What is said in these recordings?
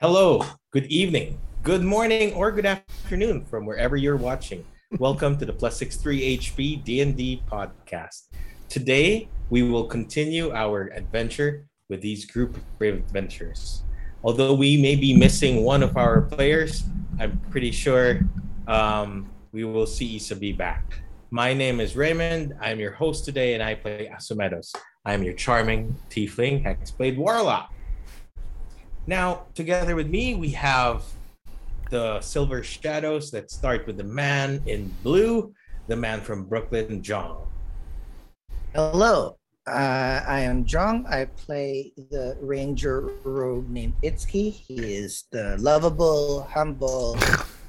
Hello, good evening, good morning, or good afternoon from wherever you're watching. Welcome to the Plus 63 HP D&D podcast. Today, we will continue our adventure with these group of brave adventurers. Although we may be missing one of our players, I'm pretty sure we will see Isa be back. My name is Raymond. I'm your host today, and I play Asmodeus. I'm your charming tiefling hexblade warlock. Now, together with me, we have the Silver Shadows. Let's start with the man in blue, the man from Brooklyn, John. Hello, I am John. I play the ranger rogue named Itzky. He is the lovable, humble,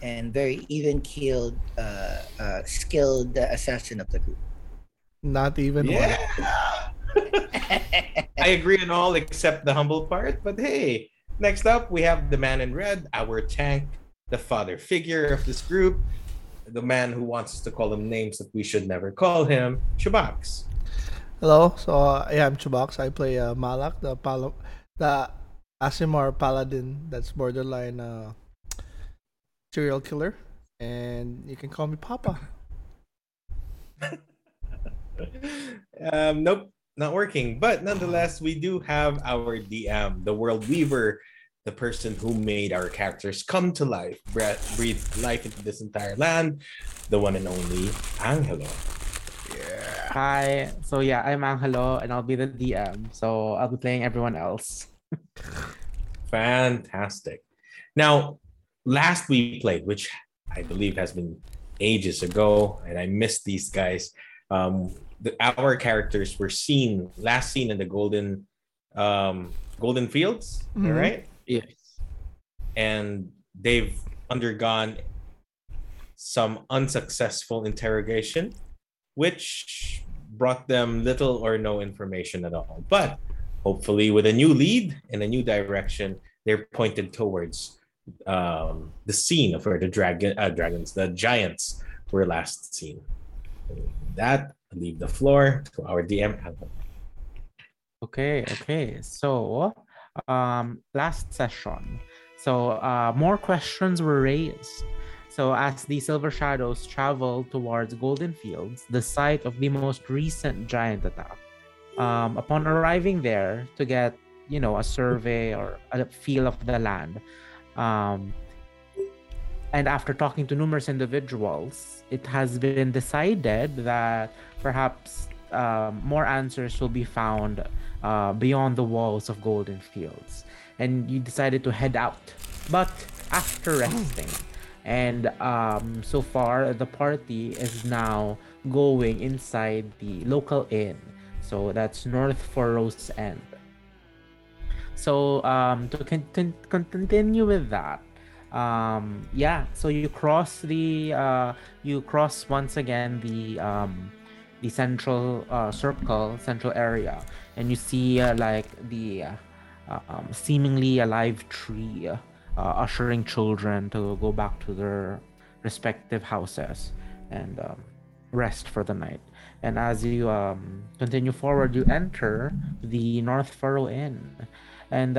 and very even-keeled, skilled assassin of the group. Not even one. I agree on all except the humble part, but hey. Next up, we have the man in red, our tank, the father figure of this group, the man who wants us to call him names that we should never call him, Chubox. Hello, I'm Chubox. I play Malak, the Asimar paladin that's borderline serial killer, and you can call me Papa. Nope, not working. But nonetheless, we do have our DM, the World Weaver, the person who made our characters come to life, breathe life into this entire land, the one and only Angelo. Yeah. Hi. So yeah, I'm Angelo, and I'll be the DM. So I'll be playing everyone else. Fantastic. Now, last we played, which I believe has been ages ago, and I missed these guys. Our characters were last seen in the Golden Fields, mm-hmm. Right? Yes. And they've undergone some unsuccessful interrogation, which brought them little or no information at all. But hopefully with a new lead and a new direction, they're pointed towards the scene of where the giants were last seen. That leave the floor to our DM. Okay. So, last session, more questions were raised. So, as the Silver Shadows traveled towards Golden Fields, the site of the most recent giant attack, upon arriving there to get, a survey or a feel of the land, and after talking to numerous individuals, it has been decided that perhaps more answers will be found beyond the walls of Golden Fields. And you decided to head out. But after resting, and so far the party is now going inside the local inn. So that's North Furrow Inn. So to continue with that, so you cross once again the central central area, and you see seemingly alive tree ushering children to go back to their respective houses and rest for the night. And as you continue forward, you enter the North Furrow Inn, and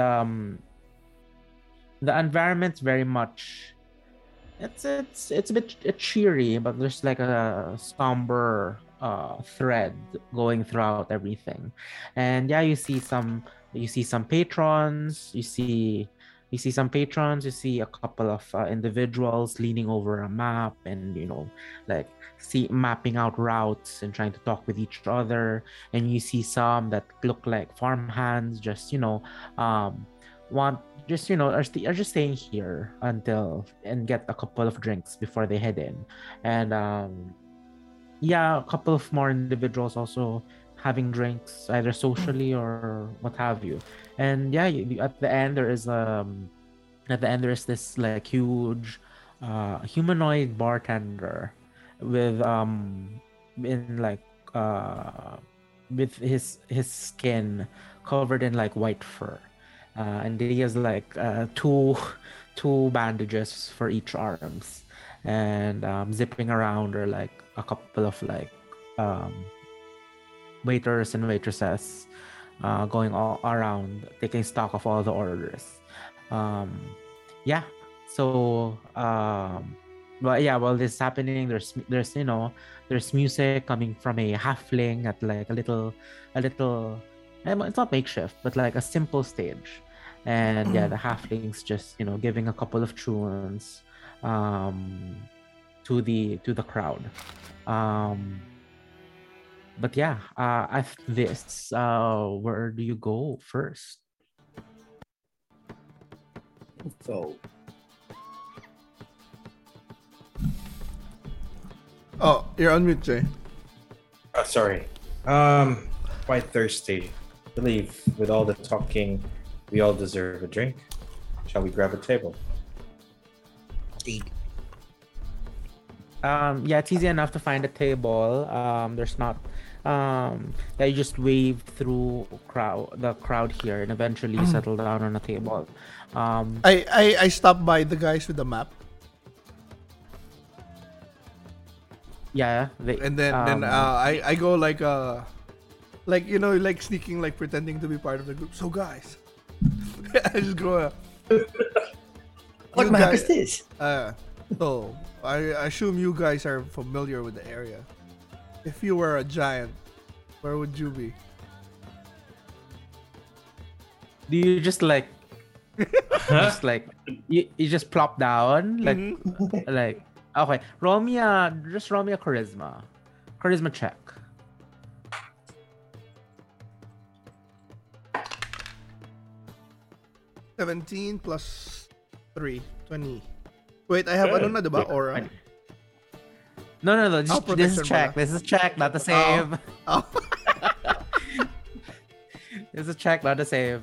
the environment's very much, it's a bit cheery, but there's like a somber thread going throughout everything. And yeah, you see some patrons. You see a couple of individuals leaning over a map and mapping out routes and trying to talk with each other. And you see some that look like farmhands, just are just staying here and get a couple of drinks before they head in. And a couple of more individuals also having drinks, either socially or what have you. And at the end there is this like huge humanoid bartender with his skin covered in like white fur. And he has like two bandages for each arms, and zipping around are like a couple of like waiters and waitresses going all around taking stock of all the orders. yeah. So, but yeah, while this is happening, there's you know, there's music coming from a halfling at like a little, it's not makeshift, but like a simple stage, and yeah, the halfling's just, you know, giving a couple of tunes, to the crowd, but yeah, after this, where do you go first? So. Oh, you're on mute, Jay. Oh, sorry. Quite thirsty. I believe with all the talking, we all deserve a drink. Shall we grab a table? Yeah, it's easy enough to find a table. There's not. Yeah, you just wave through the crowd here, and eventually settle down on a table. I stopped by the guys with the map. Yeah, I go like you know, like sneaking, like pretending to be part of the group. So guys, I just go. What map is this? So I assume you guys are familiar with the area. If you were a giant, where would you be? Do you just like, you just plop down, like, like? Okay, roll me a charisma check. +3, 20. Wait, I have another ba aura. No. This is check, not the save. This is check, not the save.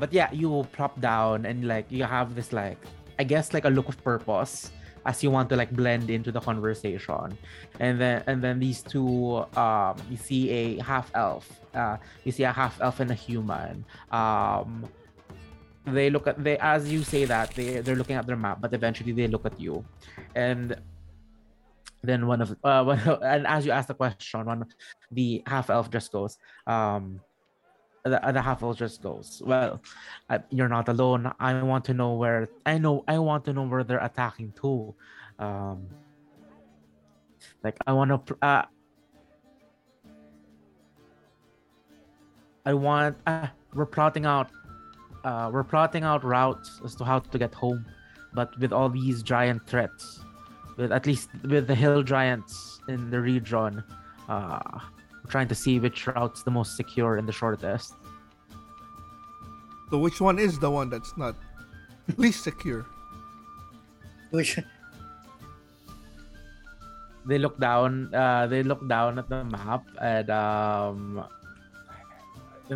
But yeah, you will plop down and like you have this like, I guess like a look of purpose as you want to like blend into the conversation, and then these two, you see a half elf, and a human. They look at they as you say that they're looking at their map, but eventually they look at you, and. Then and as you ask the question, the half elf just goes, the half elf just goes, well, you're not alone. I want to know where they're attacking to. We're plotting out routes as to how to get home, but with all these giant threats. At least with the hill giants in the region, trying to see which route's the most secure and the shortest. So which one is the one that's not least secure? Which? They look down. They look down at the map, and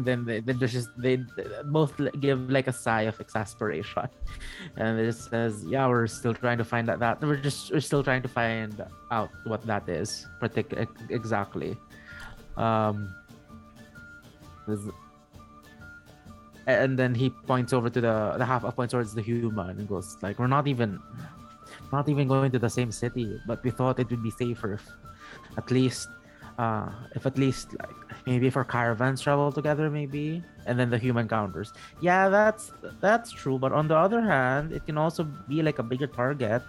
then they both give like a sigh of exasperation, and it just says, yeah, we're still trying to find out what that is exactly. And then he points over to the half points towards the human and goes like, we're not even going to the same city, but we thought it would be safer if maybe if our caravans travel together, maybe. And then the human counters, yeah, that's true. But on the other hand, it can also be like a bigger target.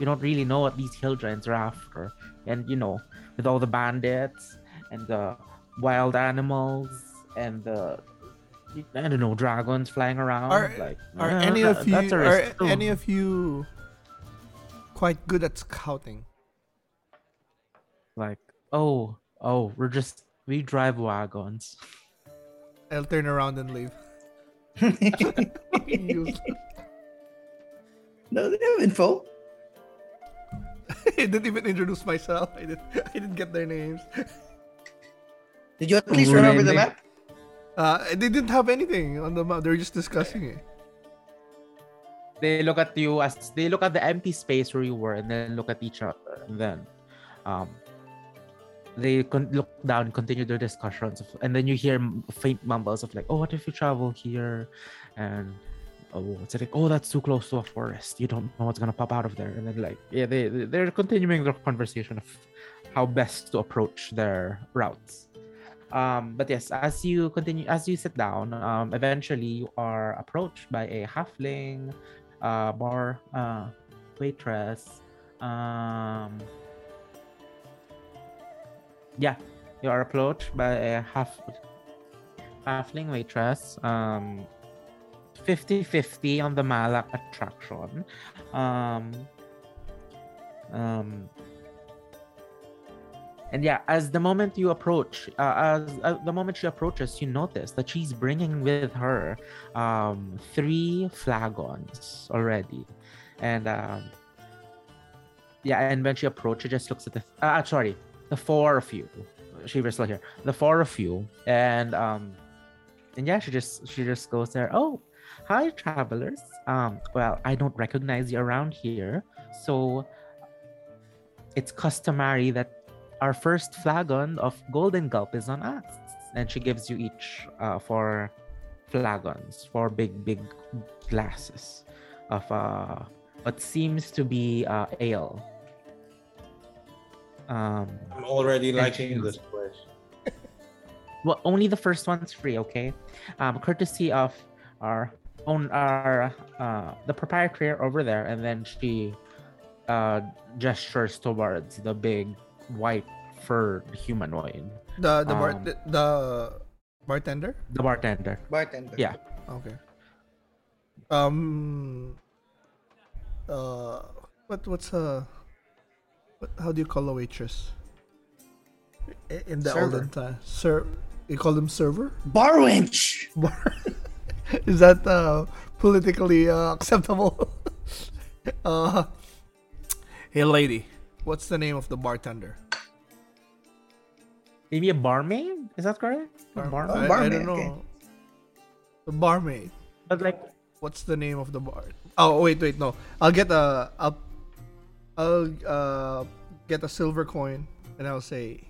We don't really know what these hill giants are after. And, you know, with all the bandits and the wild animals and the, I don't know, dragons flying around. Are any of you quite good at scouting? Like, oh, we drive wagons. I'll turn around and leave. No, they have info. I didn't even introduce myself. I didn't get their names. Did you at least remember the map? They didn't have anything on the map. They were just discussing it. They look at you as they look at the empty space where you were, and then look at each other, and then, they look down, continue their discussions, and then you hear faint mumbles of like, "Oh, what if you travel here?" And oh, it's like, "Oh, that's too close to a forest. You don't know what's gonna pop out of there." And then like, yeah, they're continuing their conversation of how best to approach their routes. But yes, as you continue, as you sit down, eventually you are approached by a halfling bar waitress. You are approached by a halfling waitress. 50-50 on the Malak attraction. And yeah, as the moment you approach, as the moment she approaches, you notice that she's bringing with her 3 flagons already. And and when she approaches, she just looks at the 4 of you. She was still here. The 4 of you, and yeah, she just goes there. Oh, hi, travelers. Well, I don't recognize you around here, so it's customary that our first flagon of Golden Gulp is on us. And she gives you each 4 flagons, 4 big glasses of what seems to be ale. I'm already liking this place. Well, only the first one's free, okay? Courtesy of the proprietor over there, and then she gestures towards the big white fur humanoid. The bartender? The bartender. Bartender. Yeah. Okay. How do you call a waitress? In the olden time, you call them server? Bar wench. Is that politically acceptable? Hey, lady. What's the name of the bartender? Maybe a barmaid? Is that correct? Barmaid? I don't know. Okay. The barmaid. But like, what's the name of the bar? Oh, wait, no. I'll get a silver coin, and I'll say,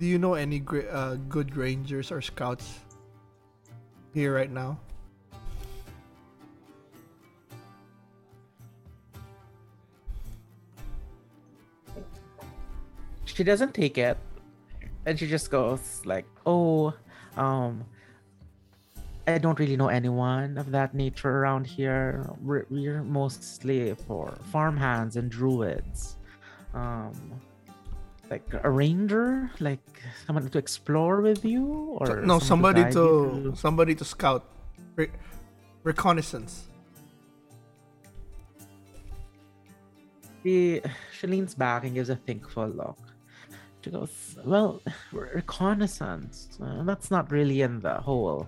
do you know any good rangers or scouts here right now? She doesn't take it, and she just goes like, oh, I don't really know anyone of that nature around here. We're mostly for farmhands and druids. Like a ranger, like someone to explore with you, or somebody to scout, reconnaissance. She leans back and gives a thankful look. She goes, well, reconnaissance. That's not really in the whole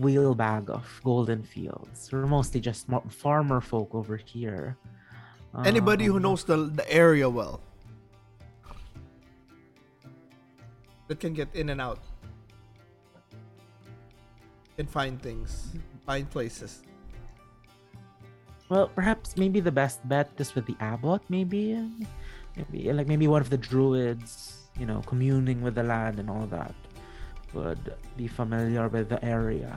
wheelbag of Golden Fields. We're mostly just farmer folk over here. Anybody who knows the area well, that can get in and out, can find things, find places. Well, perhaps maybe the best bet is with the abbot, maybe one of the druids, you know, communing with the land and all that, would be familiar with the area.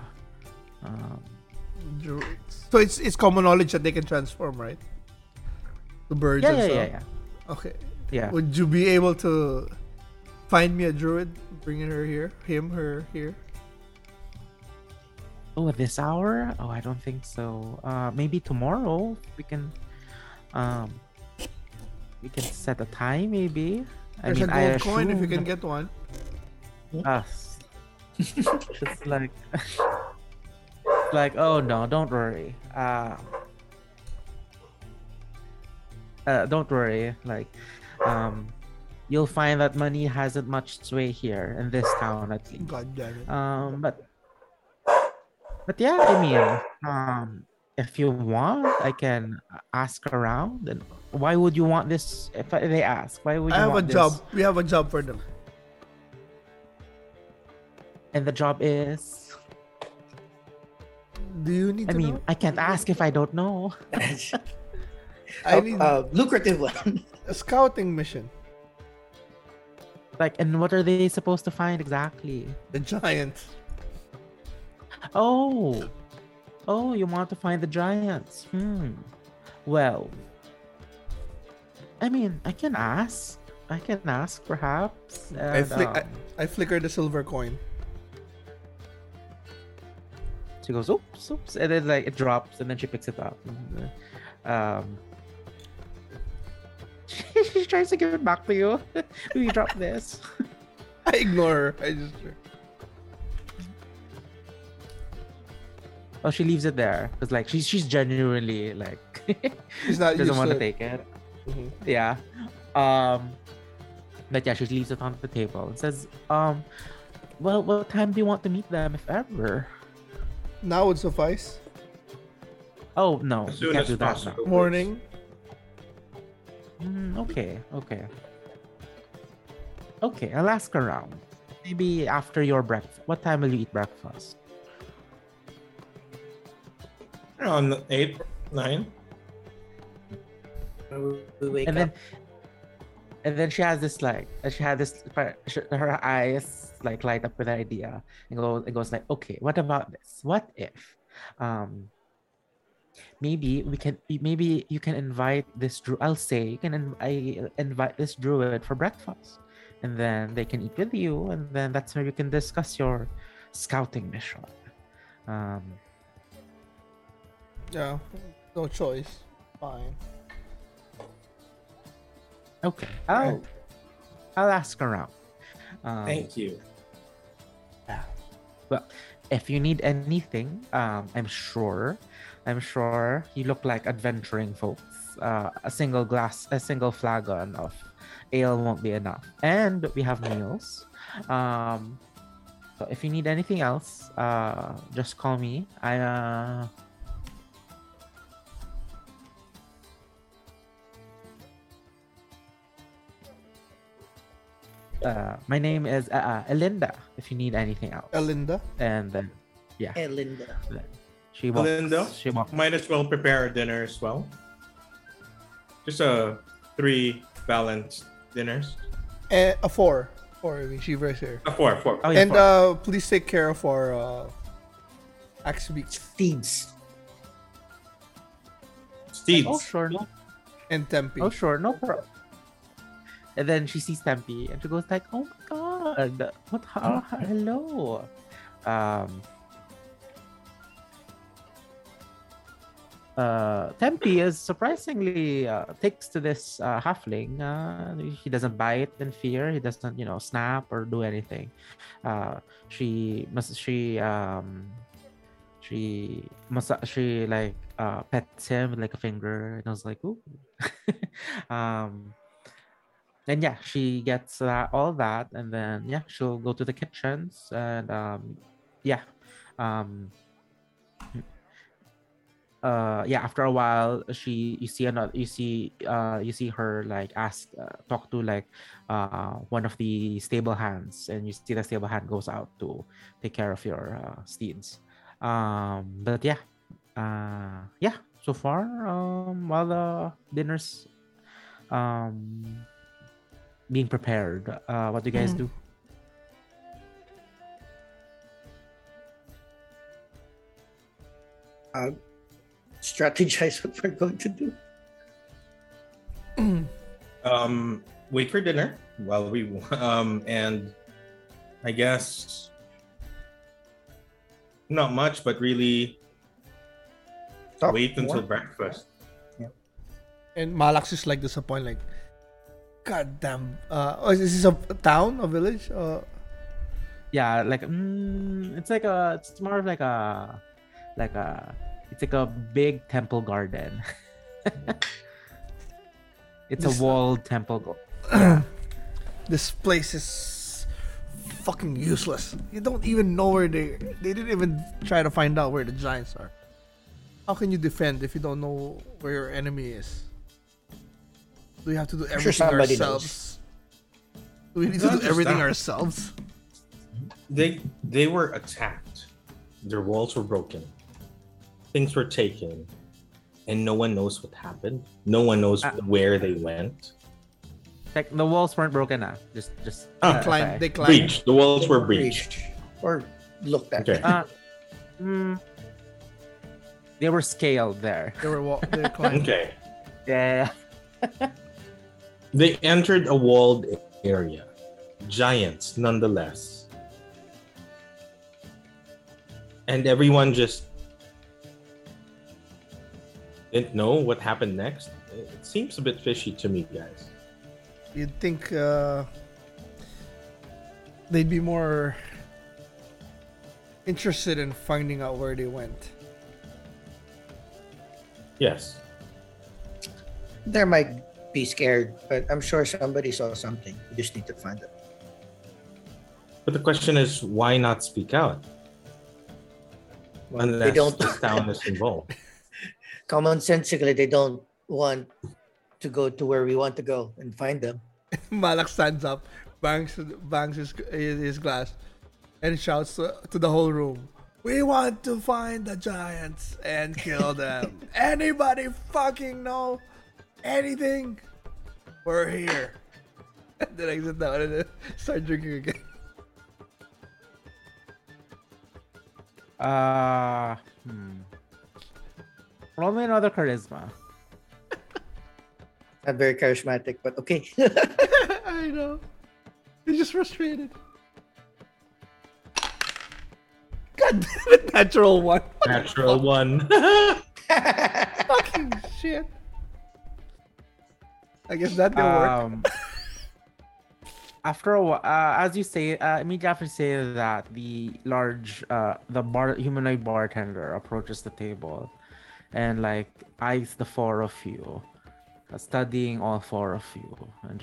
So it's common knowledge that they can transform, right? The birds and stuff. Yeah. Okay. Yeah. Would you be able to find me a druid, bringing her here, here? Oh, at this hour? Oh, I don't think so. Maybe tomorrow we can set a time. Maybe. There's a gold coin if you can get one. Us. It's like, oh no, don't worry. Don't worry. You'll find that money hasn't much sway here in this town, at least. God damn it. But yeah, I mean, if you want, I can ask around. And why would you want this? If they ask, why would you want this? I have a job. We have a job for them. And the job is. Do you need? I mean, I can't ask if I don't know. I mean, lucrative one. A scouting mission. Like, and what are they supposed to find exactly? The giants. Oh, you want to find the giants? Well, I mean, I can ask perhaps. And, I think I flicker the silver coin. She goes, oops, oops, and then like it drops, and then she picks it up. And, she tries to give it back to you. We drop this. I ignore her. I just. Oh, she leaves it there because like she's genuinely like she's not doesn't want to take it. Mm-hmm. Yeah. But yeah, she leaves it on the table and says, well, what time do you want to meet them, if ever? Now would suffice. Oh, no. As soon as possible. Morning. Okay, I'll ask around. Maybe after your breakfast. What time will you eat breakfast? Around 8, 9. And then she has this like her eyes like light up with the idea and goes like, okay, what about this? What if maybe you can invite this druid. I'll say I invite this druid for breakfast, and then they can eat with you, and then that's where you can discuss your scouting mission. Yeah, no choice. Fine. Okay, I'll ask around. Thank you. Yeah. Well, if you need anything, I'm sure you look like adventuring folks. A single flagon of ale won't be enough, and we have meals. So if you need anything else, just call me. My name is Elinda. If you need anything else, Elinda. And then, yeah, Elinda. She walks. Might as well prepare dinner as well. Just a 3 balanced dinners. A 4. 4. I mean, she was here. A four. Oh, yeah, and 4. Please take care of our Steeds. Oh sure, no. And Tempi. Oh sure, no problem. And then she sees Tempi and she goes like, oh my god, what? Hello. Tempi is surprisingly takes to this halfling. He doesn't bite in fear. He doesn't, snap or do anything. She pets him with like a finger, and I was like, ooh. And yeah, she gets all that, and then yeah, she'll go to the kitchens, and after a while, you see her like talk to like one of the stable hands, and you see the stable hand goes out to take care of your steeds. So far, while the dinner's being prepared, what do you guys do? Strategize what we're going to do. Wait for dinner while we and I guess not much, but really stop. Wait until breakfast. Yeah. And Malak is like disappointed, like, god damn. Is this a town, a village? Yeah, like it's like a big temple garden. It's a walled temple. This place is fucking useless. You don't even know where they didn't even try to find out where the giants are. How can you defend if you don't know where your enemy is? Do we have to do everything ourselves? Knows. Do we need to do everything ourselves? They were attacked. Their walls were broken. Things were taken. And no one knows what happened. No one knows where they went. Like the walls weren't broken now. They climbed. Breached. The walls were breached. Or looked at. Okay. They were scaled there. They were climbed. Okay. Yeah. They entered a walled area. giants nonetheless. And everyone just didn't know what happened next. It seems a bit fishy to me, guys. You'd think they'd be more interested in finding out where they went. Yes. They might be scared, but I'm sure somebody saw something. We just need to find it. But the question is, why not speak out? Well, unless they don't, the town is involved. Commonsensically, they don't want to go to where we want to go and find them. Malak stands up, bangs his glass, and shouts to the whole room, "We want to find the giants and kill them. Anybody fucking know anything? We're here." And then I sit down and start drinking again. Roll me another charisma. Not very charismatic, but okay. I know. He's just frustrated. God damn it, natural one. Natural one. Fucking shit. I guess that didn't work. After a while, as you say, immediately after you say that, the large, humanoid bartender approaches the table and like eyes the four of you, studying all four of you, and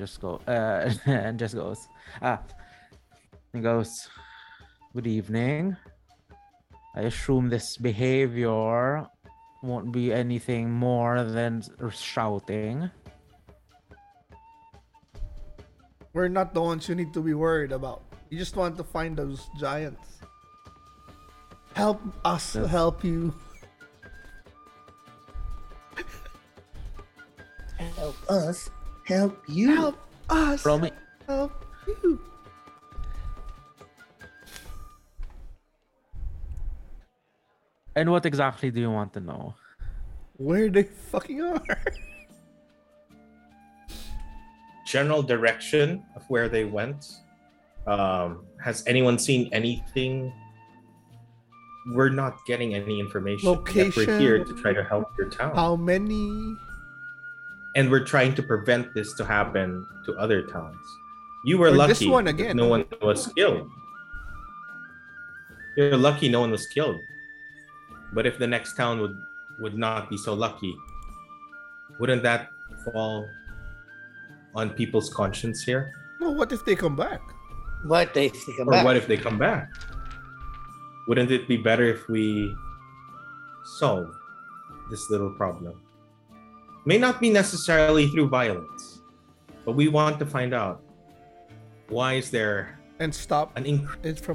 goes, "Good evening. I assume this behavior won't be anything more than shouting." We're not the ones you need to be worried about. You just want to find those giants. Help us help you. Help us help you. Help us help you. And what exactly do you want to know? Where they fucking are. General direction of where they went. Has anyone seen anything? We're not getting any information. Location. We're here to try to help your town. How many? And we're trying to prevent this to happen to other towns. You were lucky. This one again. No one was killed. You're lucky no one was killed. But if the next town would not be so lucky, wouldn't that fall on people's conscience here? Well, what if they come back? What if they come back? Wouldn't it be better if we solve this little problem? May not be necessarily through violence, but we want to find out why is there and stop an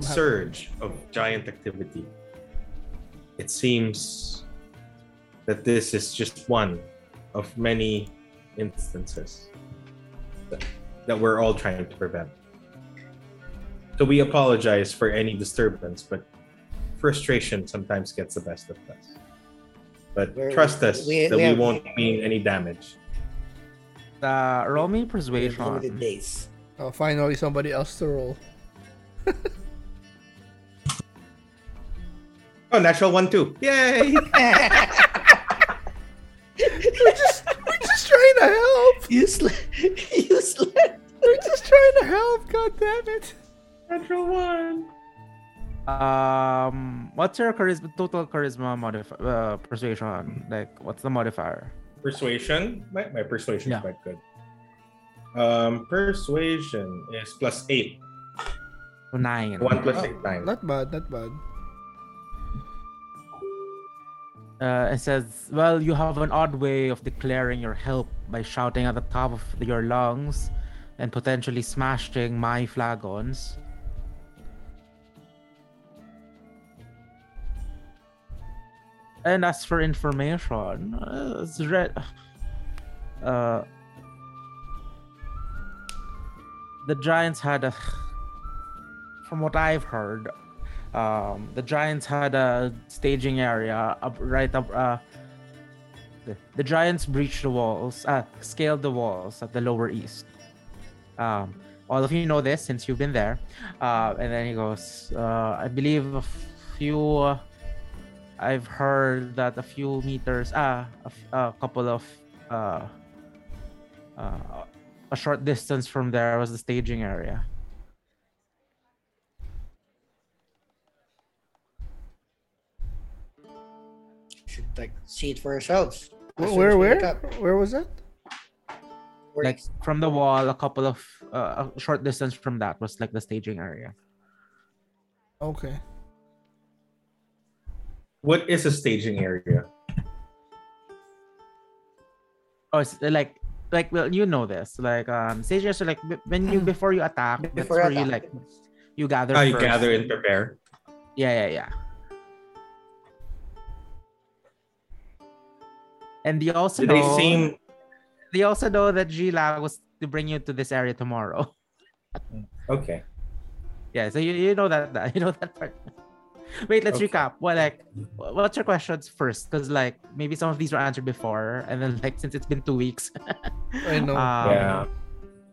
surge of giant activity. It seems that this is just one of many instances that we're all trying to prevent. So we apologize for any disturbance, but frustration sometimes gets the best of us. But trust us that we won't mean any damage. Roll me persuasion. Oh, finally somebody else to roll. Oh, natural 1-2. Yay! we're just trying to help. You slept. We're just trying to help, god damn it. Natural 1. What's your charisma, total charisma modifier, persuasion? Like, what's the modifier? Persuasion? My persuasion is quite good. Persuasion is plus 8. 9. 1 plus 8, 9. Not bad. It says, well, you have an odd way of declaring your help by shouting at the top of your lungs and potentially smashing my flagons. And as for information, it's red. The giants had a... From what I've heard... the giants had a staging area right up. The giants breached the walls, scaled the walls at the lower east. all of you know this since you've been there. And then he goes, I believe a few, I've heard that a few meters, a short distance from there was the staging area. Should like see it for ourselves. Where was that? Like from the wall, a short distance from that was like the staging area. Okay. What is a staging area? Oh, it's like well, you know this. Like stagers are like when you before you attack, before that's where you like you gather. Oh, you first. Gather and prepare. Yeah. And they also know that Gila was to bring you to this area tomorrow. Okay. Yeah, so you know that you know that part. Wait, let's recap. Well, like, what's your questions first? Because like maybe some of these were answered before, and then like since it's been 2 weeks. I know.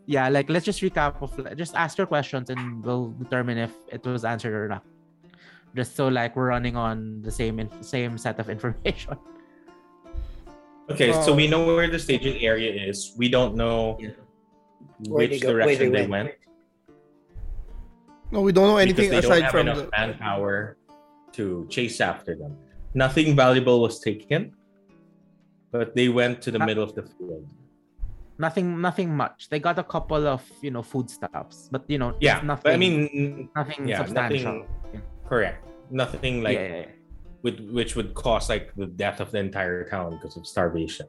Yeah, like let's just recap. Just ask your questions, and we'll determine if it was answered or not. Just so like we're running on the same set of information. Okay, so we know where the staging area is. We don't know which direction they went. No, we don't know anything aside from the manpower to chase after them. Nothing valuable was taken, but they went to the middle of the field. Nothing much. They got a couple of foodstuffs, but nothing. But I mean, nothing substantial. Nothing, correct. Nothing like which would cause like the death of the entire town because of starvation.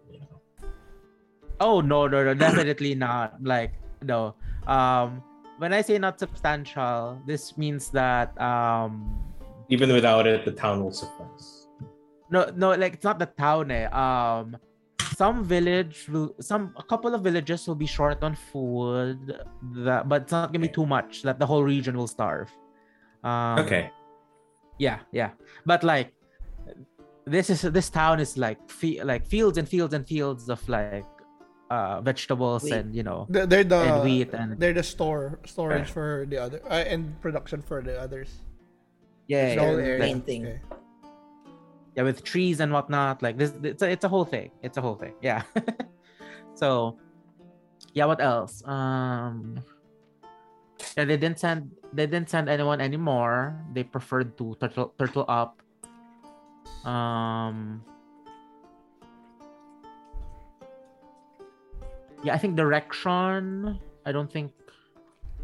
Oh no, definitely not. Like no. When I say not substantial, this means that even without it, the town will suffice. No, like it's not the town. A couple of villages will be short on food, but it's not gonna be too much that the whole region will starve. Okay. Yeah, but like this town is like fields and fields and fields of like. Vegetables wheat. And and wheat and they're the storage for the other and production for the others. Main thing. Yeah, with trees and whatnot. Like this, it's a whole thing. Yeah. So, yeah. What else? Yeah, they didn't send anyone anymore. They preferred to turtle up. Yeah, I think direction, I don't think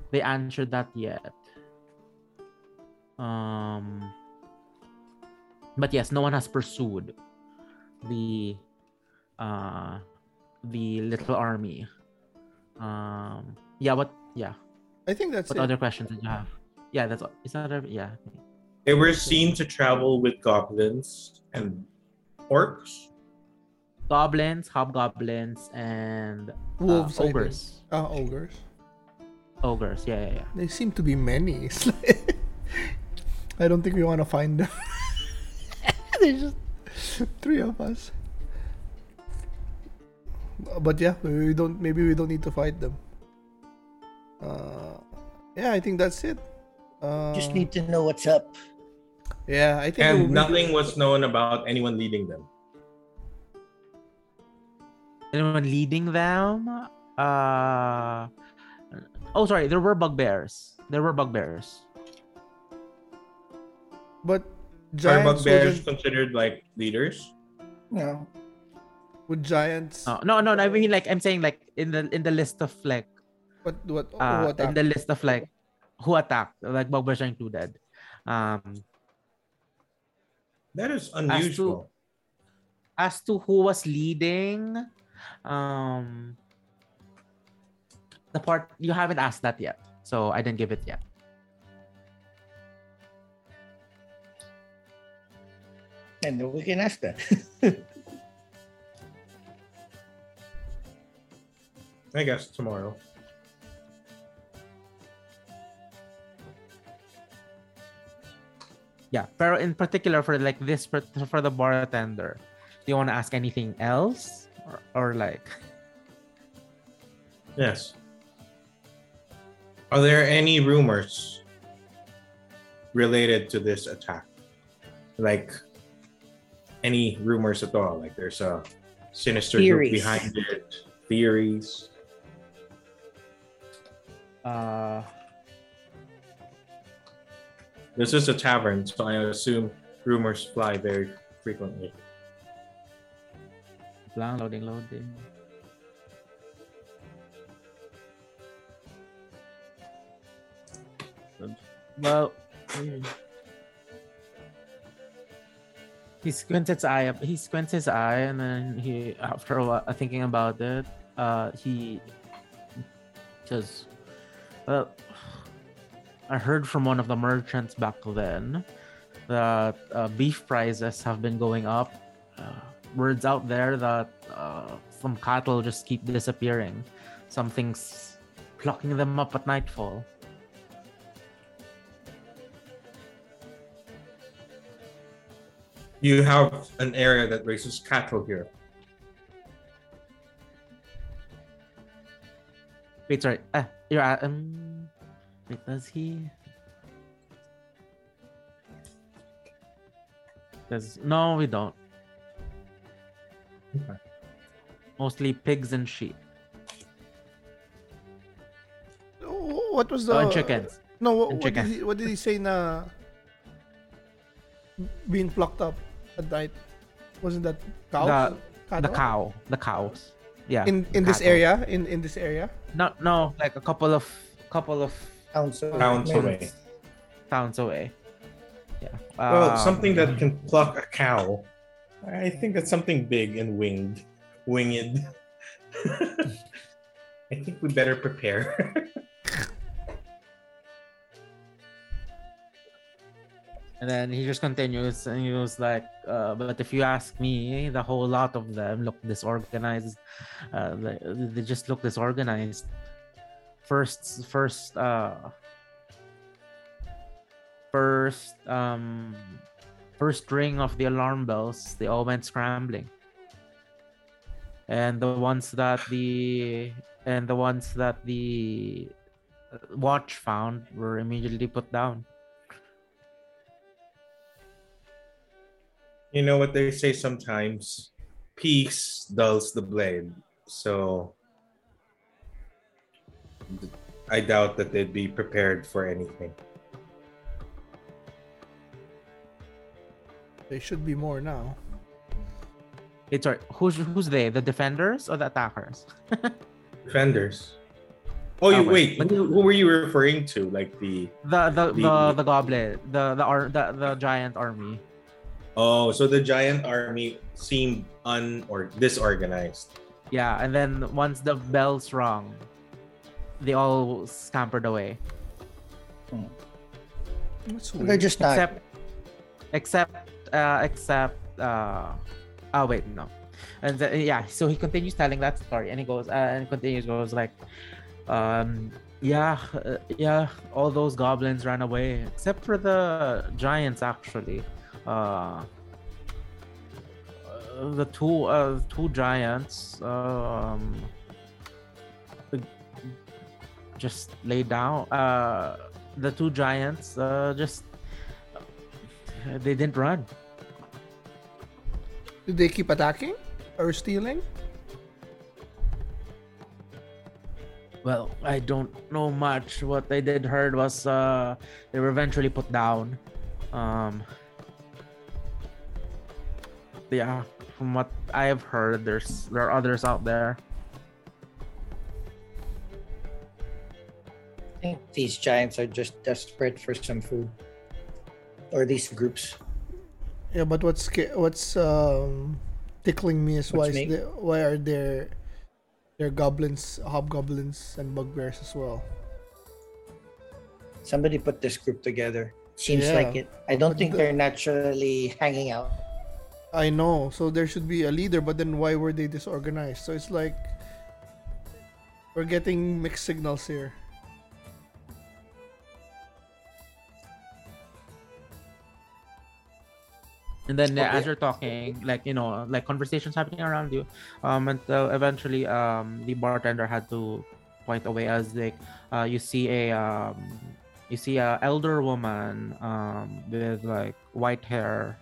they answered that yet. But yes, no one has pursued the little army. I think that's it. What other questions did you have? Yeah, that's all. They were seen to travel with goblins and orcs. Goblins, hobgoblins, and wolves, ogres. Ogres, yeah. They seem to be many. I don't think we want to find them. There's just three of us. But yeah, maybe we don't need to fight them. Yeah, I think that's it. Just need to know what's up. Yeah, I think. And nothing was known about anyone leading them. Anyone leading them? Sorry. There were bugbears. But giant are bugbears considered like leaders? No. Would giants? No. I mean, like I'm saying, like in the list of like. What in the list of like who attacked? Like bugbears are included. That is unusual. As to who was leading. The part you haven't asked that yet, so I didn't give it yet. And we can ask that. I guess tomorrow. Yeah, but in particular for the bartender, do you want to ask anything else? Or like yes. Are there any rumors related to this attack? Like, any rumors at all? Like, there's a sinister group behind it. Theories. This is a tavern, so I assume rumors fly very frequently. Loading. Well, he squints his eye, and then he, after a while, thinking about it, he says, "Well, I heard from one of the merchants back then that beef prices have been going up. Words out there that some cattle just keep disappearing. Something's plucking them up at nightfall." You have an area that raises cattle here. Wait, sorry. Wait, does he? No, we don't. Okay. Mostly pigs and sheep. What was the? Oh, and chickens. No, chicken. What did he say? Na being plucked up. At night, wasn't that cows? The cows. Yeah. In this area, in this area. No, like a couple of towns away. Yeah. Well, something that can pluck a cow. I think that's something big and winged. I think we better prepare. And then he just continues, and he was like, but if you ask me, the whole lot of them look disorganized. They just look disorganized. First ring of the alarm bells, they all went scrambling. And the ones that the watch found were immediately put down. You know what they say sometimes, peace dulls the blade. So I doubt that they'd be prepared for anything. They should be more now. It's right. Who's they? The defenders or the attackers? Defenders. Oh, you wait. Who were you referring to? Like the goblin, the giant army. Oh, so the giant army seemed disorganized. Yeah, and then once the bells rung, they all scampered away. Hmm. That's weird. They just died. Except. Oh wait, no. And yeah, so he continues telling that story, and he goes yeah, all those goblins ran away, except for the giants actually. The two giants just lay down. The two giants they didn't run. Did they keep attacking or stealing? Well, I don't know much. What I did heard was they were eventually put down. Yeah, from what I have heard, there are others out there. I think these giants are just desperate for some food, or these groups. Yeah, but what's tickling me is why are there goblins, hobgoblins, and bugbears as well? Somebody put this group together. Seems like it. I don't think they're naturally hanging out. I know, so there should be a leader, but then why were they disorganized? So it's like we're getting mixed signals here. And then as you're talking, conversations happening around you, until eventually the bartender had to quite away as like you see a elder woman with like white hair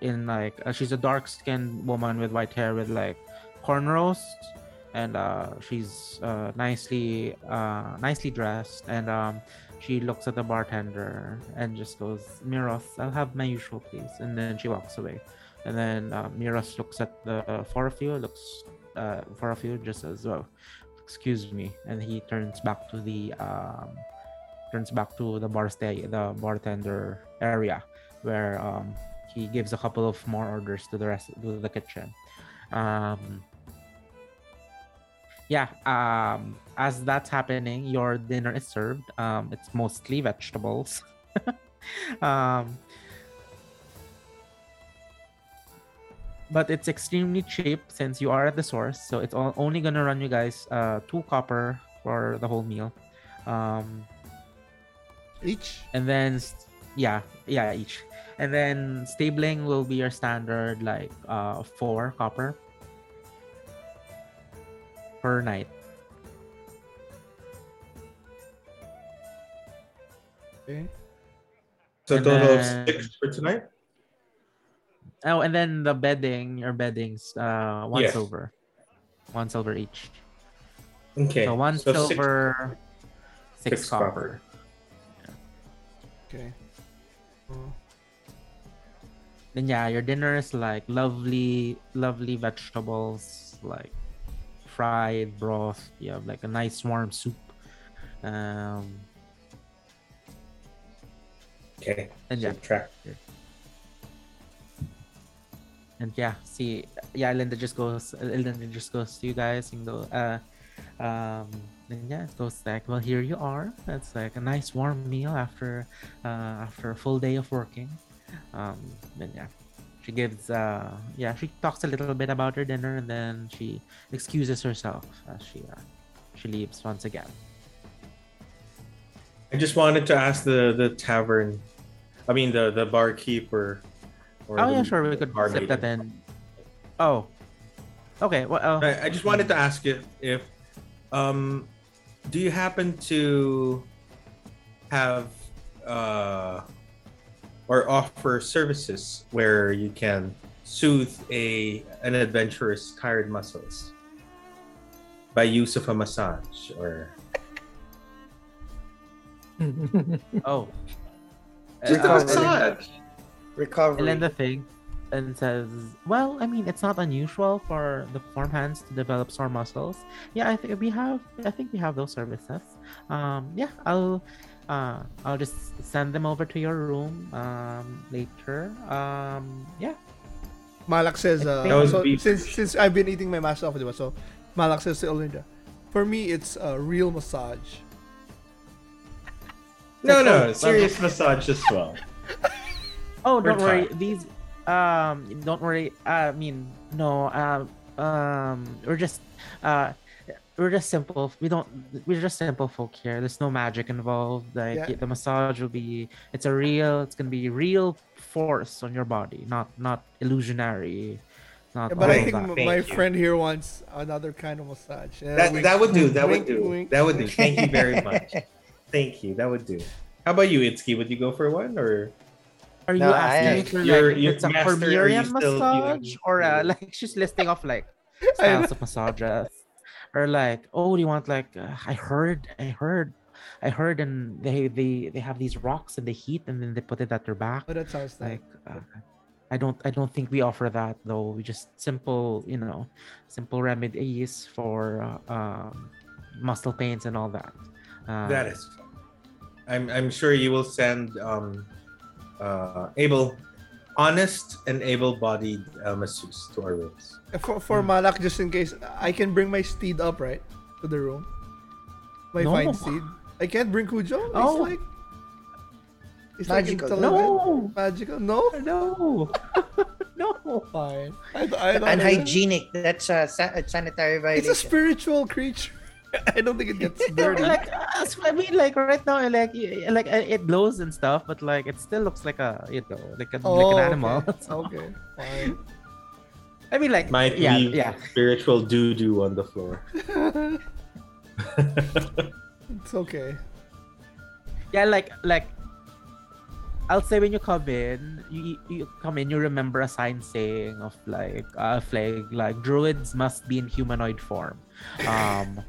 in like she's a dark-skinned woman with white hair with like cornrows, and she's nicely dressed, and she looks at the bartender and just goes, "Miros, I'll have my usual, please." And then she walks away. And then Miros looks at the four of you, just as well. "Excuse me," and he turns back to the the bartender area, where he gives a couple of more orders to the rest of the kitchen. As that's happening, your dinner is served. It's mostly vegetables. But it's extremely cheap since you are at the source, so it's only gonna run you guys 2 copper for the whole meal. Each? And then, each. And then stabling will be your standard, 4 copper. Per night. Okay. So a total of 6 for tonight? Oh, and then the bedding, your bedding's 1 yes. silver. 1 silver each. Okay. So 1 silver, 6 copper. Yeah. Okay. Then your dinner is lovely vegetables, fried broth. You have a nice warm soup. Okay. And Elinda just goes to you guys and go. It goes well, here you are. That's a nice warm meal after a full day of working. She gives she talks a little bit about her dinner, and then she excuses herself as she leaves once again. I just wanted to ask the tavern, the barkeeper. We could slip that in. Oh, okay. Well, I just wanted to ask if do you happen to have or offer services where you can soothe an adventurer's tired muscles by use of a massage or... Oh. Just a massage! Recovery. Elinda thinks and says, it's not unusual for the farmhands to develop sore muscles. Yeah, I think we have those services. I'll just send them over to your room later. Malak says, since I've been eating my mask off, diba? So Malak says to Elinda, "For me, it's a real massage." No, serious massage as well. Oh, don't worry. These, don't worry. We're just simple. We're just simple folk here. There's no magic involved. The massage will be. It's gonna be real force on your body, not illusionary. My friend here wants another kind of massage. That would do. Thank you very much. Thank you. That would do. How about you, Itzky? Would you go for one or? Are you asking for it's a Formirian massage or she's listing off styles of massages? Or do you want I heard, and they have these rocks and they heat and then they put it at their back. But that sounds I don't think we offer that though. We just simple remedies for muscle pains and all that. That is fun. I'm sure you will send able-bodied masseuse to our rooms. For Malak, just in case, I can bring my steed up, right? To the room. Fine steed. I can't bring Kujo? Oh. It's magical. No! Magical? No? No! No! Fine. Unhygienic. That's a sanitary violation. It's a spiritual creature. I don't think it gets dirty. Right now, it glows and stuff, but it still looks like an animal. Okay, so. Okay. Fine. Might leave spiritual doo doo on the floor. It's okay. Yeah, like I'll say when you come in, you come in, you remember a sign saying of like druids must be in humanoid form. Come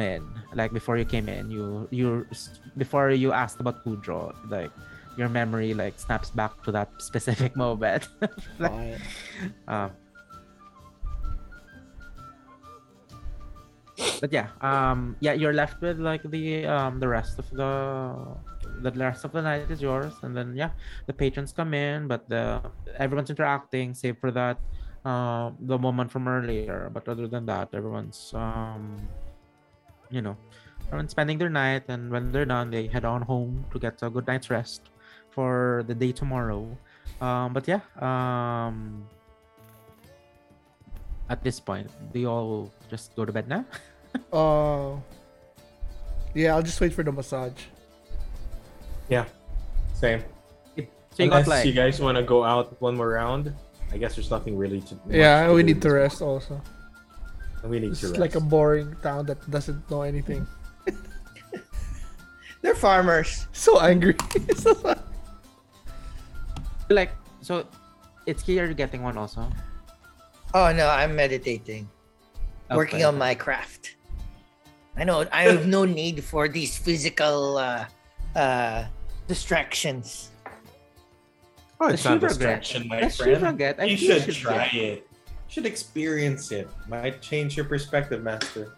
in. Like before you came in, you before you asked about Kujo, like your memory like snaps back to that specific moment. Like, but yeah, you're left with like the rest of the rest of the night is yours, and then yeah, the patrons come in, but everyone's interacting save for that the woman from earlier. But other than that, everyone's everyone's spending their night, and when they're done, they head on home to get a good night's rest for the day tomorrow. But yeah, at this point, do you all just go to bed now? Yeah, I'll just wait for the massage. Yeah, same. So unless you guys want to go out one more round, I guess there's nothing really to. Yeah, we need to rest also. And we need to rest. It's like a boring town that doesn't know anything. They're farmers. So angry. So Itzky, are you getting one also? Oh no, I'm meditating. Okay. Working on my craft. I know I have no need for these physical distractions. Oh, it's not a distraction, my friend. You should try it. You should experience it. Might change your perspective, master.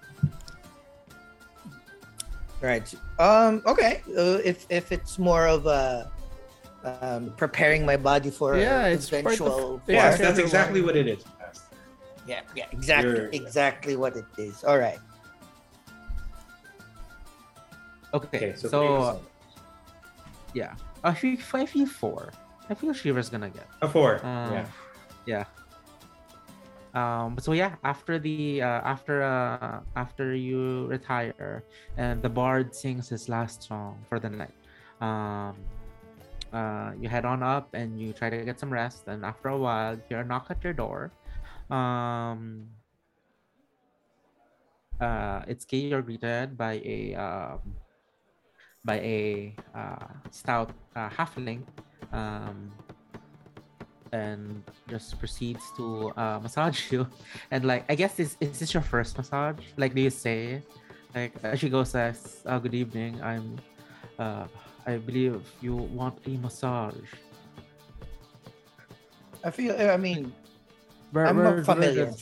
Right. Okay. If it's more of a preparing my body for eventual. Yes, that's exactly what it is. Master. Yeah. Exactly what it is. All right. Okay. So yeah, I feel 4. I feel Shira's gonna get a 4. So yeah, after the after you retire and the bard sings his last song for the night, you head on up and you try to get some rest. And after a while, you hear a knock at your door. Itzky, you're greeted by a stout halfling, and just proceeds to massage you. And like, I guess is this your first massage? Like, do you say, like, she goes, says, "Oh, good evening. I'm, I believe you want a massage." I feel. I mean, I'm not familiar.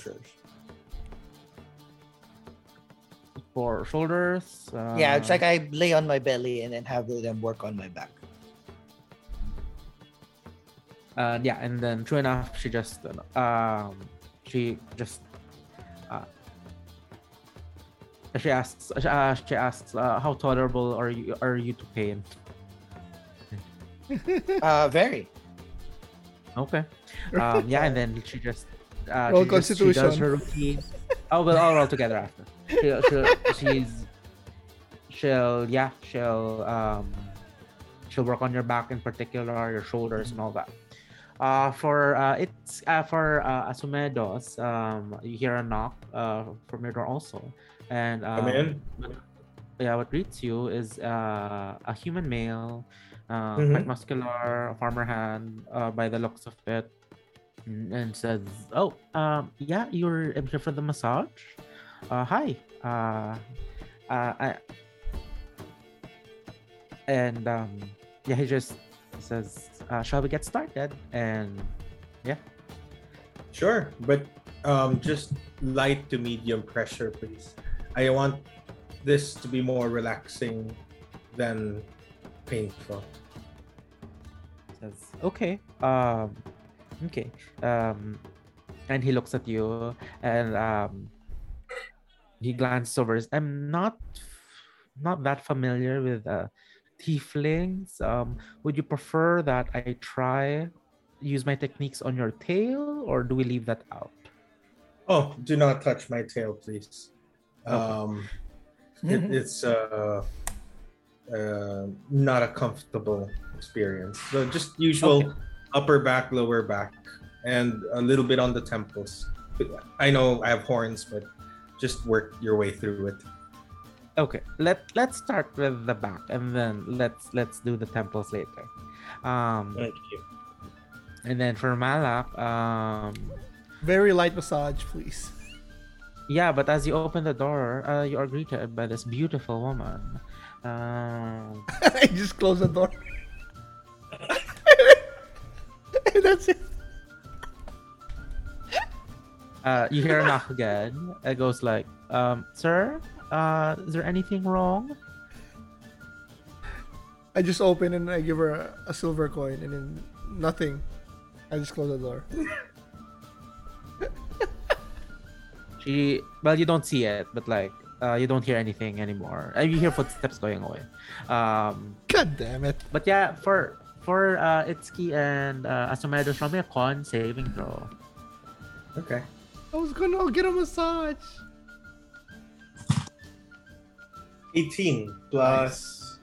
For shoulders, it's like I lay on my belly and then have them work on my back. And then true enough, she asks, "How tolerable are you to pain?" Very. Okay. And then she just she does her routine. Oh, we'll all roll together after. She'll work on your back in particular, your shoulders and all that. For Asmodeus, you hear a knock from your door also, and come in. Yeah, what greets you is a human male, quite muscular, farmer hand by the looks of it, and says, "Oh, you're here for the massage. Hi. He just says, "Shall we get started?" And yeah, sure, but just light to medium pressure, please. I want this to be more relaxing than painful. Says, "Okay. Okay." And he looks at you and he glanced over. "I'm not that familiar with tieflings. Would you prefer that I use my techniques on your tail, or do we leave that out?" "Oh, do not touch my tail, please." Okay. It's not a comfortable experience. So just usual upper back, lower back, and a little bit on the temples. I know I have horns, but just work your way through it. Okay, let's start with the back, and then let's do the temples later. Thank you. And then for Malak, very light massage, please. Yeah, but as you open the door, you are greeted by this beautiful woman. I just closed the door. And that's it. You hear a knock again. It goes like, sir, is there anything wrong? I just open and I give her a silver coin, and then nothing. I just close the door. Well, you don't see it, but like, you don't hear anything anymore. You hear footsteps going away. God damn it. But yeah, for Itzky and Asmodeus, from a con saving throw. Okay. I was gonna get a massage. 18 plus.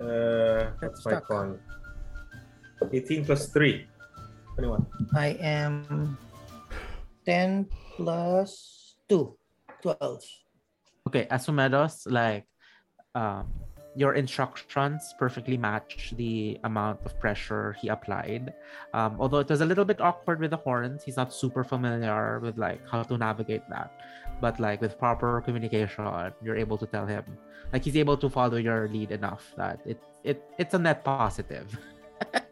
Nice. What's my con? 18 plus 3. 21. I am 10 plus 2. 12. Okay, Asmodeus, like, your instructions perfectly match the amount of pressure he applied. Although it was a little bit awkward with the horns, he's not super familiar with like how to navigate that. But like with proper communication, you're able to tell him. Like, he's able to follow your lead enough that it's a net positive.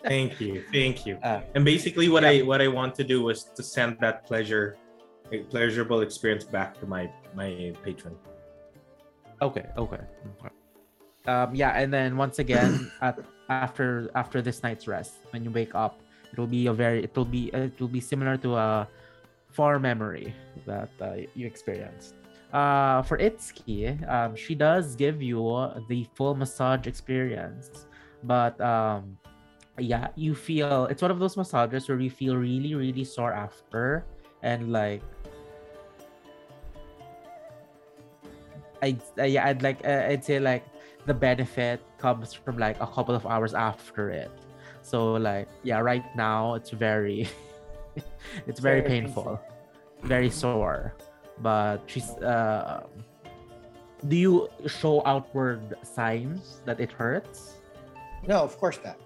Thank you, thank you. And basically, what I want to do was to send that pleasurable experience back to my patron. Okay. Yeah, and then once again, after this night's rest, when you wake up, it'll be similar to a far memory that you experienced. For Itzky, she does give you the full massage experience, but yeah, you feel it's one of those massages where you feel really, really sore after, and like. I'd say like the benefit comes from like a couple of hours after it. So like, yeah, right now it's very painful, very sore. But she's do you show outward signs that it hurts? No, of course not.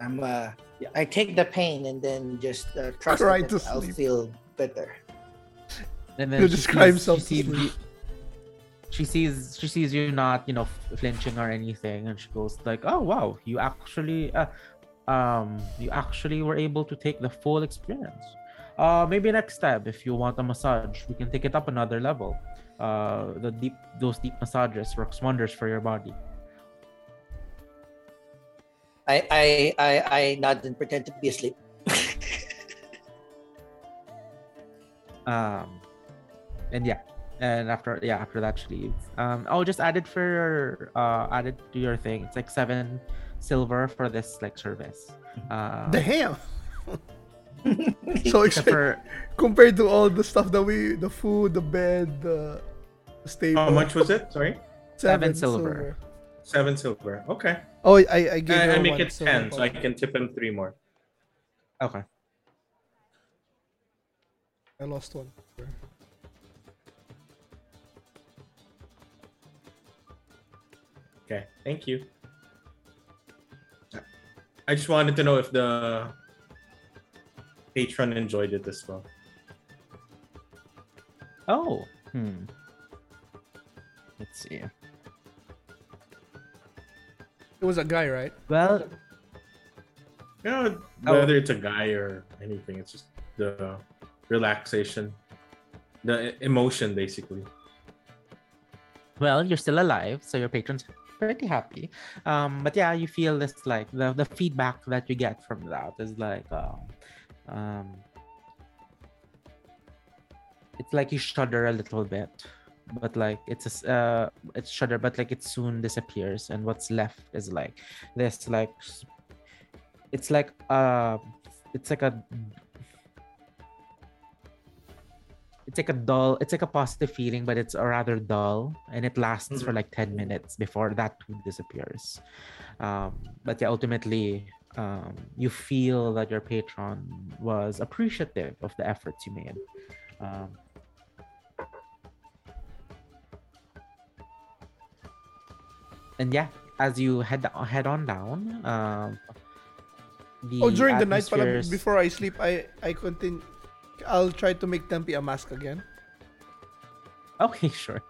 I'm I take the pain and then just trust that I'll feel better. And then she sees you not, you know, flinching or anything, and she goes like, "Oh wow, you actually were able to take the full experience. Maybe next time if you want a massage, we can take it up another level. Those deep massages works wonders for your body." I nod and pretend to be asleep. And yeah. And after that she leaves. Just added to your thing. It's like 7 silver for this like service. Damn. So compared to all the stuff that the food, the bed, the stable. How much was it? Sorry, 7 silver. 7 silver. Okay. Oh, I gave. I make it 10, so I can tip him 3 more. Okay. I lost 1. Okay, thank you. I just wanted to know if the patron enjoyed it as well. Oh, Let's see. It was a guy, right? Well, yeah, whether it's a guy or anything, it's just the relaxation, the emotion, basically. Well, you're still alive, so your patron's pretty happy, but yeah, you feel this like the feedback that you get from that is like it's like you shudder a little bit, but like it's shudder, but like it soon disappears, and what's left is like this like it's like a positive feeling, but it's rather dull, and it lasts for like 10 minutes before that too disappears. But yeah, ultimately, you feel that your patron was appreciative of the efforts you made. And yeah, as you head on down, during the night, before I sleep, I'll try to make Tempi a mask again. Okay, sure.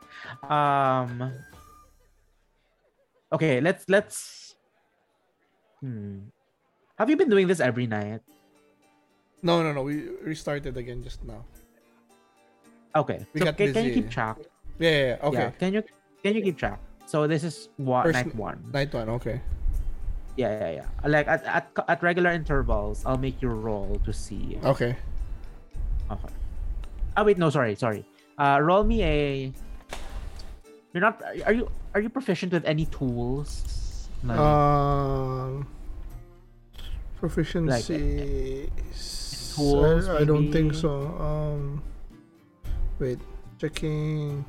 Okay, let's. Have you been doing this every night? No. We restarted again just now. Okay. Can you keep track? Yeah. Okay. Yeah. Can you keep track? So this is night one. Night one. Okay. Yeah. Like at regular intervals, I'll make you roll to see. Okay. Okay. Oh wait, no, sorry. Roll me a. You're not. Are you proficient with any tools? Like, proficiency. Like, tools. I don't think so. Wait, checking.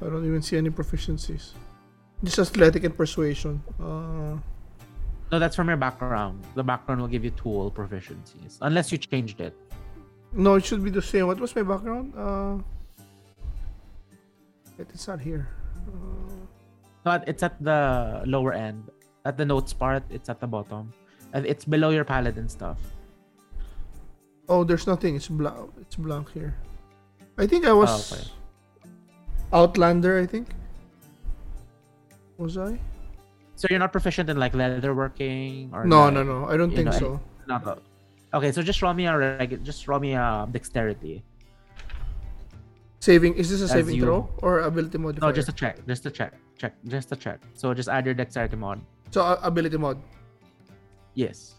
I don't even see any proficiencies. Just athletic and persuasion. No, that's from your background. The background will give you tool proficiencies, unless you changed it. No, it should be the same. What was my background? It's not here. But it's at the lower end. At the notes part, it's at the bottom. And it's below your paladin stuff. Oh, there's nothing. It's blank. It's blank here. I think I was Outlander. I think was I. So you're not proficient in like leatherworking or no. I don't think so. Not. Okay, so just roll me a dexterity. Saving. Is this a saving throw or ability modifier? No, just a check. Just a check. So just add your dexterity mod. So ability mod. Yes.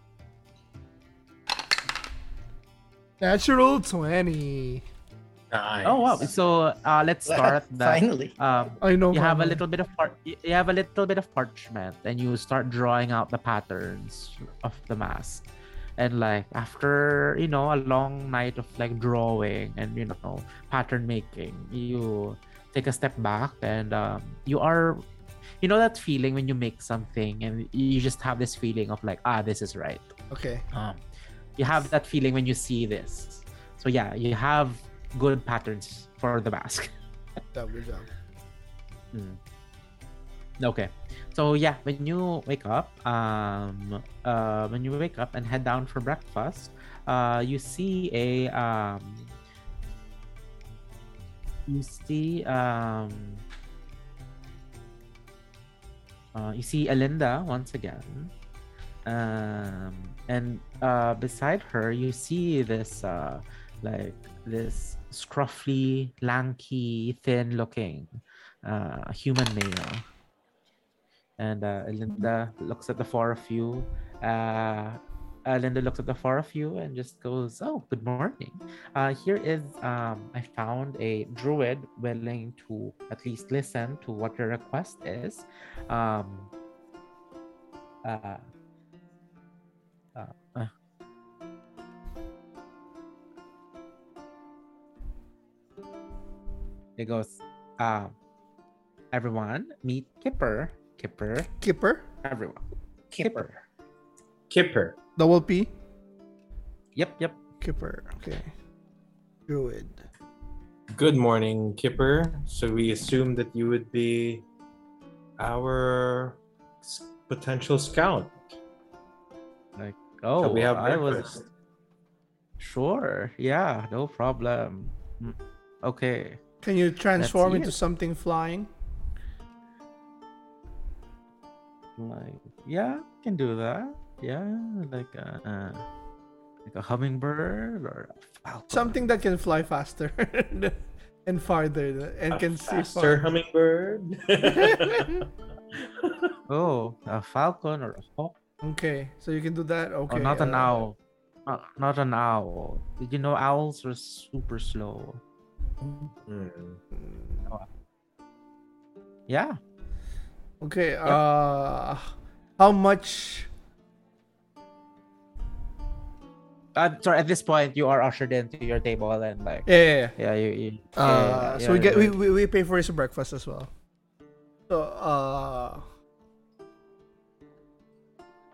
Natural 20. Nice. Oh wow! So let's start. Finally, I know. You have a little bit of parchment, and you start drawing out the patterns of the mask. And like after a long night of like drawing and pattern making, you take a step back, and you are, that feeling when you make something and you just have this feeling of like this is right. Okay. You have that feeling when you see this. So yeah, you have good patterns for the mask. Good job. Okay. So yeah, when you wake up and head down for breakfast, you see Elinda once again. And beside her, you see this this scruffy, lanky, thin-looking human male. And Elinda looks at the four of you. Elinda looks at the four of you and just goes, "Oh, good morning. Here is I found a druid willing to at least listen to what your request is. It goes, everyone, meet Kipper. Kipper? Everyone. Kipper. Double P? Yep. Kipper, okay. Druid. Good morning, Kipper. So we assume that you would be our potential scout. Like, oh, we have breakfast. Sure, yeah, no problem. Okay. Can you transform into something flying? Like, yeah, I can do that. Yeah, like a hummingbird or a falcon. Something that can fly faster and farther and can see faster. Hummingbird. Oh, a falcon or a hawk. Okay, so you can do that. Okay. Oh, not an owl. Not an owl. Did you know owls are super slow? Yeah. Okay. How much? Sorry. At this point, you are ushered into your table and like. Yeah. You so we pay for his breakfast as well. So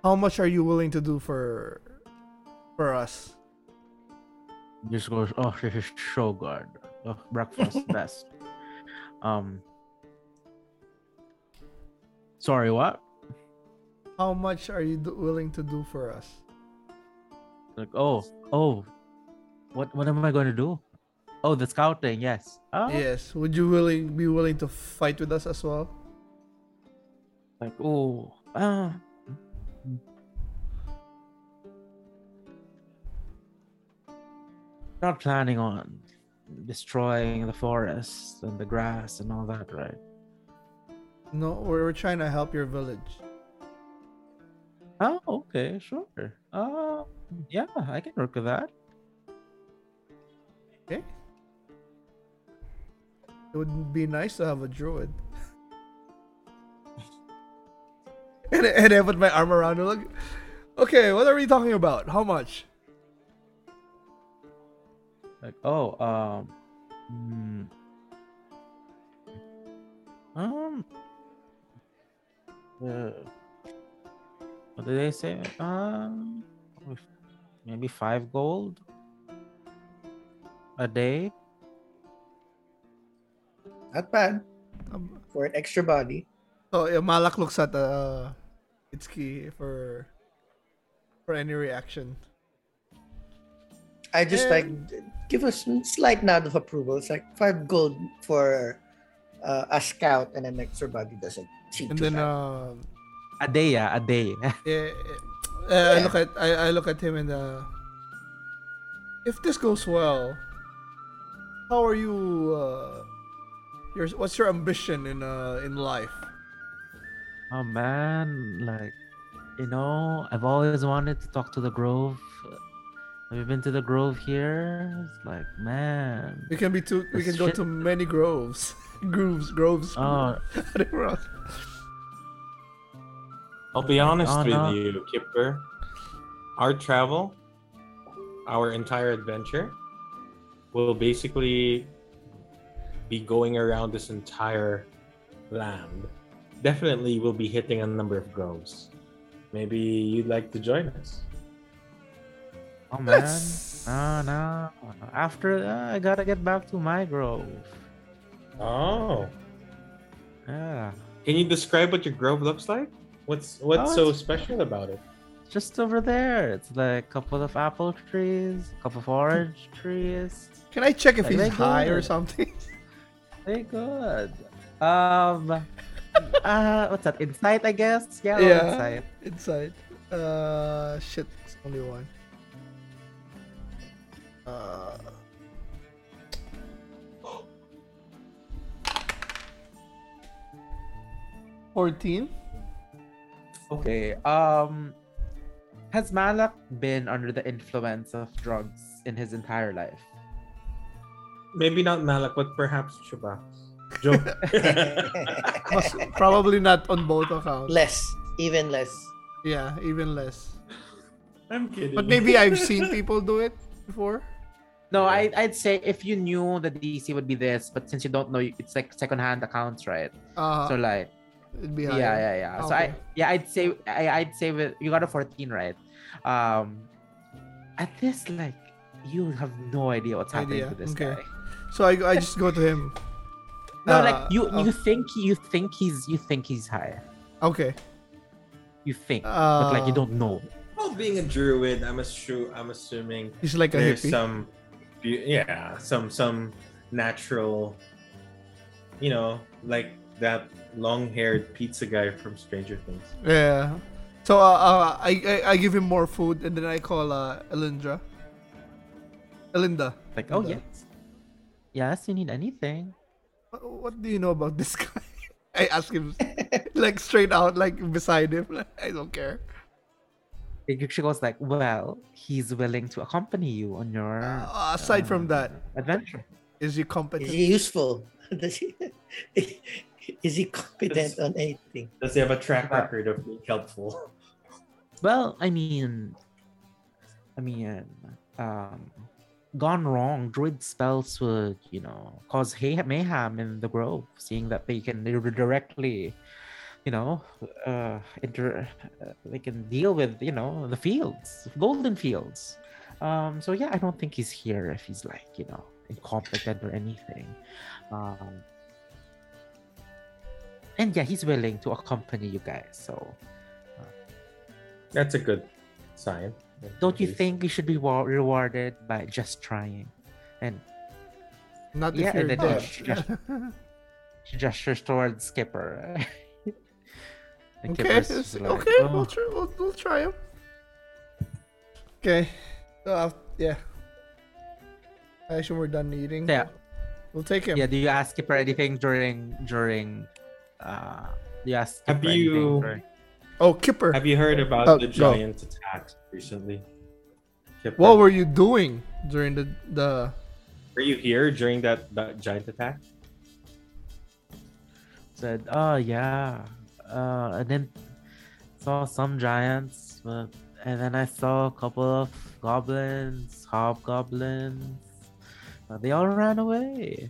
how much are you willing to do for us? Just goes. Oh, this is so good. Breakfast best. Sorry, what? How much are you willing to do for us? Like, what am I going to do? Oh, the scouting, yes. Oh. Yes. Would you be willing to fight with us as well? Like, not planning on destroying the forest and the grass and all that, right? No, we're trying to help your village. Oh, okay, sure. Yeah, I can work with that. Okay. It would be nice to have a druid. And I put my arm around her. Like, okay, what are we talking about? How much? Like, what did they say? Maybe 5 gold a day. Not bad for an extra body. So Malak looks at Itzky for any reaction. I just give a slight nod of approval. It's like 5 gold for a scout and an extra body doesn't cheat. And then a day. Yeah. I look at him and if this goes well, how are you? What's your ambition in life? Oh man, I've always wanted to talk to the Grove. Have you been to the Grove here? It's like, man. We can go to many groves. Groves. Oh. I'll be honest with you, Kipper. Our travel, our entire adventure, will basically be going around this entire land. Definitely we'll be hitting a number of groves. Maybe you'd like to join us. Oh man, no. After that, I gotta get back to my grove. Oh. Yeah. Can you describe what your grove looks like? What's so special about it? Just over there. It's like a couple of apple trees, a couple of orange trees. Can I check if he's high or something? Very good. What's that? Insight, I guess? Yeah. Insight. Shit, it's only one. Oh. 14. Okay. Has Malak been under the influence of drugs in his entire life? Maybe not Malak, but perhaps Chubox. Joke. Probably not on both accounts. Even less. Yeah, even less. I'm kidding. But maybe I've seen people do it before. No, yeah. I'd say if you knew the DC would be this, but since you don't know, it's like secondhand accounts, right? So like, it'd be yeah. Okay. So I'd say with you got a 14, right? At this like, you have no idea what's happening to this guy. So I just go to him. No, like you think he's high. Okay. You think, but like you don't know. Well, being a druid, I'm assuming he's like there's a hippie. some natural, like that long-haired pizza guy from Stranger Things. Yeah. So I give him more food and then I call Elinda. Like, oh yes. Yes, you need anything. What do you know about this guy? I ask him like straight out, like beside him. Like, I don't care. She goes like, well, he's willing to accompany you on your aside from that adventure. Is he competent? Is he useful? Is he competent on anything? Does he have a track record of being helpful? Well, I mean, gone wrong, druid spells would, cause mayhem in the grove, seeing that they can directly they can deal with, the fields, golden fields. So yeah, I don't think he's here if he's like, incompetent or anything. And yeah, he's willing to accompany you guys, so... that's a good sign. Don't you think you should be rewarded by just trying? And... not yeah, and then she gestures towards Kipper. Okay, Kipper's like, okay, oh. We'll try him. Okay. Yeah. Actually, we're done eating. Yeah. We'll take him. Yeah, do you ask Kipper anything during... do you ask Kipper anything? Oh, Kipper. Have you heard about the giant attack recently? Kipper. What were you doing during the... Were you here during that giant attack? Said, oh yeah. And then saw some giants, and then I saw a couple of goblins, hobgoblins. They all ran away.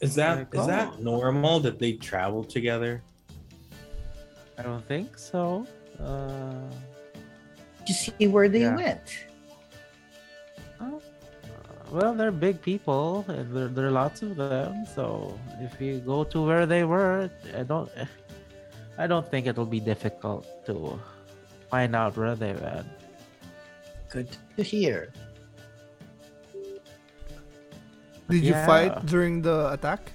Is that normal that they travel together? I don't think so. You see where they went? Oh. Well, they're big people, and there are lots of them. So if you go to where they were, I don't think it'll be difficult to find out where they went. Good to hear. Did you fight during the attack?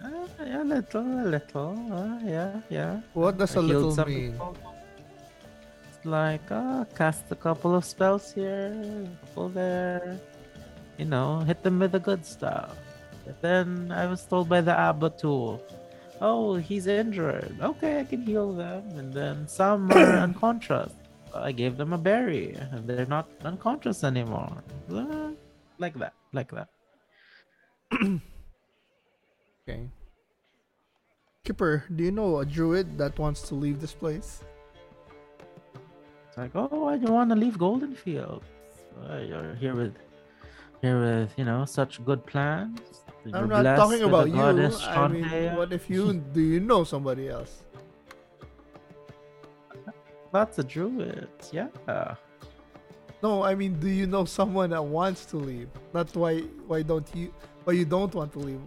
A little. Yeah. What does a little mean? People. Like, cast a couple of spells here, go there, hit them with the good stuff. But then I was told by the abbot too, oh, he's injured. Okay, I can heal them. And then some are unconscious. I gave them a berry, and they're not unconscious anymore. Like that. Okay. Kipper, do you know a druid that wants to leave this place? Like, oh, I don't want to leave Golden Fields. You're here with such good plans. You're I'm not talking about you. I mean, what if you do? You know somebody else? Lots of druids, yeah. No, I mean, do you know someone that wants to leave? That's why don't you? Why you don't want to leave?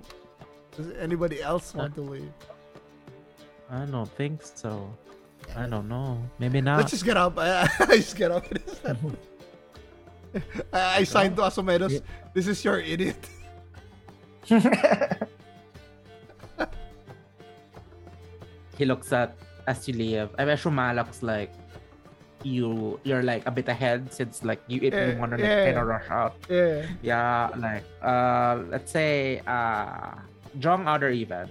Does anybody else want to leave? I don't think so. I don't know. Maybe not. Let's just get up. I just get up. I signed to Asmodeus. Yeah. This is your idiot. He looks at as you leave. I'm sure Malak's like, you're like a bit ahead since like you didn't want to rush out. Yeah. Like let's say John order even.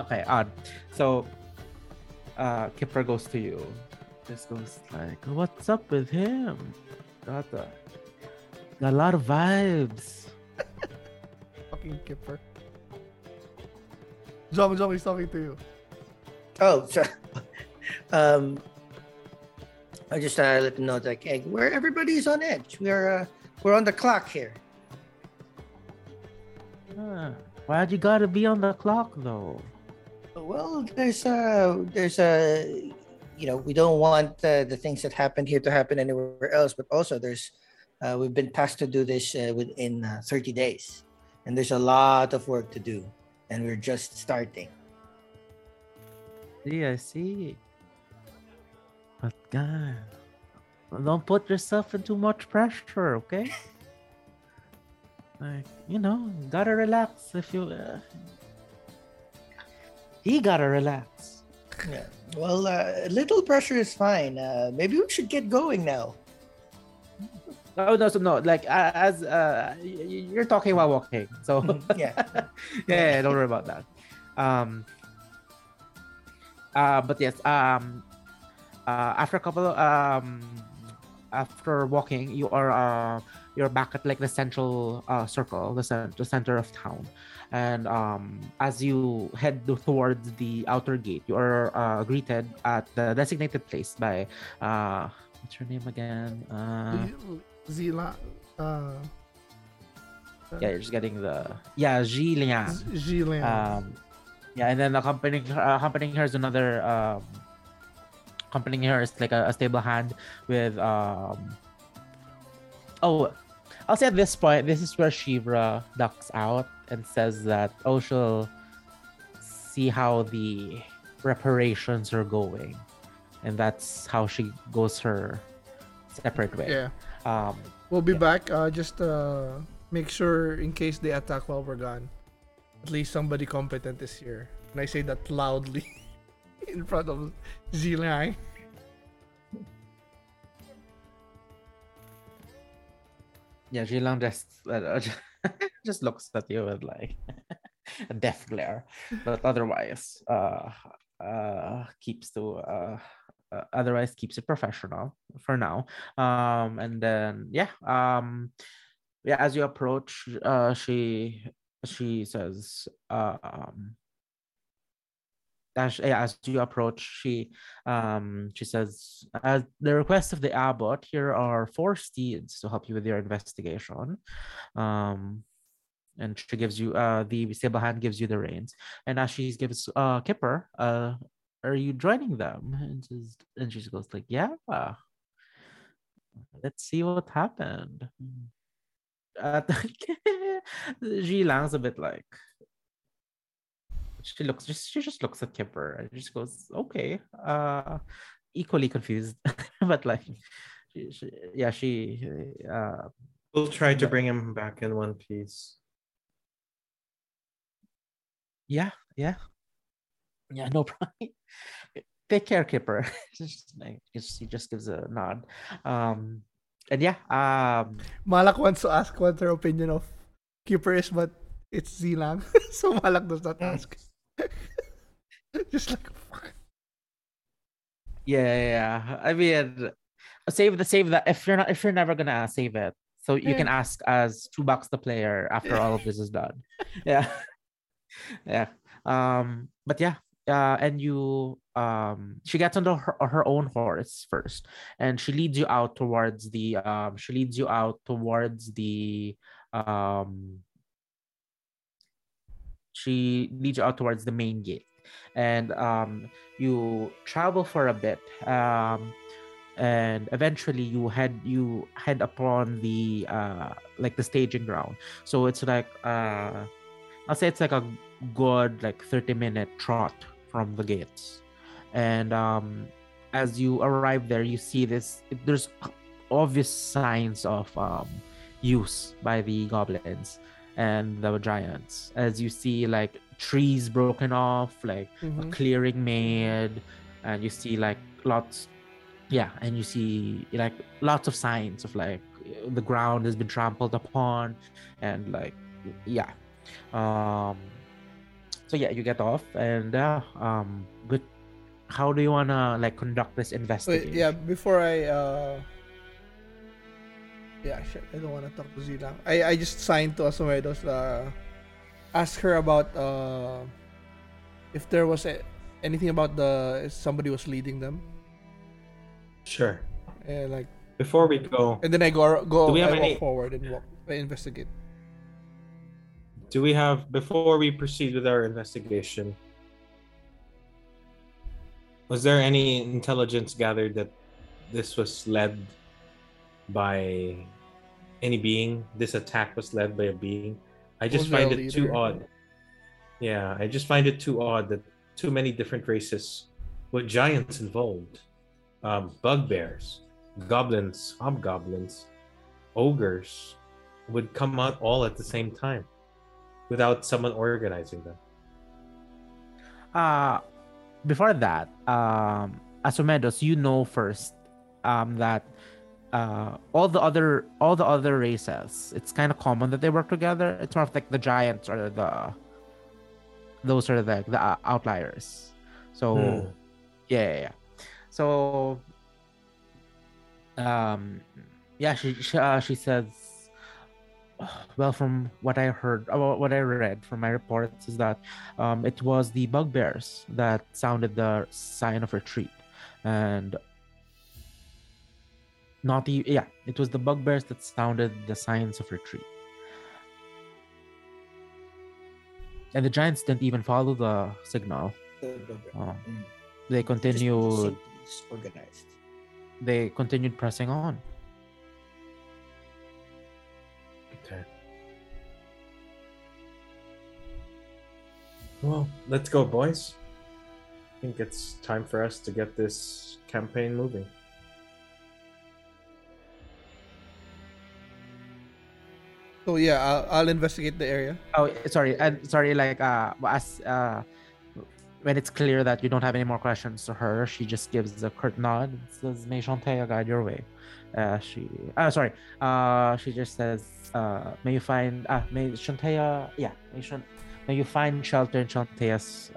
Okay, odd. So, Kipper goes to you. Just goes like, what's up with him? Got a lot of vibes. Fucking Kipper. John, he's talking to you. Oh, sorry. I just let him know like, hey, everybody's on edge. We're on the clock here. Why'd you gotta be on the clock though? Well, there's we don't want the things that happened here to happen anywhere else, but also there's we've been tasked to do this within 30 days, and there's a lot of work to do, and we're just starting. See, I see. But God, don't put yourself in too much pressure, okay? Like, gotta relax if you... He gotta relax. Yeah. Well, a little pressure is fine. Maybe we should get going now. Oh, no. Like, as you're talking while walking. So, yeah, don't worry about that. But yes, after a couple of... after walking, you are... You're back at like the central circle, the center of town, and as you head towards the outer gate, you are greeted at the designated place by what's her name again? Zilang. You're just getting the Zilang. Zilang. And then accompanying her is another. Accompanying her is like a stable hand with. I'll say at this point, this is where Shivra ducks out and says that, oh, she'll see how the reparations are going. And that's how she goes her separate way. Yeah. We'll be back. Just make sure in case they attack while we're gone, at least somebody competent is here. And I say that loudly in front of Zilang. Yeah, Zilang just looks at you with like a death glare, but otherwise keeps it professional for now. And then as you approach, she says, she says, at the request of the abbot, here are 4 steeds to help you with your investigation. And she gives you the stable hand gives you the reins. And as she gives Kipper, are you joining them? And she goes like, yeah. Let's see what happened. Zhilang's a bit like. She just looks at Kipper and just goes, okay. Equally confused, but like, she we'll try to bring him back in one piece. Yeah, no problem. Take care, Kipper. She just gives a nod. Malak wants to ask what her opinion of Kipper is, but it's Zilang. So Malak does not ask. Just like, fuck. Yeah. I mean, save that. If you're never gonna ask, save it. So you can ask as Chubox the player after all of this is done. Yeah. And you she gets onto her own horse first, and she leads you out towards the main gate, and you travel for a bit, and eventually you head upon the like the staging ground. So it's like I'll say it's like a good 30-minute trot from the gates, and as you arrive there, you see this. There's obvious signs of use by the goblins and the giants, as you see like trees broken off, like a clearing made, and you see like lots of signs of like the ground has been trampled upon, and you get off, and good. How do you wanna conduct this investigation? Wait, before I I don't want to talk to Zilang. I just signed to Asmodeus, ask her about if there was anything about if somebody was leading them. Sure. Before we go, and then I go. Do we have walk forward and walk? I investigate. Do we have, before we proceed with our investigation, was there any intelligence gathered that this was led by any being? This attack was led by a being? I just find it too odd. Yeah, I just find it too odd that too many different races with giants involved. Bugbears, goblins, hobgoblins, ogres would come out all at the same time without someone organizing them. Before that, Asmodeus, you know first that all the other races, it's kind of common that they work together. It's more of like the giants or those are the outliers. So So she says, well, from what I heard, what I read from my reports is that it was the bugbears that sounded the sign of retreat, and it was the bugbears that sounded the signs of retreat, and the giants didn't even follow the signal. They continued organized. They continued pressing on. Okay. Well, let's go, boys. I think it's time for us to get this campaign moving. So yeah, I'll investigate the area. Oh, sorry. Like, as when it's clear that you don't have any more questions to her, she just gives a curt nod and says, "May Shantaya guide your way." She just says, "May you find shelter in Shantaya's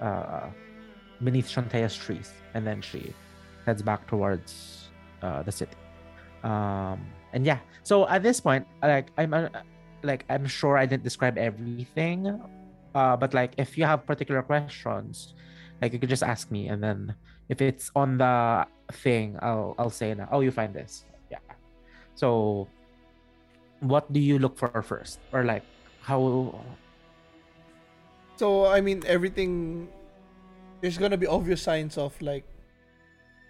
beneath Shantaya's trees," and then she heads back towards the city. And yeah, so at this point, like I'm sure I didn't describe everything, but like if you have particular questions, like you could just ask me, and then if it's on the thing, I'll say, "Oh, you find this." Yeah. So, what do you look for first, or like how? So I mean, everything. There's gonna be obvious signs of like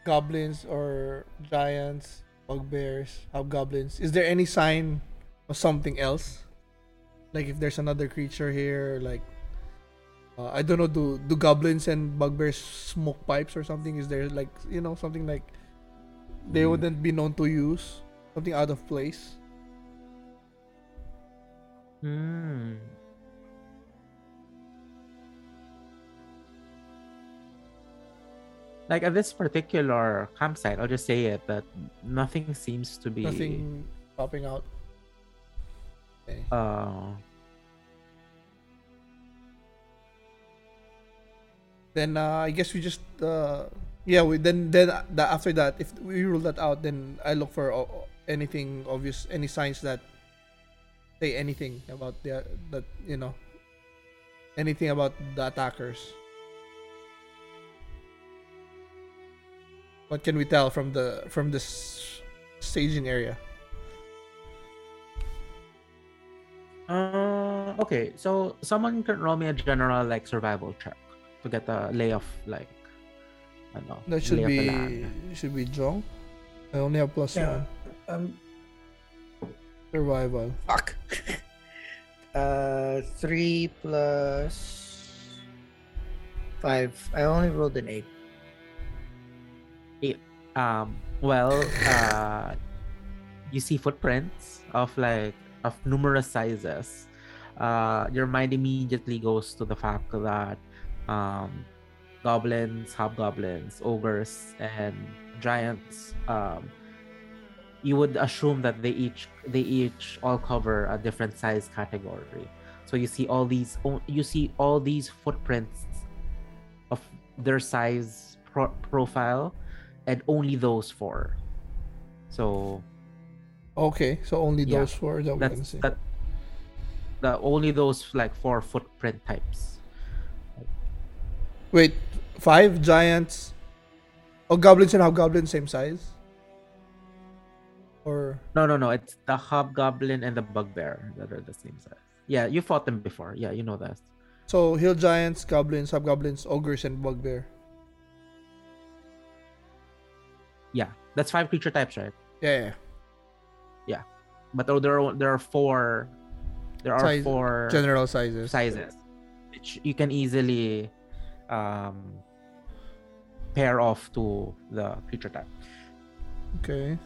goblins or giants, bugbears, hobgoblins. Is there any sign of something else? Like if there's another creature here, like I don't know, do goblins and bugbears smoke pipes or something? Is there like, you know, something like they wouldn't be known to use? Something out of place? Like at this particular campsite, I'll just say it, that nothing seems to be... Nothing popping out. Okay. Then I guess we just... after that, if we rule that out, then I look for anything obvious, any signs that say anything about anything about the attackers. What can we tell from this staging area? Okay, so someone can roll me a general like survival check to get a lay of like, I don't know. That should be John. I only have plus one. Survival. Fuck. 3 plus 5. I only rolled an 8. You see footprints of numerous sizes. Your mind immediately goes to the fact that goblins, hobgoblins, ogres, and giants. You would assume that they each all cover a different size category. So you see all these footprints of their size profile. And only those four. So. Okay, so only those four that we can see. Only those like four footprint types. Wait, 5 giants. Oh, goblins and hobgoblins, same size? Or. No. It's the hobgoblin and the bugbear that are the same size. Yeah, you fought them before. Yeah, you know that. So, hill giants, goblins, hobgoblins, ogres, and bugbear. Yeah, that's 5 creature types, right? Yeah. But there are 4. There are four general sizes, which you can easily pair off to the creature type. Okay.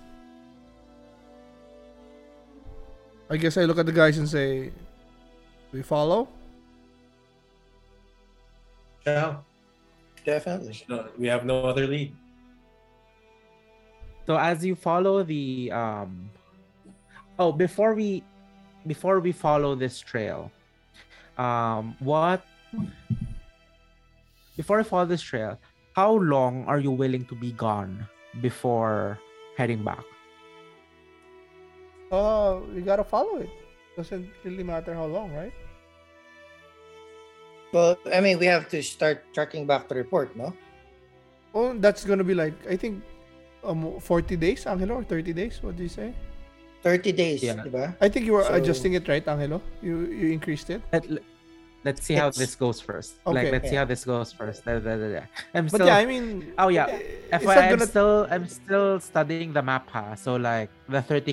I guess I look at the guys and say, "We follow." Yeah, definitely. We have no other lead. So as you follow the before we follow this trail, how long are you willing to be gone before heading back? We gotta follow it. Doesn't really matter how long, right? Well, I mean, we have to start tracking back the report, no? Oh, that's gonna be like, I think. 40 days, Angelo, or 30 days? What do you say? 30 days, yeah. Right? I think you were adjusting it, right, Angelo? You increased it? Let's see how this goes first. Okay. Like, let's see how this goes first. I'm still studying the map, so like the 30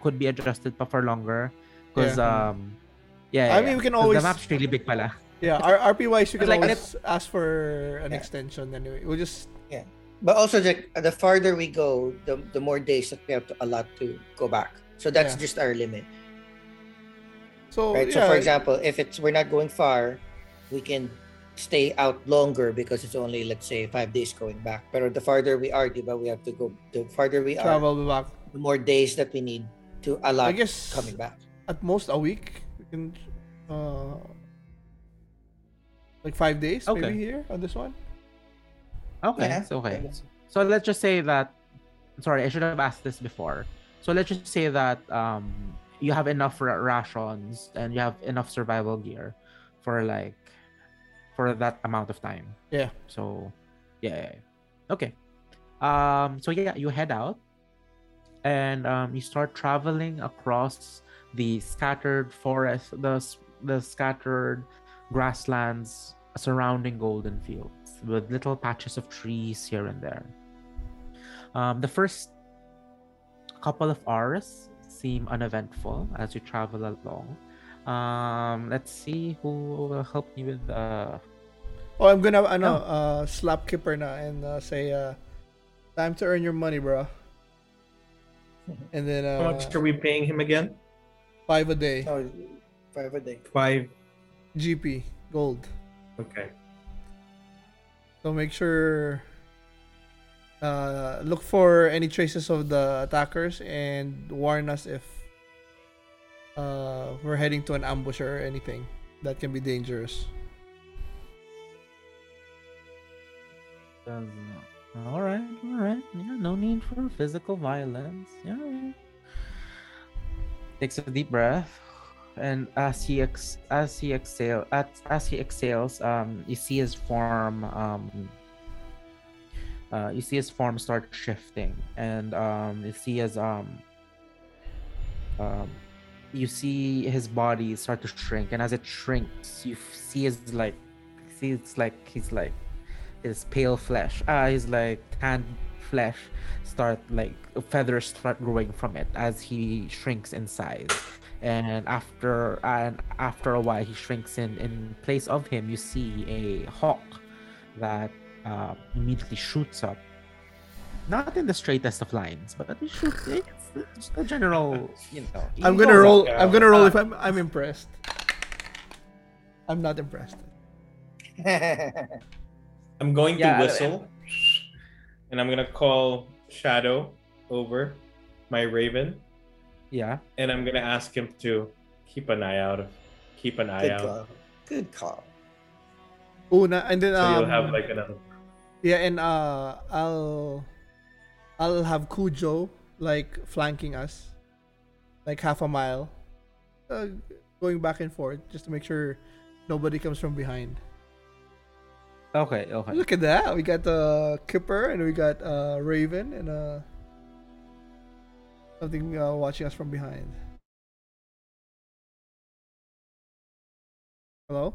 could be adjusted for longer. Because, I mean, we can always... The map's really big pala. Yeah, RP-wise, we can always ask for an extension anyway. We'll just... Yeah. But also, the farther we go, the more days that we have to allot to go back. So that's just our limit. So, right? So, for example, if it's we're not going far, we can stay out longer because it's only, let's say, 5 days going back. But the farther we are, we have to go. The farther we travel back, the more days that we need to allot, I guess, coming back. At most a week. We can, like 5 days, maybe here on this one. Okay, yeah. Okay. So let's just say that. Sorry, I should have asked this before. So let's just say that you have enough rations and you have enough survival gear for that amount of time. Yeah. So, okay. You head out and you start traveling across the scattered forest, the scattered grasslands surrounding Golden Fields with little patches of trees here and there. The first couple of hours seem uneventful as you travel along. Let's see who will help me with I'm gonna slap Kipper na and say time to earn your money, bro. And then how much are we paying him again? 5 a day. 5 GP gold. Okay. So make sure look for any traces of the attackers and warn us if we're heading to an ambush or anything that can be dangerous. All right. Yeah, no need for physical violence. Yeah. Takes a deep breath, and as he exhales, you see his form start shifting, and you see his body start to shrink, and as it shrinks, you see his pale flesh, his tanned flesh start feathers start growing from it as he shrinks in size. And after a while, he shrinks in place of him. You see a hawk that immediately shoots up. Not in the straightest of lines, but it shoots. It's a general, I'm gonna roll if I'm impressed. I'm not impressed. I'm going to whistle, and I'm gonna call Shadow over my Raven. Yeah. And I'm gonna ask him to keep an eye out. Good call. And then so you'll have another. Yeah, and I'll have Kujo flanking us, half a mile, going back and forth just to make sure nobody comes from behind. Okay. Look at that. We got Kipper and we got Raven and something watching us from behind. Hello?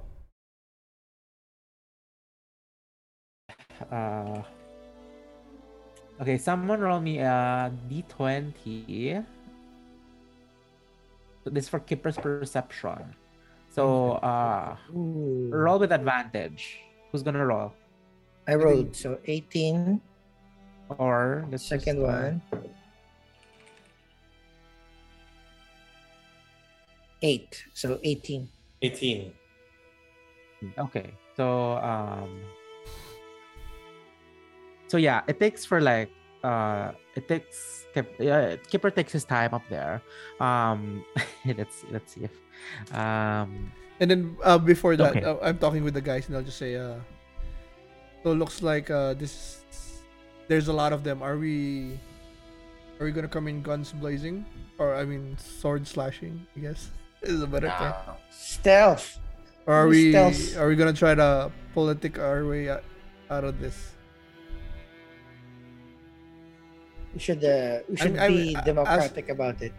Okay, someone roll me a D20. This is for Kipper's perception. So, roll with advantage. Who's gonna roll? I rolled, so 18. Or the second one. 8, so 18. 18. Okay, so, Kipper takes his time up there. Let's see if and then before that, okay. I'm talking with the guys and I'll just say so it looks like there's a lot of them. Are we gonna come in guns blazing? Or sword slashing, I guess is a better term. Stealth. Or are we gonna try to politic our way out of this? We should be democratic about it.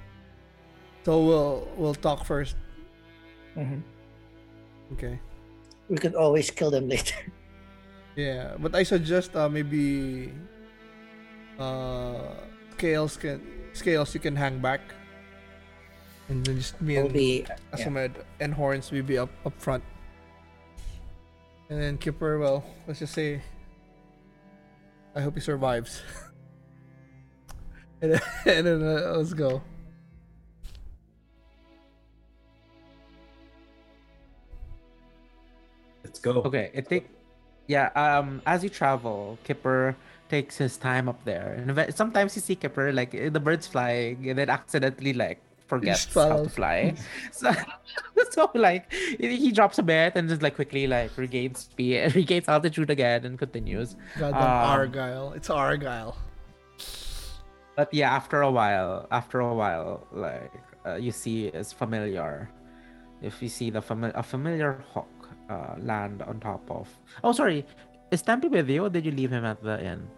So we'll talk first. Mm-hmm. Okay. We could always kill them later. Yeah, but I suggest maybe scales you can hang back. And then just me and Asmed and Horns will be up front. And then Kipper, well, let's just say I hope he survives. and then let's go. Let's go. Okay, I think, yeah, as you travel, Kipper takes his time up there. And sometimes you see Kipper, like, the bird's flying and then accidentally, like, forgets how to fly. So like, he drops a bit and just, like, quickly, like, regains speed, regains altitude again and continues. Goddamn Argyle. It's Argyle. But yeah, after a while, like, you see is familiar. If you see a familiar hawk land on top of... Oh, sorry. Is Tempi with you or did you leave him at the inn?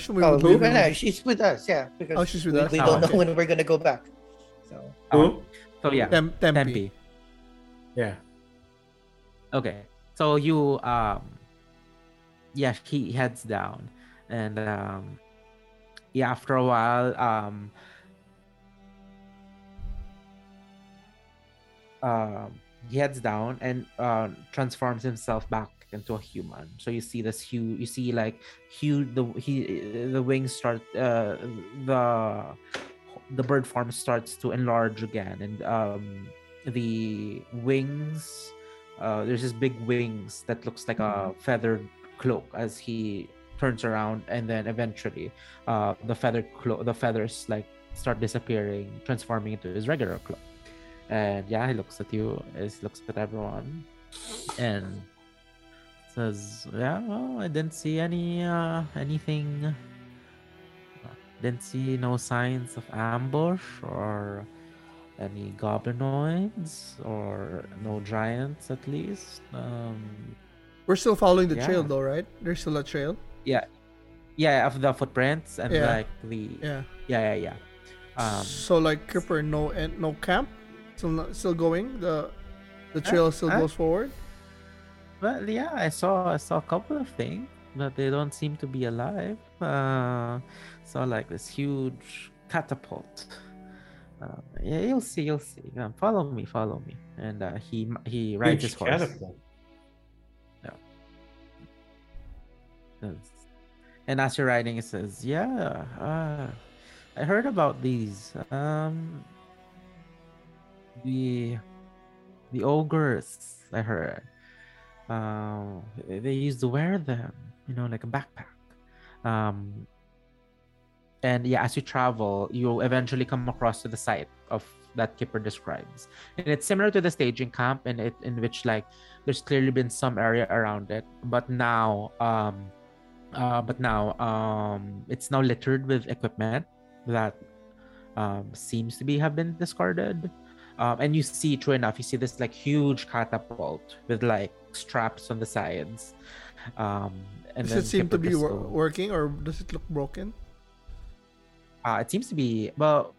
She's with us, yeah. Because she's with us. We don't know when we're gonna go back. So. Who? So yeah, Tempi. Yeah. Okay. So you yeah, he heads down, and yeah, after a while he heads down and transforms himself back into a human. So you see this huge, the wings start, the bird form starts to enlarge again, and the wings, there's this big wings that looks like a feathered cloak as he turns around, and then eventually the feathers, like, start disappearing, transforming into his regular cloak. And yeah, he looks at you, he looks at everyone, and says, yeah, well, I didn't see anything. Didn't see no signs of ambush or any goblinoids or no giants, at least. We're still following the trail, though, right? There's still a trail. Yeah, yeah, of the footprints and so like Kipper, no camp, still going. The trail still goes forward. Well, yeah, I saw a couple of things, but they don't seem to be alive. Saw like this huge catapult. Yeah, you'll see. Follow me. And he rides huge his horse. Catapult. Yeah. And as you're riding, he says, "Yeah, I heard about these. The ogres. I heard." They used to wear them, like a backpack. And yeah, as you travel, you eventually come across to the site of that Kipper describes, and it's similar to the staging camp, and in which like there's clearly been some area around it, but now it's now littered with equipment that seems to have been discarded. And you see, true enough, this like huge catapult with like straps on the sides. And does it seem to be working, or does it look broken? It seems to be. Well,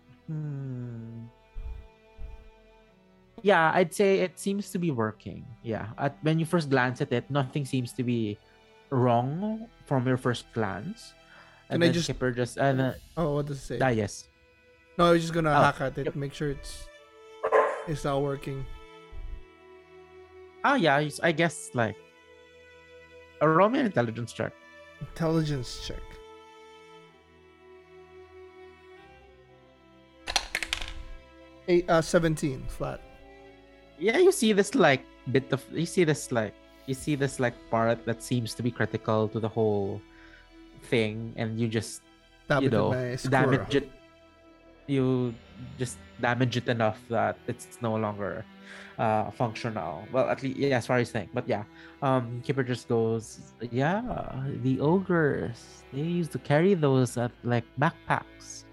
yeah, I'd say it seems to be working. Yeah, when you first glance at it, nothing seems to be wrong from your first glance. And then Kipper just... what does it say? Yes. No, I was just gonna hack at it, make sure it's not working. Yeah, I guess, like, a Roman intelligence check. Intelligence check. Eight, 17 flat. Yeah, you see this part that seems to be critical to the whole thing, and you just damage it. You just damage it enough that it's no longer functional. Well, at least, yeah, as far as think. But yeah, Kipper just goes, yeah, the ogres, they used to carry those at like backpacks.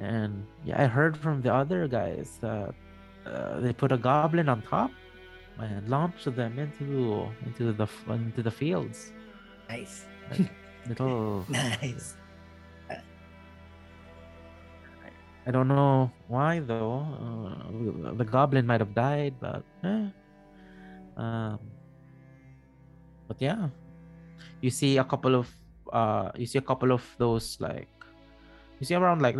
And yeah, I heard from the other guys that they put a goblin on top and launched them into the fields. Nice. Like, little nice. I don't know why, though. The goblin might have died, but... but yeah. You see a couple of those, like, You see around like,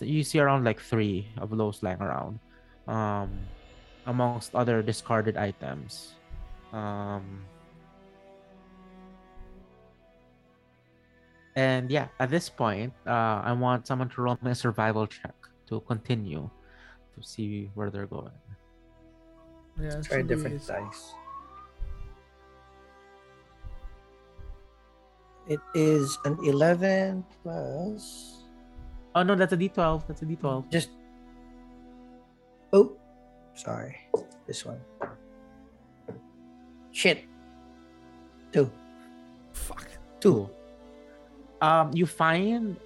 you see around like 3 of those lying around, amongst other discarded items. And yeah, at this point, I want someone to roll me a survival check to continue to see where they're going. Yeah, let's try different dice. It is an 11 plus... Oh no, that's a D12. That's a D12. Just... Oh, sorry. This one. Shit. 2. Fuck. 2. You find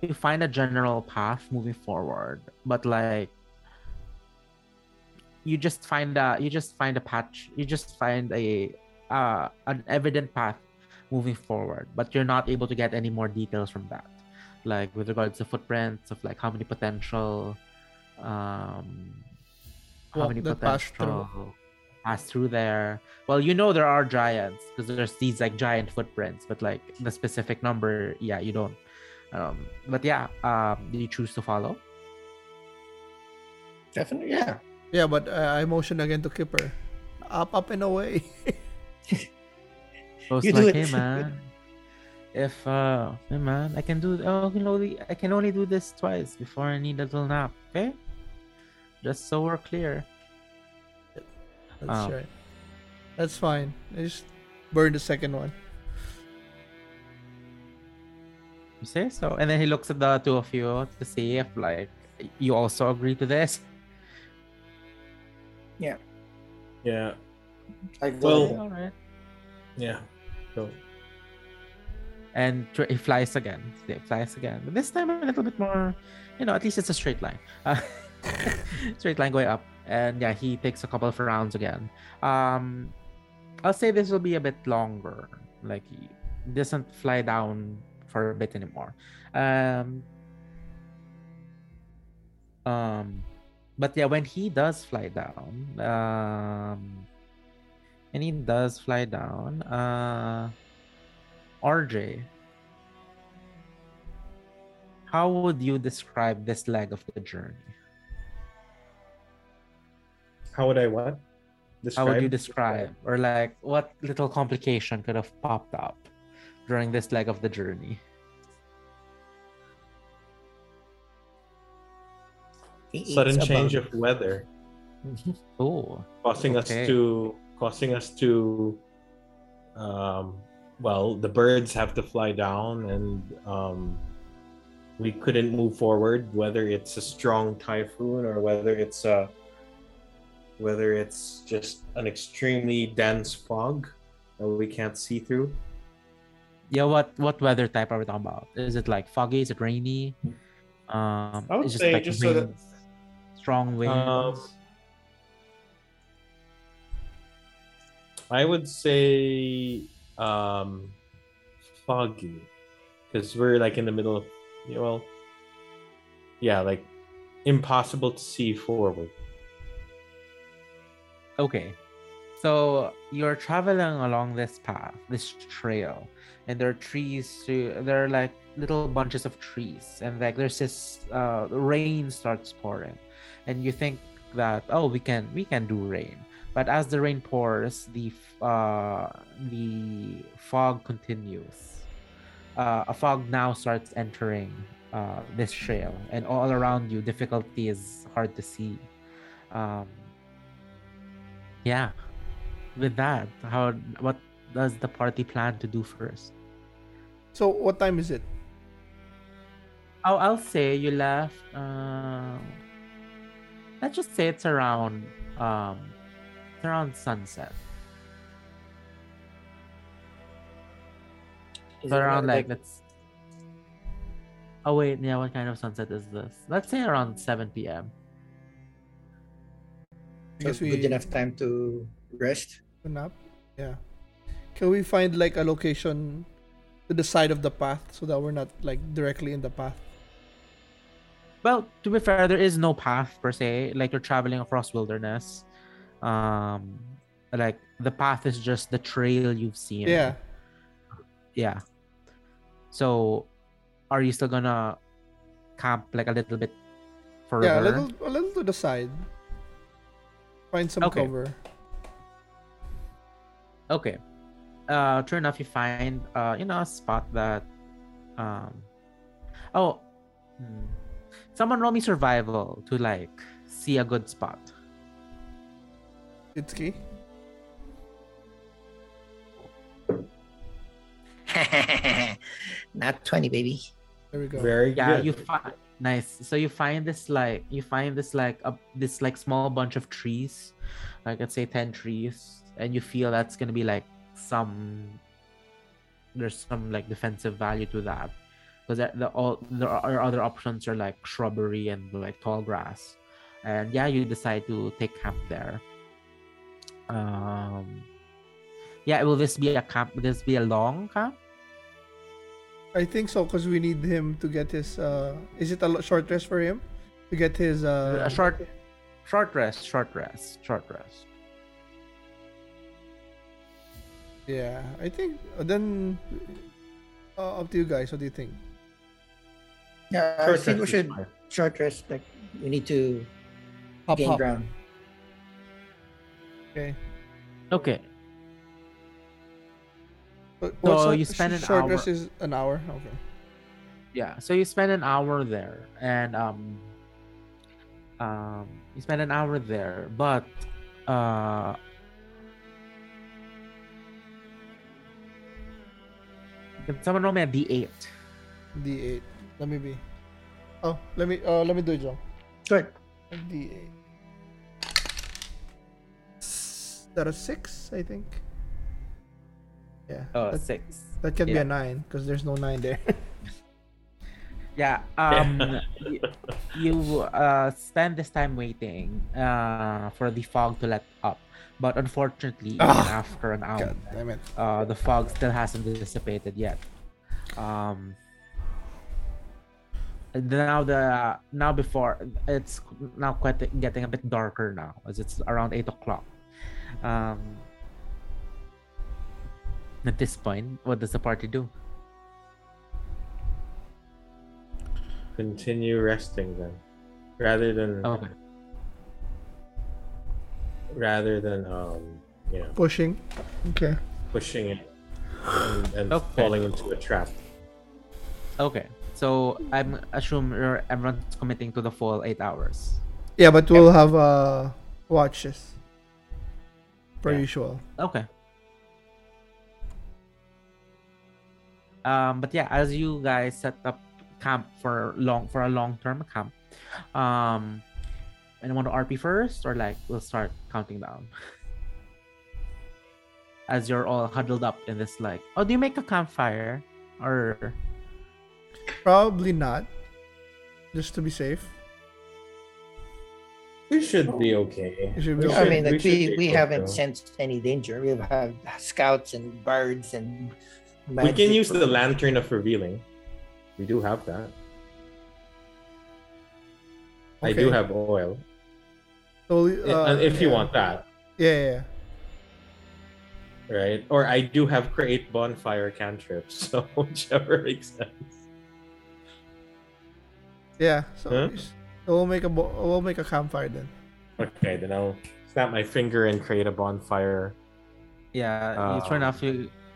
a general path moving forward, but like you just find an evident path moving forward, but you're not able to get any more details from that, like with regards to footprints of like how many potential pass through there. Well, you know there are giants because there's these like giant footprints, but like the specific number, yeah, you don't. But yeah, do you choose to follow? Definitely, yeah. Yeah, but I motion again to Kipper. Up and away. You do it. Hey man, I can do. I can only do this twice before I need a little nap. Okay, just so we're clear. That's right. That's fine. I just burned the second one. You say so? And then he looks at the two of you to see if, like, you also agree to this. Yeah. Yeah. I go. Well, all right. Yeah. Go. And he flies again. But this time a little bit more, you know, at least it's a straight line. Straight line going up. And yeah, he takes a couple of rounds again. I'll say this will be a bit longer. Like, he doesn't fly down for a bit anymore. But yeah, when he does fly down, RJ, how would you describe this leg of the journey? How would I what? Describe? How would you describe? Or like what little complication could have popped up during this leg of the journey? Sudden change of weather. Oh. Causing us to well, the birds have to fly down, and we couldn't move forward, whether it's a strong typhoon or whether it's just an extremely dense fog that we can't see through. Yeah, what weather type are we talking about? Is it like foggy? Is it rainy? I would say just so that strong winds. I would say foggy, because we're like in the middle of like impossible to see forward. Okay, so you're traveling along this path, this trail, and there are trees. There are like little bunches of trees, and like there's this rain starts pouring, and you think that we can do rain, but as the rain pours, the fog continues. A fog now starts entering this trail, and all around you, difficulty is hard to see. Yeah, with that, what does the party plan to do first? So what time is it? Oh, I'll say you left. Let's just say it's around sunset. So around like that's. Oh wait, yeah. What kind of sunset is this? Let's say around 7 p.m. So we good enough time to rest? Nap? Yeah. Can we find like a location to the side of the path so that we're not like directly in the path? Well, to be fair, there is no path per se. Like you're traveling across wilderness. Like the path is just the trail you've seen. Yeah. So are you still gonna camp like a little bit further. Yeah, a little to the side. Find some cover. Okay. Sure enough, you find a spot that someone roll me survival to like see a good spot. Itzky. Not 20, baby. There we go. Very good. You find nice. So you find this small bunch of trees, like let's say 10 trees, and you feel that's gonna be like there's some like defensive value to that, because there are other options are like shrubbery and like tall grass, and you decide to take camp there. Will this be a camp? Will this be a long camp? I think so, because we need him to get his. Is it a short rest for him to get his? A short rest. Yeah, I think then up to you guys. What do you think? Yeah, I think we should short rest. Like we need to gain ground. Okay. So you spend an hour. Short rest is an hour. Okay. Yeah. So you spend an hour there, and but can someone roll me a D8? D8. Let me be. Oh, let me do it, John. Good. D8. That is 6, I think. Yeah. Oh, that's 6. That can be a 9 because there's no 9 there. You spend this time waiting for the fog to let up, but unfortunately, after an hour, God damn it, the fog still hasn't dissipated yet. Now quite getting a bit darker now, as it's around 8:00. At this point, what does the party do? Continue resting then, rather than pushing. Okay. Pushing it and falling into a trap. Okay, so I'm assuming everyone's committing to the full 8 hours. Yeah, but we'll have watches. Per usual. Okay. As you guys set up camp for a long-term camp, anyone want to RP first, or like we'll start counting down as you're all huddled up in this like? Do you make a campfire, or probably not, just to be safe? We should be okay. I mean, like, we haven't sensed any danger. We have scouts and birds and. We can use the lantern of revealing. We do have that. Okay. I do have oil. So, and if you want that. Yeah. Right? Or I do have create bonfire cantrips. So whichever makes sense. Yeah. So we'll make a campfire then. Okay, then I'll snap my finger and create a bonfire. Yeah,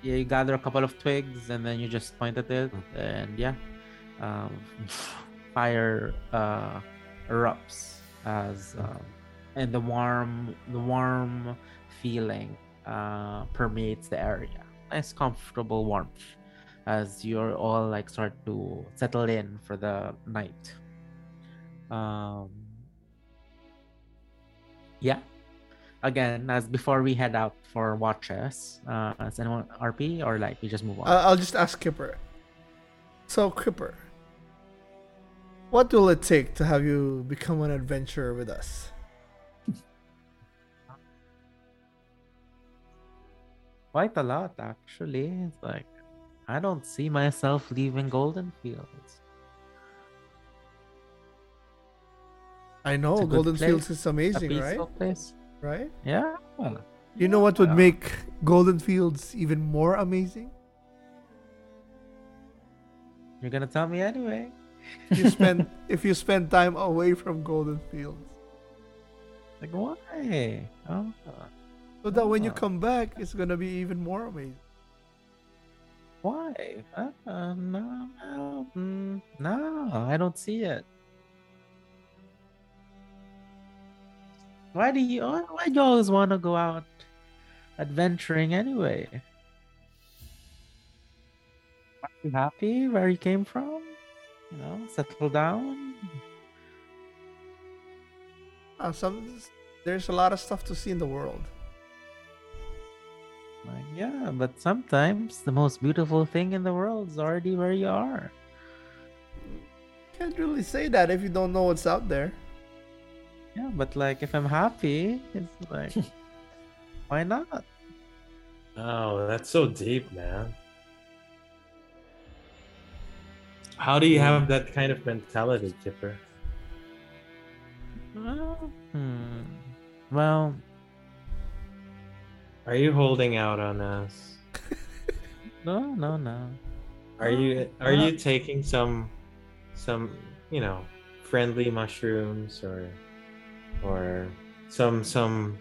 you gather a couple of twigs and then you just point at it, and fire erupts as and the warm feeling permeates the area. Nice, comfortable warmth as you're all like start to settle in for the night. Again, as before, we head out for watches. Is anyone RP, or like we just move on? I'll just ask Kipper. So Kipper, what will it take to have you become an adventurer with us? Quite a lot, actually. It's like I don't see myself leaving Golden Fields. I know Golden Fields is amazing, right? Right? Yeah. You know what would make Golden Fields even more amazing? You're gonna tell me anyway. If you spend time away from Golden Fields. Like why? Oh. So that when you come back, it's gonna be even more amazing. Why? No, I don't see it. Why do you always want to go out adventuring anyway? Aren't you happy where you came from? You know, settle down. There's a lot of stuff to see in the world. Yeah, but sometimes the most beautiful thing in the world is already where you are. Can't really say that if you don't know what's out there. Yeah, but like if I'm happy, it's like, why not? Oh, that's so deep, man. How do you have that kind of mentality, Kipper? Well, are you holding out on us? No. Are you taking some, you know, friendly mushrooms or some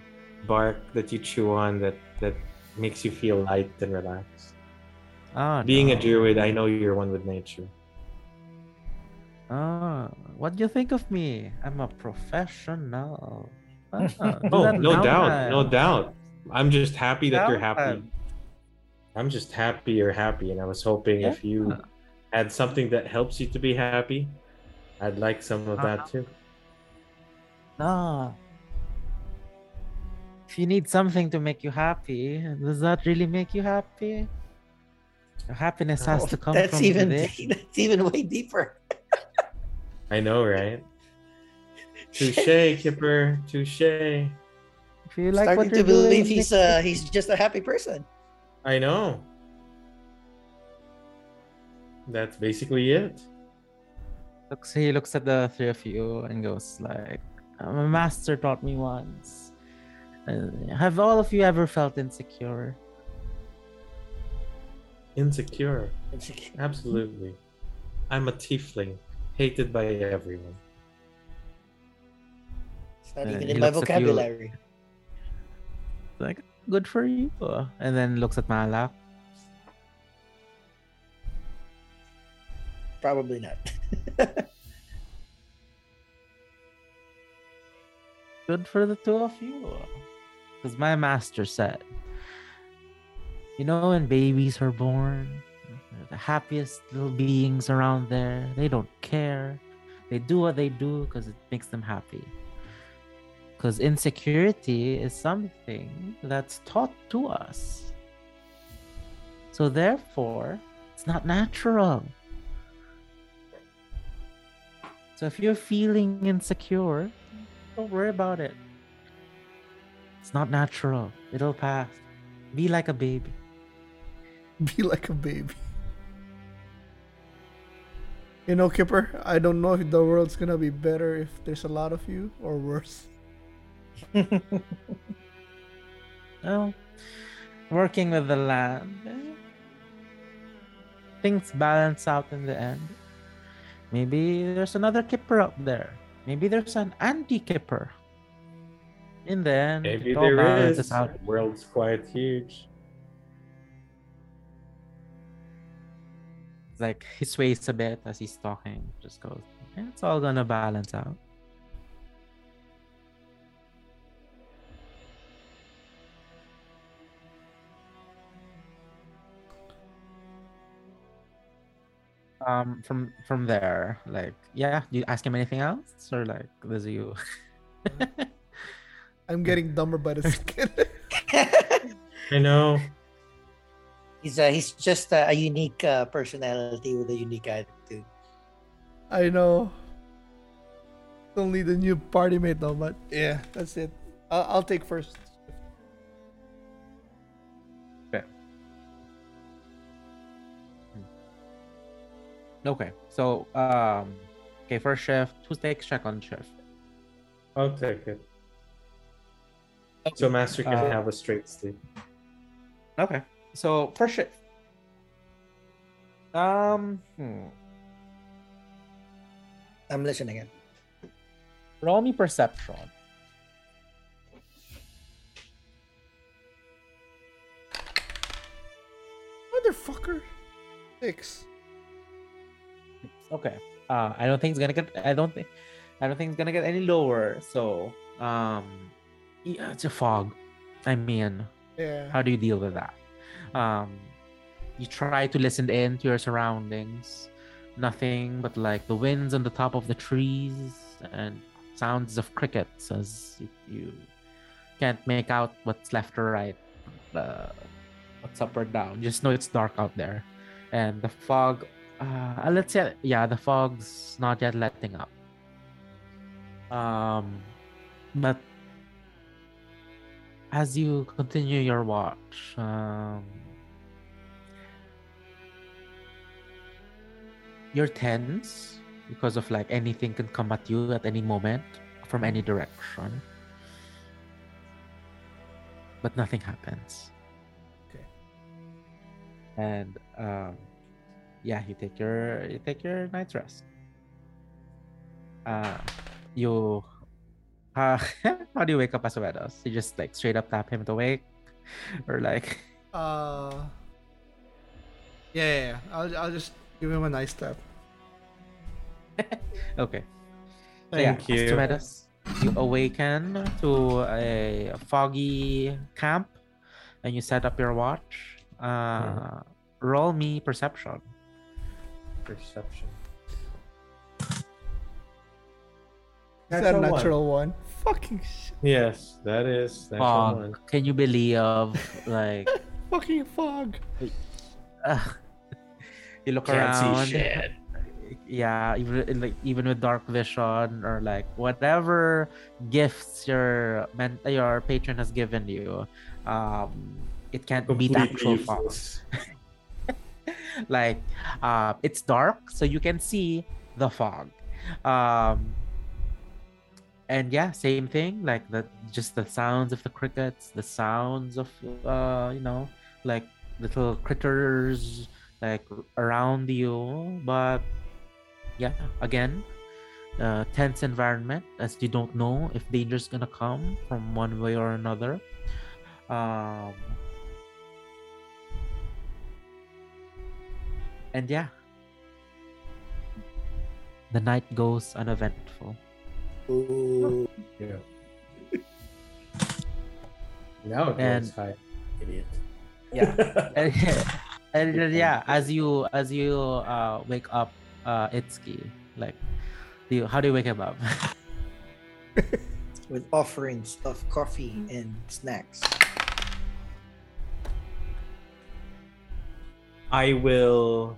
bark that you chew on that makes you feel light and relaxed? Being a druid, I know you're one with nature. What do you think of me? I'm a professional. No doubt. I'm just happy that you're happy. I'm just happy you're happy, and I was hoping if you had something that helps you to be happy, I'd like some of that too. No. If you need something to make you happy, does that really make you happy? Your happiness has to come from within. That's even way deeper. I know, right? Touché, Kipper. Touché. If you like starting what to believe doing, he's just a happy person. I know. That's basically it. He looks at the three of you and goes like, "My master taught me once. Have all of you ever felt insecure?" Insecure. Absolutely. I'm a tiefling. Hated by everyone. It's not even in my vocabulary. Like, good for you. And then looks at Malak. Probably not. Good for the two of you. Because my master said, you know, when babies are born, the happiest little beings around there. They don't care. They do what they do because it makes them happy. Because insecurity is something that's taught to us. So therefore, it's not natural. So if you're feeling insecure, don't worry about it. It's not natural. It'll pass. Be like a baby. You know, Kipper, I don't know if the world's gonna be better if there's a lot of you or worse. Well, working with the land, things balance out in the end. Maybe there's another Kipper up there. Maybe there's an anti-Kipper. In the end, maybe there is. The world's quite huge. Like, he sways a bit as he's talking. Just goes, it's all gonna balance out. From there, like, do you ask him anything else? Or like, this is you? I'm getting dumber by the second. I know. He's just a unique personality with a unique attitude. I know. Don't need a new party mate though, but yeah, that's it. I'll take first. Okay. So, first shift. Who takes second shift? I'll take it. So Master can have a straight sleep. Okay. So first shift. I'm listening in. Roll me perception. Motherfucker. 6. Okay. I don't think it's gonna get any lower. So, yeah, it's a fog. I mean, yeah. How do you deal with that? You try to listen in to your surroundings. Nothing but like the winds on the top of the trees and sounds of crickets as you can't make out what's left or right, what's up or down. Just know it's dark out there. And the fog, let's say, yeah, the fog's not yet letting up. But as you continue your watch, you're tense because of like anything can come at you at any moment from any direction. But nothing happens. Okay. And yeah, you take your night's rest. How do you wake up Asmodeus? You just like straight up tap him to wake, or like? Yeah. I'll just give him a nice tap. Okay. Thank you. Asmodeus, you awaken to a foggy camp, and you set up your watch. Roll me perception. That's a natural one. Fucking shit. Yes, that is natural one. Can you believe, like... fucking fog. You look around. Can't see shit. Yeah, even with dark vision or like whatever gifts your patron has given you, it can't beat actual fog. Like, it's dark, so you can see the fog. And yeah, same thing, like the sounds of the crickets, the sounds of, like little critters like around you. But yeah, again, tense environment as you don't know if danger's gonna come from one way or another. And yeah, the night goes uneventful. Ooh. Yeah. Now it's fine, idiot. Yeah. and yeah, as you wake up Itzky, like how do you wake him up? With offerings of coffee and snacks. I will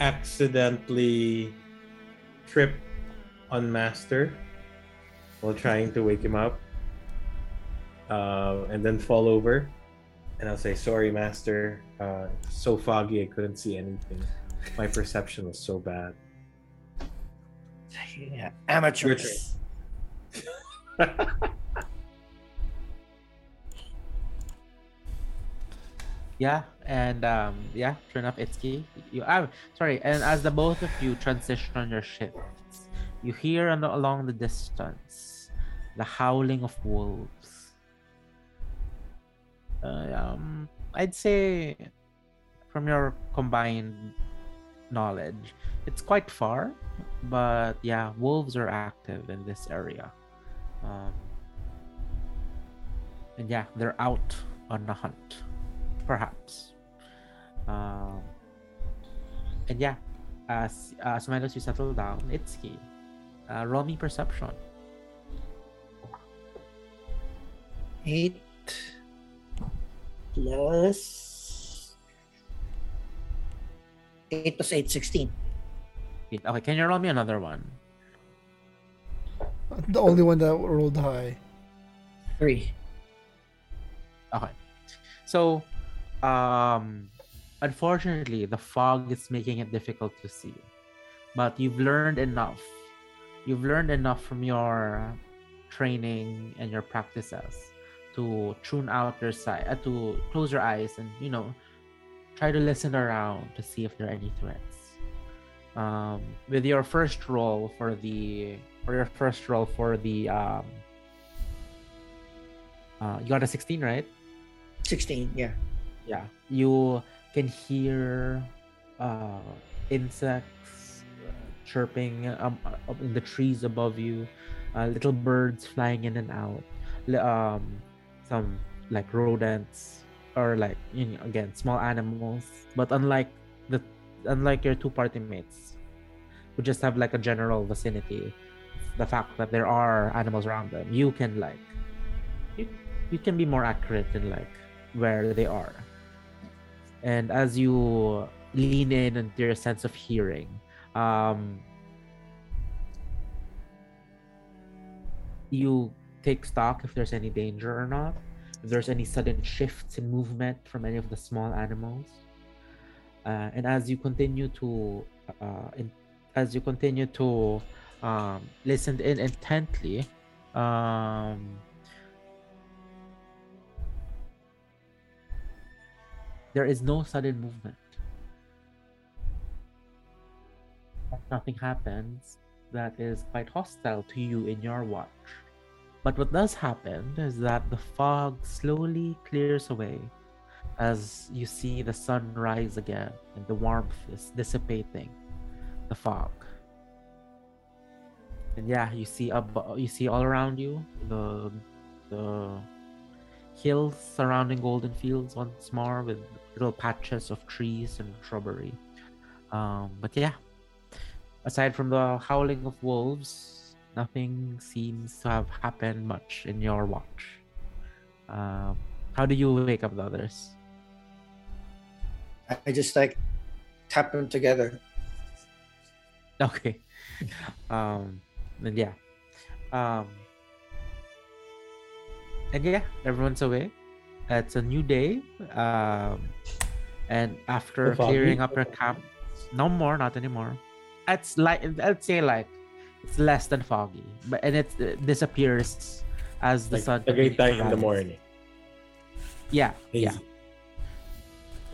accidentally trip on Master while trying to wake him up, and then fall over, and I'll say, sorry, Master, it's so foggy I couldn't see anything. My perception was so bad. Yeah, amateurs. Yeah, and sure enough, Itzky. And as the both of you transition on your shifts, you hear along the distance the howling of wolves. I'd say, from your combined knowledge, it's quite far, but yeah, wolves are active in this area. And yeah, they're out on the hunt. Perhaps. And yeah, as long as you settle down, Itzky, roll me perception. 8 plus 8 plus 8, 16. Okay, can you roll me another one? The only one that rolled high. 3. Okay. So... unfortunately, the fog is making it difficult to see, but you've learned enough. You've learned enough from your training and your practices to tune out your sight, to close your eyes and, try to listen around to see if there are any threats. With your first roll for the you got a 16, right? 16, yeah. Yeah. You can hear insects chirping up in the trees above you, little birds flying in and out, some like rodents or like, you know, again, small animals. But unlike your two party mates, who just have like a general vicinity, the fact that there are animals around them, you can like you can be more accurate in like where they are. And as you lean in and your sense of hearing, you take stock if there's any danger or not, if there's any sudden shifts in movement from any of the small animals. And as you continue to listen in intently, there is no sudden movement. Nothing happens that is quite hostile to you in your watch. But what does happen is that the fog slowly clears away as you see the sun rise again and the warmth is dissipating the fog. And yeah, you see all around you the hills surrounding Golden Fields once more, with little patches of trees and shrubbery. But yeah, aside from the howling of wolves, nothing seems to have happened much in your watch. How do you wake up the others? I just like tap them together. Okay. And yeah. And yeah, everyone's away. It's a new day. And after clearing up your camp, not anymore. It's like, I'd say like, it's less than foggy, and it disappears as the sun. A great time in the morning. Yeah, easy.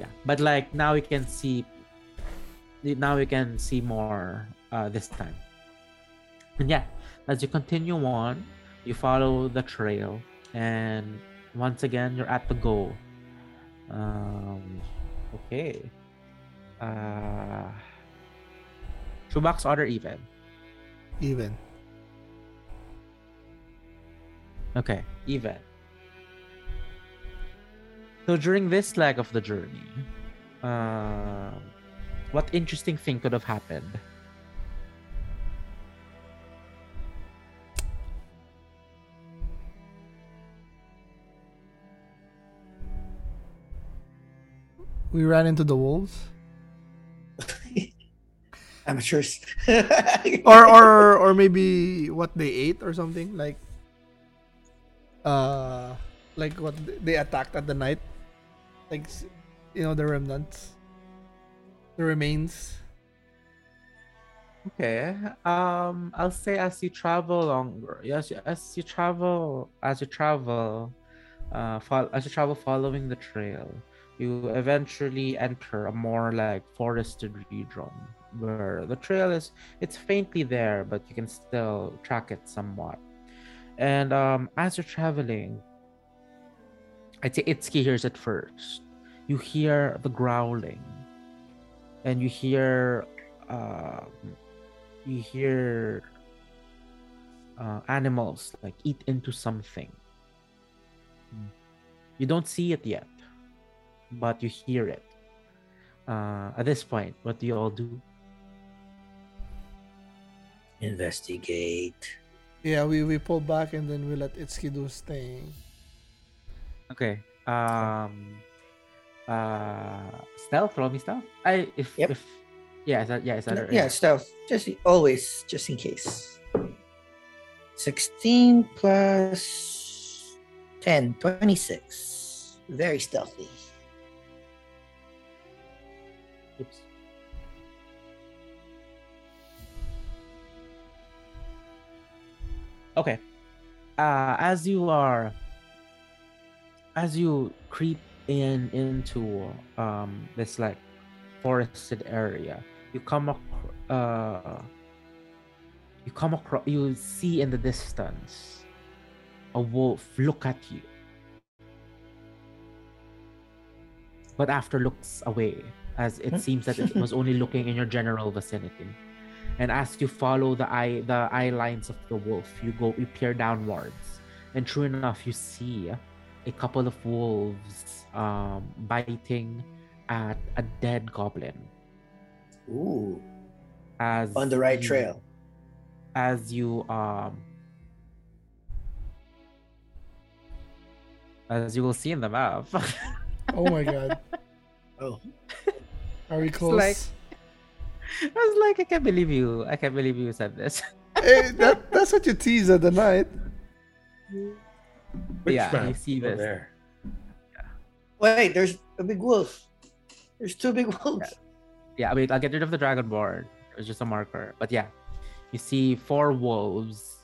yeah. But like now we can see more this time. And yeah, as you continue on, you follow the trail. And once again, you're at the goal. Okay. Chubox, odd or even? Even. Okay, even. So during this leg of the journey, what interesting thing could have happened? We ran into the wolves. Amateurs. or maybe what they ate or something, like what they attacked at the night, like, you know, the remnants, the remains. Okay. I'll say as you travel following the trail, you eventually enter a more like forested region where the trail it's faintly there, but you can still track it somewhat. And as you're traveling, I'd say Itzky hears it first. You hear the growling, and you hear animals like eat into something. You don't see it yet, but you hear it. At this point, what do you all do? Investigate. Yeah, we pull back and then we let Itzky do his thing. Okay. Stealth. Roll me stealth. Stealth. Just always, just in case. 16 plus 10, 26. Very stealthy. Oops. Okay. As you creep in into this like forested area. You come across. You see in the distance a wolf look at you, but after looks away, as it seems that it was only looking in your general vicinity. And as you follow the eye lines of the wolf, you peer downwards, and true enough, you see a couple of wolves biting at a dead goblin. Ooh! On the right trail. As you will see in the map. Oh my god! Oh, are we close? I can't believe you. I can't believe you said this. Hey, that's what you teased at the night. You see this. There. Yeah. Wait, there's a big wolf. There's two big wolves. Yeah, I mean, I'll get rid of the dragonborn. It was just a marker. But yeah, you see four wolves,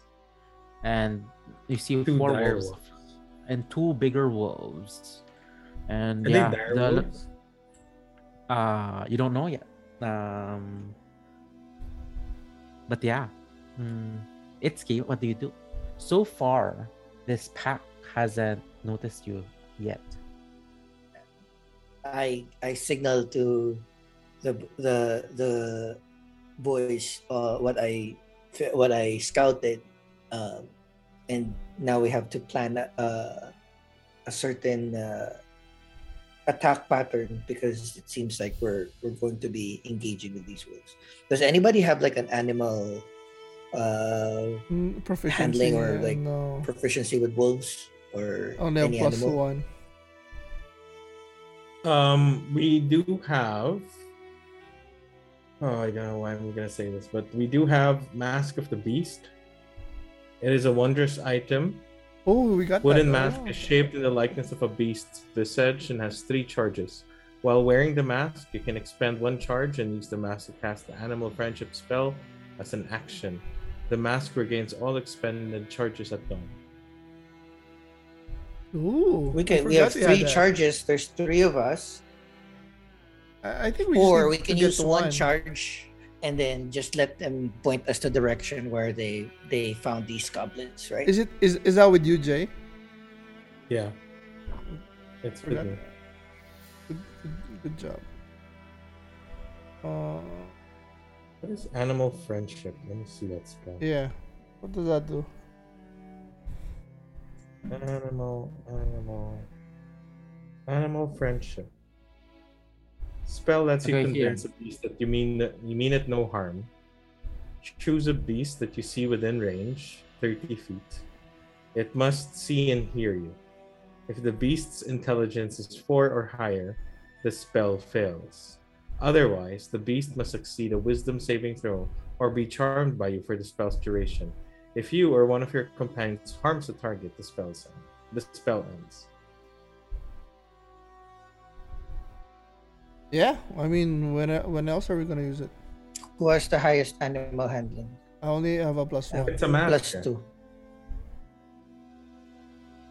and you see two four wolves and two bigger wolves. And wolves? You don't know yet. But yeah, Itzky, what do you do? So far, this pack hasn't noticed you yet. I signal to the boys what I scouted, and now we have to plan a certain attack pattern, because it seems like we're going to be engaging with these wolves. Does anybody have like an animal proficiency handling or like proficiency with wolves or any plus animal? One. We do have. Oh, I don't know why I'm gonna say this, but we do have Mask of the Beast. It is a wondrous item. Oh, we got wooden mask is shaped in the likeness of a beast's visage and has 3 charges. While wearing the mask, you can expend 1 charge and use the mask to cast the animal friendship spell as an action. The mask regains all expended charges at dawn. Ooh, we have 3 charges. There's 3 of us. I think we. Or we can use one charge and then just let them point us to the direction where they found these goblins, right? Is that with you, Jay? Yeah. It's pretty good. Good job. What is animal friendship? Let me see that spell. Yeah. What does that do? Animal friendship. Spell lets you convince a beast that you mean it no harm. Choose a beast that you see within range, 30 feet. It must see and hear you. If the beast's intelligence is 4 or higher, the spell fails. Otherwise, the beast must succeed a wisdom saving throw or be charmed by you for the spell's duration. If you or one of your companions harms the target, the spell ends. Yeah, I mean, when else are we gonna use it? Who has the highest animal handling? I only have a plus 1. It's a mask. Plus 2.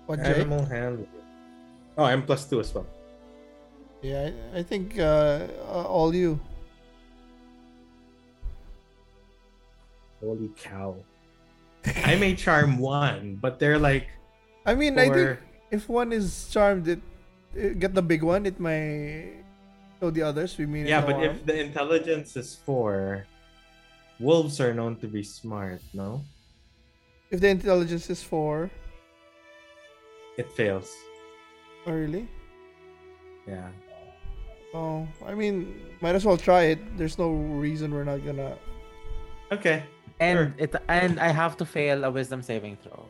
What, animal handling. Oh, I'm plus 2 as well. Yeah, I think all you. Holy cow! I may charm one, but they're like. I mean, I think if one is charmed, it get the big one. It may. The others we mean. Yeah, but arm. If the intelligence is 4, wolves are known to be smart, no? If the intelligence is 4, it fails. Oh, really? Yeah. Oh, I mean, might as well try it. There's no reason we're not gonna. Okay. And sure. And I have to fail a wisdom saving throw.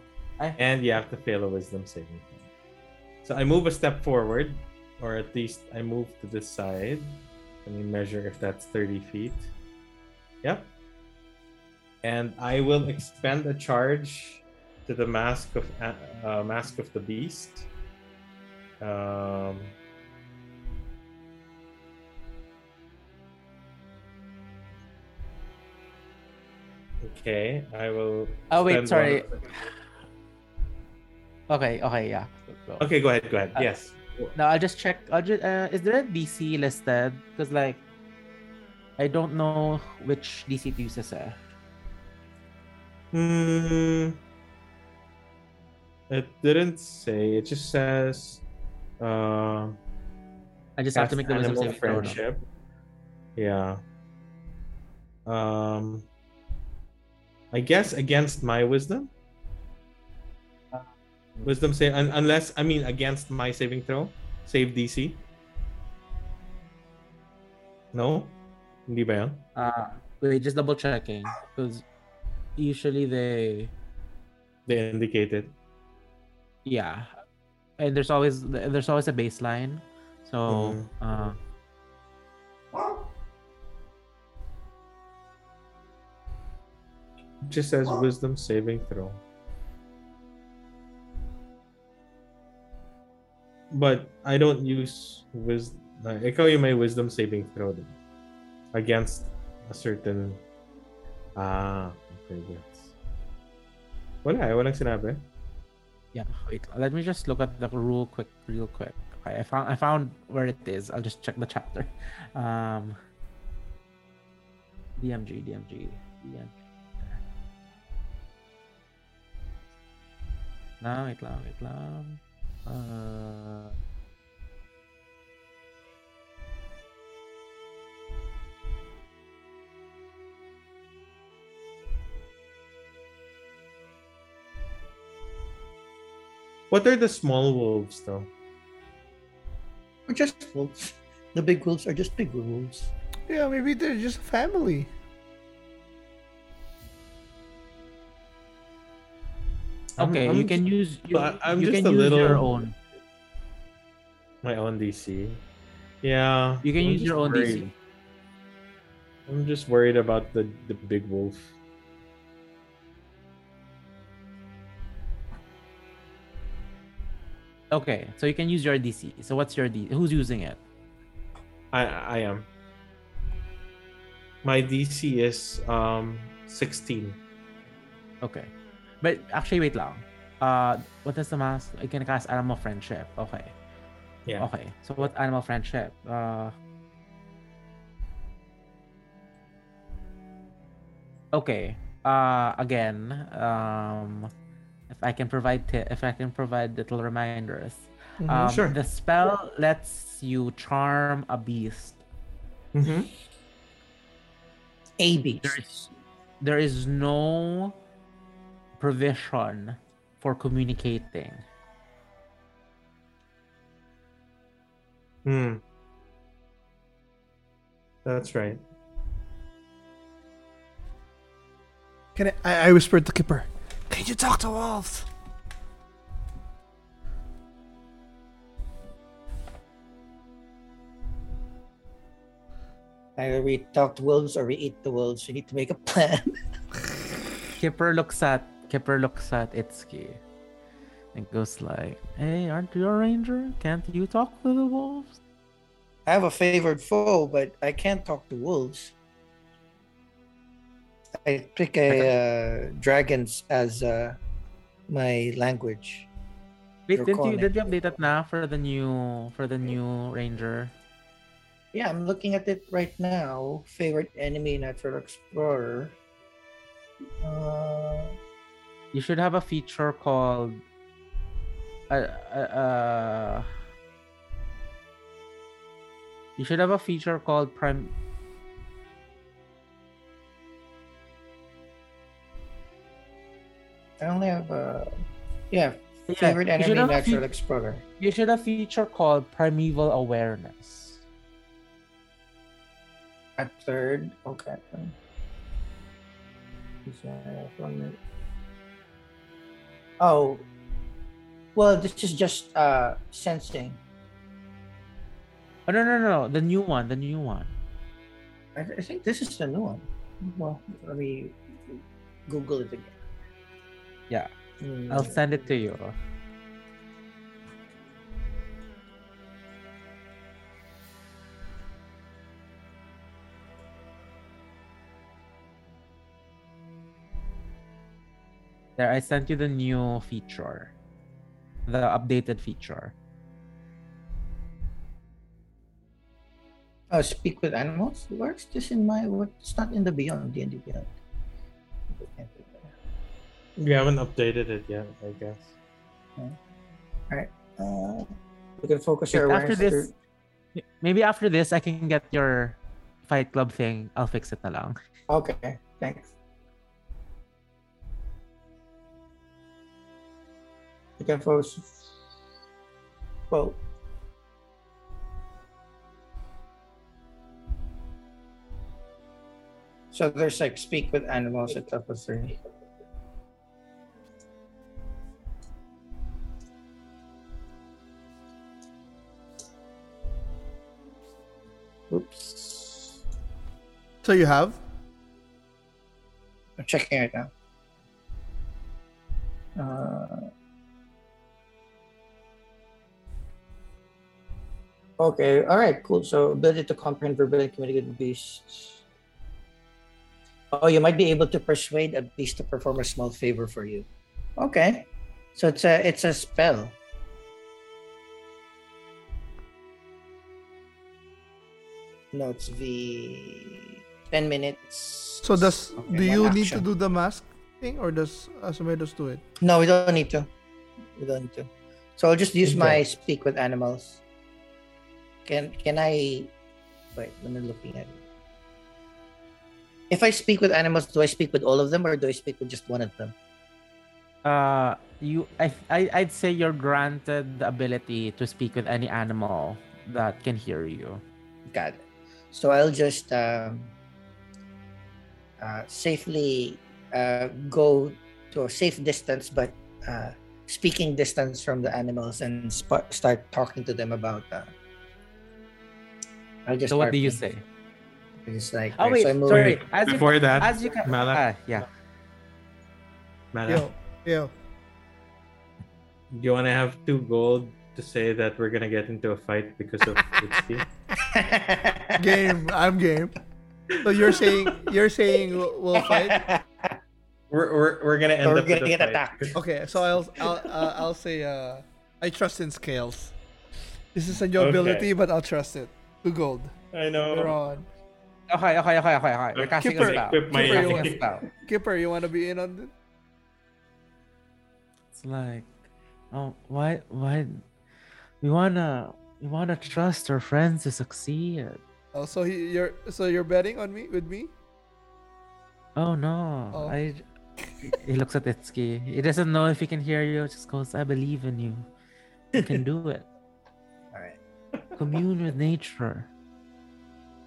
And you have to fail a wisdom saving throw. So I move a step forward. Or at least I move to this side. Let me measure if that's 30 feet. Yep. And I will expend a charge to the Mask of the Beast. Okay, I will. Oh wait, sorry. Okay, yeah. Go ahead. Yes. No, I'll just check. Is there a DC listed? Because, like, I don't know which DC to use as a... It didn't say. It just says... I just have to make the wisdom saving throw. Yeah. I guess against my wisdom. Wisdom save, unless, I mean, against my saving throw. Save DC. No? Hindi ba yan? Wait, just double checking. Because usually they indicate it. Yeah. And there's always a baseline. So, it just says wisdom saving throw. But I don't use wisdom. I call you my wisdom saving throw then. Against a certain. Okay, yes. Walang sinabi. Yeah, wait. Let me just look at the rule real quick. Okay, I found where it is. I'll just check the chapter. DMG. No, wait lang. What are the small wolves, though? They're just wolves. The big wolves are just big wolves. Yeah, maybe they're just a family. Okay, I'm, you can use. Your own. My own DC. Yeah. You can use your own DC. I'm just worried about the big wolf. Okay, so you can use your DC. So what's your DC? Who's using it? I am. My DC is 16. Okay. But actually, wait lang. What is the mask? I can cast Animal Friendship. Okay. Yeah. Okay. So what Animal Friendship? Okay. Again, if I can provide little reminders. Sure. The spell lets you charm a beast. Mm-hmm. A beast. There is no provision for communicating. That's right. Can I whispered to Kipper, can you talk to wolves? Either we talk to wolves or we eat the wolves. We need to make a plan. Kipper looks at Itzky and goes like, "Hey, aren't you a ranger? Can't you talk to the wolves?" I have a favored foe, but I can't talk to wolves. I pick dragons as my language. Wait, did you update it now for the new ranger? Yeah, I'm looking at it right now. Favorite enemy, natural explorer. You should have a feature called prime. I only have favorite enemy, natural explorer. You should have a feature called primeval awareness. At third, okay. Oh, well, this is just sensing. Oh, no. The new one. I think this is the new one. Well, let me Google it again. Yeah, I'll send it to you. There, I sent you the new feature. The updated feature. Speak with animals works just in my work. It's not in the Beyond, D&D Beyond. We haven't updated it yet, I guess. Okay. All right. We can focus your awareness. After this, maybe after this, I can get your Fight Club thing. I'll fix it na lang. Okay. Thanks. You can focus. Well. So there's like speak with animals at level 3. Oops. So you have? I'm checking it now. Okay. All right. Cool. So ability to comprehend verbally and communicate with beasts. Oh, you might be able to persuade a beast to perform a small favor for you. Okay. So it's a spell. No, it's the 10 minutes. So does okay, do you need to do the mask thing or does Asmodeus do it? No, we don't need to. So I'll just use my speak with animals. Can I... Wait, let me look at it. If I speak with animals, do I speak with all of them or do I speak with just one of them? I'd say you're granted the ability to speak with any animal that can hear you. Got it. So I'll just safely go to a safe distance, but speaking distance from the animals and start talking to them about. So what do you say? It's like, oh, wait, so sorry. As before you, that, as you can, Malak. Malak. Yo. Do you want to have 2 gold to say that we're gonna get into a fight because of Itzky? Game. I'm game. So you're saying we'll fight. We're gonna end up. We're gonna get attacked. Okay, so I'll say I trust in scales. This is a new ability, but I'll trust it. 2 gold. I know. We're on. Okay. We're casting a spell. Kipper, you want to be in on this? It's like, why? We wanna trust our friends to succeed. Oh, so you're betting on me with me? Oh no! Oh. He looks at Itzky. He doesn't know if he can hear you. Just goes, I believe in you. You can do it. All right. Commune with nature.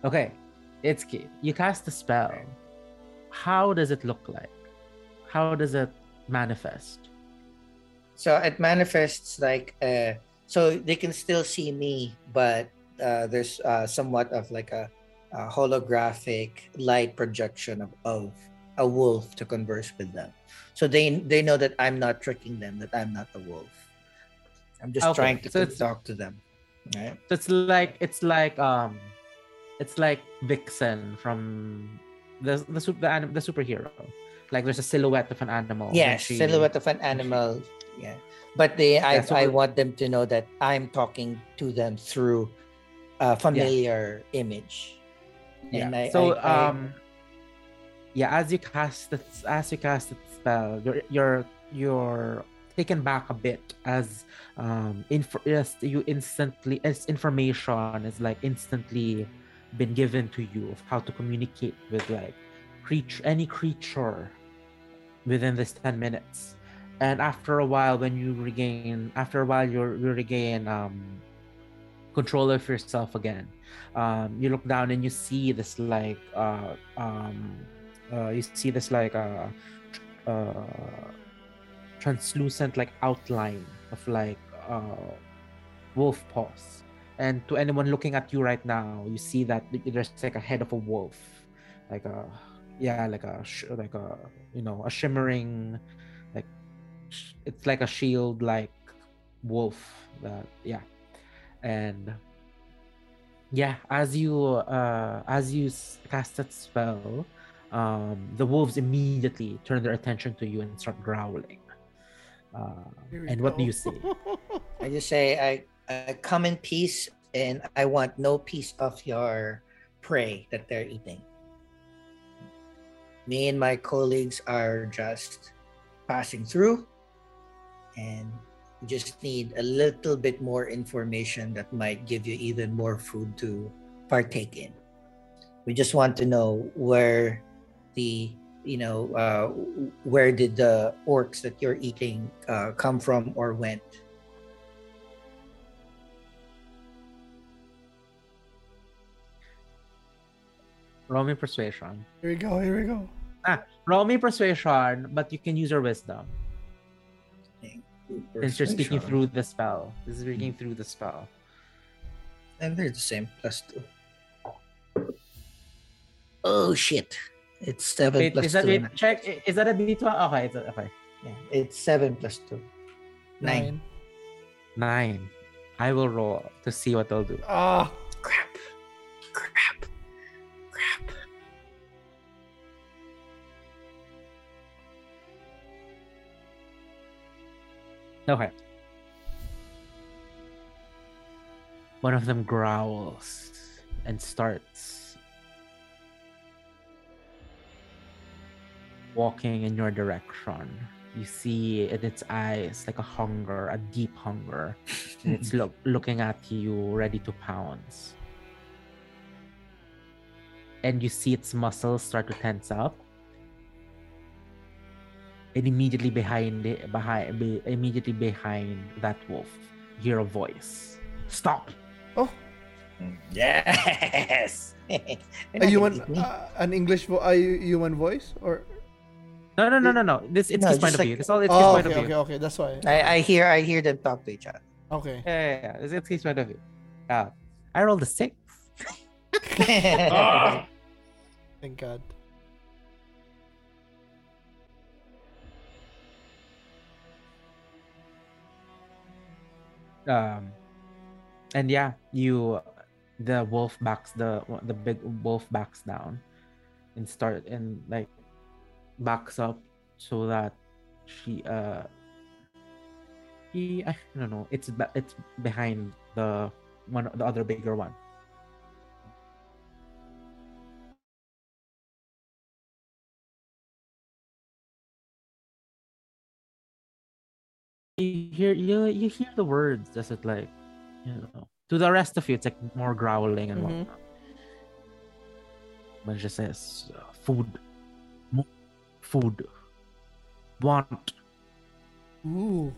Okay. Itzky, you cast the spell. How does it look like? How does it manifest? So it manifests like, so they can still see me, but there's somewhat of like a holographic light projection of a wolf to converse with them. So they know that I'm not tricking them, that I'm not a wolf. I'm just trying to talk to them. Right? So it's like Vixen from the superhero. Like there's a silhouette of an animal. Yes, silhouette of an animal. Yeah, but I want them to know that I'm talking to them through a familiar image. And yeah. As you cast the spell, you're taken back a bit as information is like instantly been given to you of how to communicate with like any creature within this 10 minutes. And after a while you regain control of yourself again, you look down and you see this like translucent like outline of like wolf paws. And to anyone looking at you right now, you see that there's like a head of a wolf, a shimmering, like it's like a shield, like wolf. As you cast that spell, the wolves immediately turn their attention to you and start growling. And what do you say? I just say I come in peace and I want no piece of your prey that they're eating. Me and my colleagues are just passing through, and we just need a little bit more information that might give you even more food to partake in. We just want to know where the, you know, where did the orcs that you're eating come from or went? Roll me persuasion. Here we go. Roll me persuasion, but you can use your wisdom. Okay. Since you're speaking through the spell. This is speaking through the spell. And they're the same, +2. Oh shit. It's 7 wait, plus is that, 2. Wait, check. Is that a D12? Okay, it's okay. Yeah, it's 7 plus 2. 9. 9. I will roll to see what I'll do. Oh, crap. Okay. One of them growls and starts walking in your direction. You see in its eyes like a hunger, a deep hunger, and it's looking at you, ready to pounce. And you see its muscles start to tense up. And immediately behind that wolf, you hear a voice. Stop! Oh, yes. A human, an English human voice, or? No. It's his point of view. That's all. It's his point of view. Okay. That's why. I hear them talk to each other. Okay. Yeah. It's his point of view. I rolled a 6. Oh. Thank God. And yeah, the big wolf backs down and backs up so that I don't know, it's behind the other bigger one. You hear the words. That's it, like, you know. To the rest of you, it's like more growling and whatnot. But it just says, "Food, want." Ooh,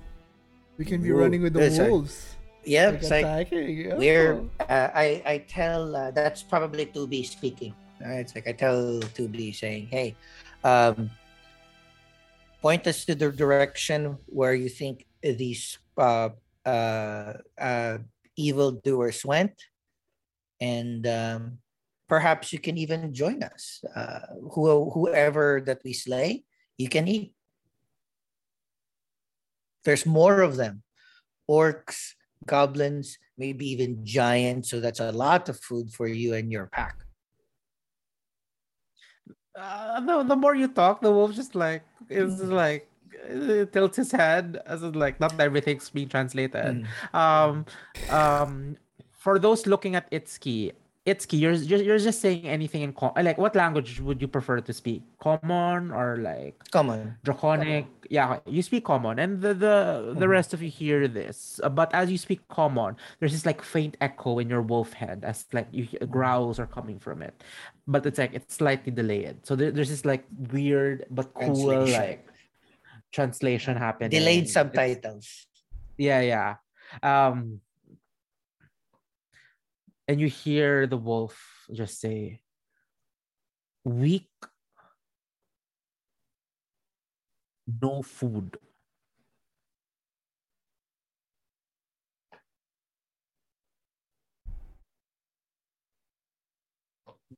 we can be running with the wolves. Yeah, it's like we're. I tell that's probably to be speaking. It's like I tell to be saying, "Hey, point us to the direction where you think these evildoers went, and perhaps you can even join us. Whoever that we slay, you can eat. There's more of them. Orcs, goblins, maybe even giants. So that's a lot of food for you and your pack." The more you talk, the wolf just tilts his head as in, like, not everything's being translated. For those looking at Itzky, you're just saying anything in like, what language would you prefer to speak? Common or like common draconic? Common. Yeah, you speak common, and the rest of you hear this. But as you speak common, there's this like faint echo in your wolf head as like you growls are coming from it. But it's like it's slightly delayed, so there's this like weird but cool translation happening. Delayed subtitles. Yeah. And you hear the wolf just say, "Weak, no food."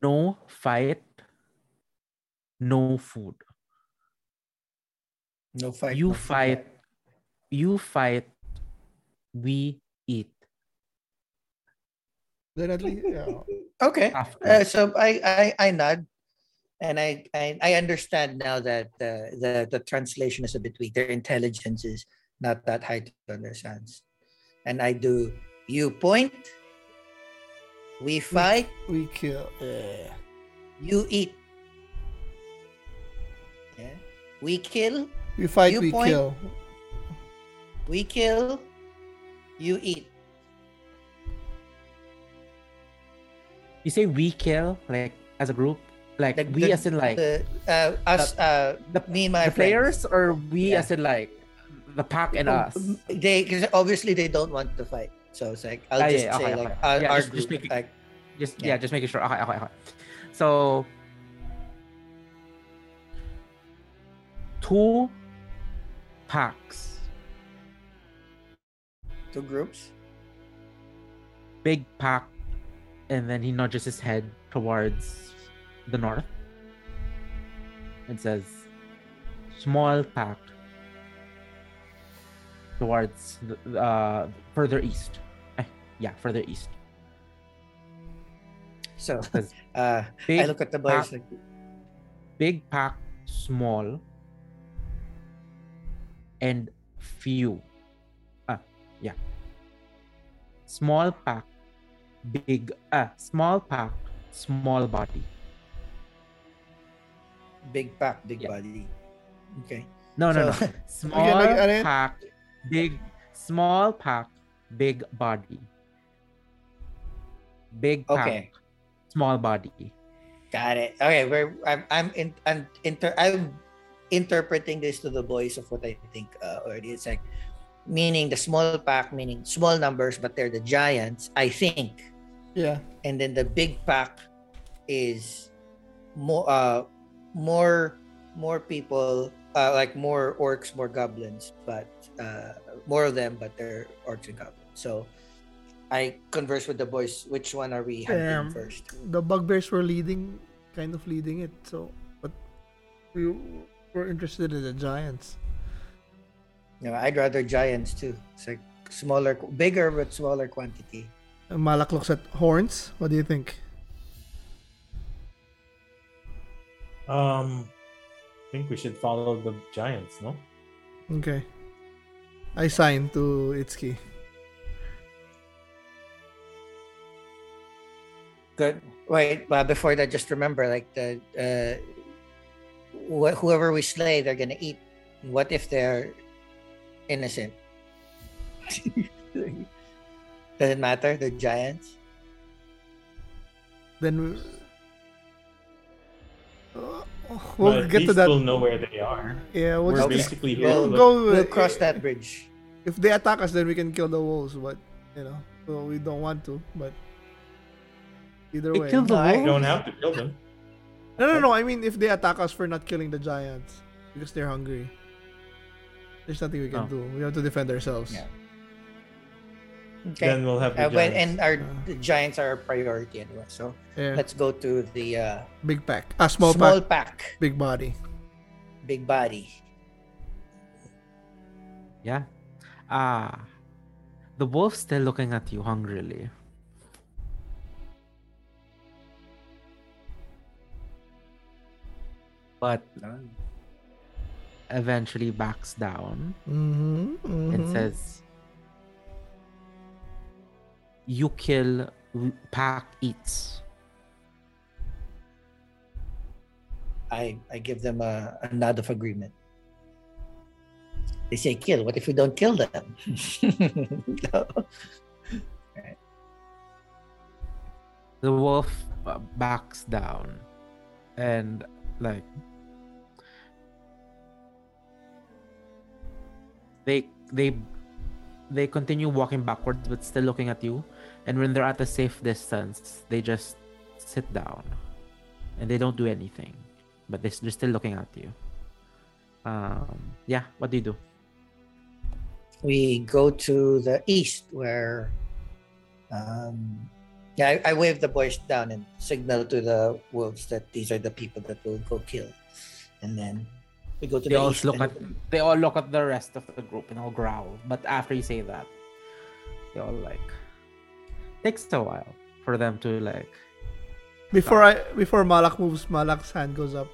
No fight, no food. No fight. You fight, we eat. Then at least, yeah. Okay. So I nod, and I understand now that the translation is a bit weak. Their intelligence is not that high to understand. And I do. You point, We fight. We kill. You eat. Yeah. We kill. We fight. You we point. Kill. We kill. You eat. You say we kill like as a group, like the, we as in like the, us, the, me and my the players, or we as in like the pack and us. They cause obviously they don't want to fight, so it's like I'll just say like our group, like just making sure. Okay. So 2 packs. 2 groups. Big pack. And then he nudges his head towards the north and says, small pack towards the, further east. Further east. So I look at the boys like, big pack, small, and few. Small pack. Big, small pack, small body. Big pack, big body. Okay. No. Small pack, big body. Big pack, small body. Got it. Okay, I'm interpreting this to the boys of what I think already. It's like, meaning the small pack, meaning small numbers, but they're the giants, I think. Yeah. And then the big pack is more people, like more orcs, more goblins, but more of them, but they're orcs and goblins. So I converse with the boys. Which one are we hunting first? The bugbears were kind of leading it. So, but we were interested in the giants. No, I'd rather giants too. It's like bigger but smaller quantity. Malak looks at horns. What do you think? I think we should follow the giants, no? Okay. I sign to Itzky. Good. Wait, but before that, just remember, like whoever we slay, they're gonna eat. What if they're innocent? Does it matter? The giants? Then we'll get to that. We'll know where they are. Yeah, we're basically here. We'll cross that bridge. If they attack us, then we can kill the wolves. But so we don't want to. But either way, we don't have to kill them. No. I mean, if they attack us for not killing the giants because they're hungry. There's nothing we can do. We have to defend ourselves. Yeah. Okay. Then we'll have the giants. And the giants are our priority anyway. So let's go to the big pack. Small pack. Big body. Big body. Yeah. The wolf's still looking at you hungrily. But eventually backs down and says, you kill, pack eats. I give them a nod of agreement. They say kill. What if we don't kill them? No. Right. The wolf backs down and like They continue walking backwards but still looking at you, and when they're at a safe distance, they just sit down and they don't do anything, but they're still looking at you. What do you do? We go to the east where I wave the boys down and signal to the wolves that these are the people that will go kill, and then we go to the east. They all look at the rest of the group and all growl. But after you say that, they all like. Takes a while for them to like. Before Malak moves, Malak's hand goes up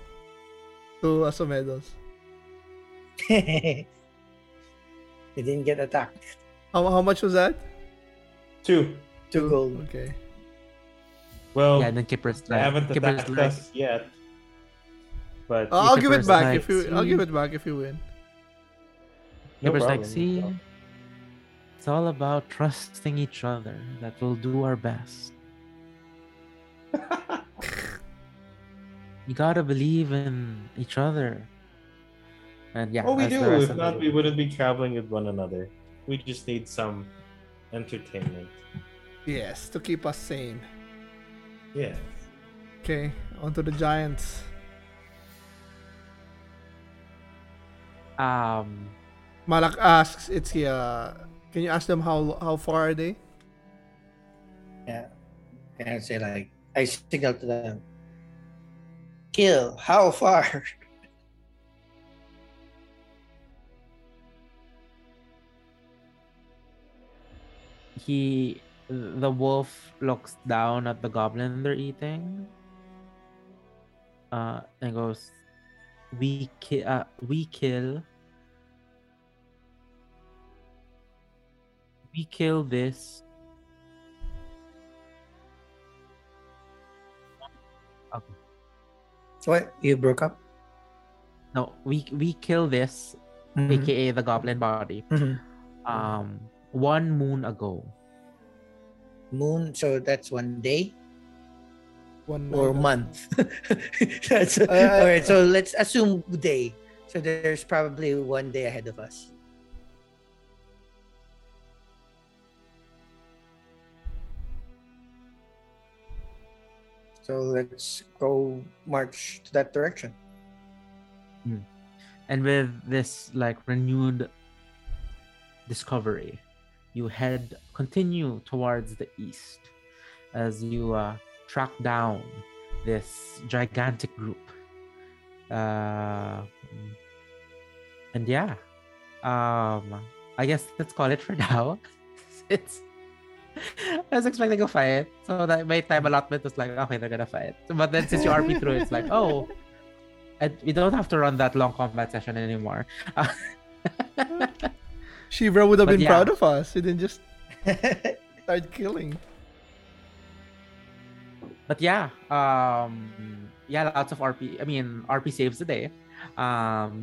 to Asmodeus. They didn't get attacked. How much was that? Two gold. Okay. Well, yeah, and then Kipper's I haven't attacked us yet. But I'll give it back if you. I'll give it back if you win. Kipper's like, see, it's all about trusting each other. That we'll do our best. You gotta believe in each other. And yeah, oh, we do. If not, we wouldn't be traveling with one another. We just need some entertainment. Yes, to keep us sane. Yes. Okay, on to the giants. Malak asks Itzky, can you ask them how far are they? Yeah. And say like, I signal to them, kill, how far? The wolf looks down at the goblin they're eating and goes, we kill this okay. So what, you broke up? No, we kill this, mm-hmm. aka the goblin body, mm-hmm. 1 moon ago. Moon, so that's 1 day? 1 month. Or month. That's, all right, so let's assume day. So there's probably 1 day ahead of us. So let's go march to that direction. And with this like renewed discovery, you continue towards the east as you track down this gigantic group. I guess let's call it for now. I was expecting a fight, so that my time allotment was like, okay, they're gonna fight. But then since you RP through, it's like, oh, we don't have to run that long combat session anymore. Shivra would have been proud of us. He didn't just start killing. But yeah, lots of RP. I mean, RP saves the day. No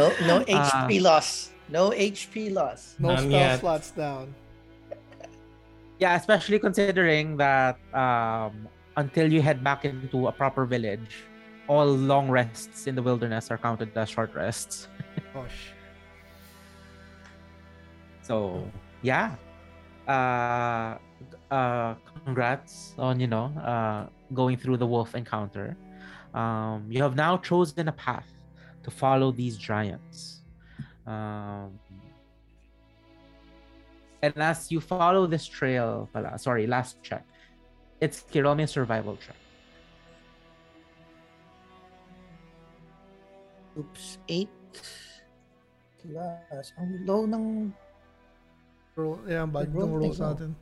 HP loss. No HP loss. No spell slots down. Yeah, especially considering that until you head back into a proper village, all long rests in the wilderness are counted as short rests. Gosh. So, yeah, congrats on, going through the wolf encounter. You have now chosen a path to follow these giants. And as you follow this trail, last check, it's Kiromi's survival check. Oops, 8. Ang low ng... Yeah, bad ng rolls natin.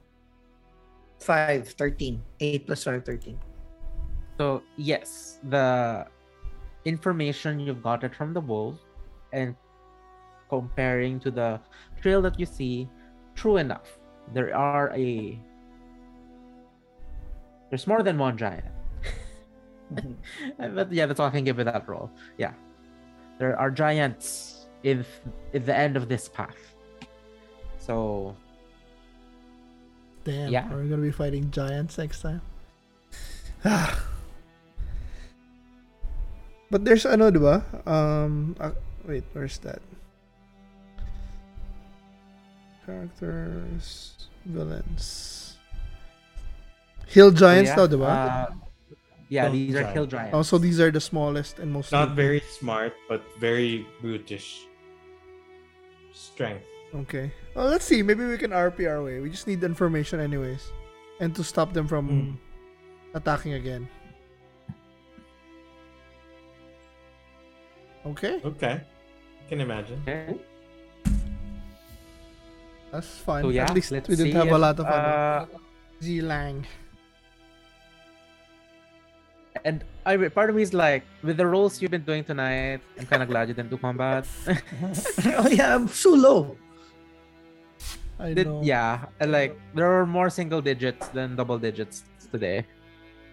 5, 13. 8 plus 5, 13. So, yes, the information you've gotten from the wolf and comparing to the trail that you see, true enough. There's more than one giant. But yeah, that's all I can give with that roll. Yeah. There are giants in the end of this path. So, damn, yeah. Are we gonna be fighting giants next time? But there's ano, di ba? Wait, where's that? Characters, villains, hill giants, di ba? These are hill giants. Also, these are the smallest and most not very smart, but very brutish. Strength. Okay. Well, let's see. Maybe we can RP our way. We just need information anyways. And to stop them from attacking again. Okay. Okay. I can imagine. Okay. That's fine. So, yeah, at least we didn't have a lot of Zilang. And part of me is like, with the rolls you've been doing tonight, I'm kind of glad you didn't do combat. I'm so low. Yeah, like there were more single digits than double digits today.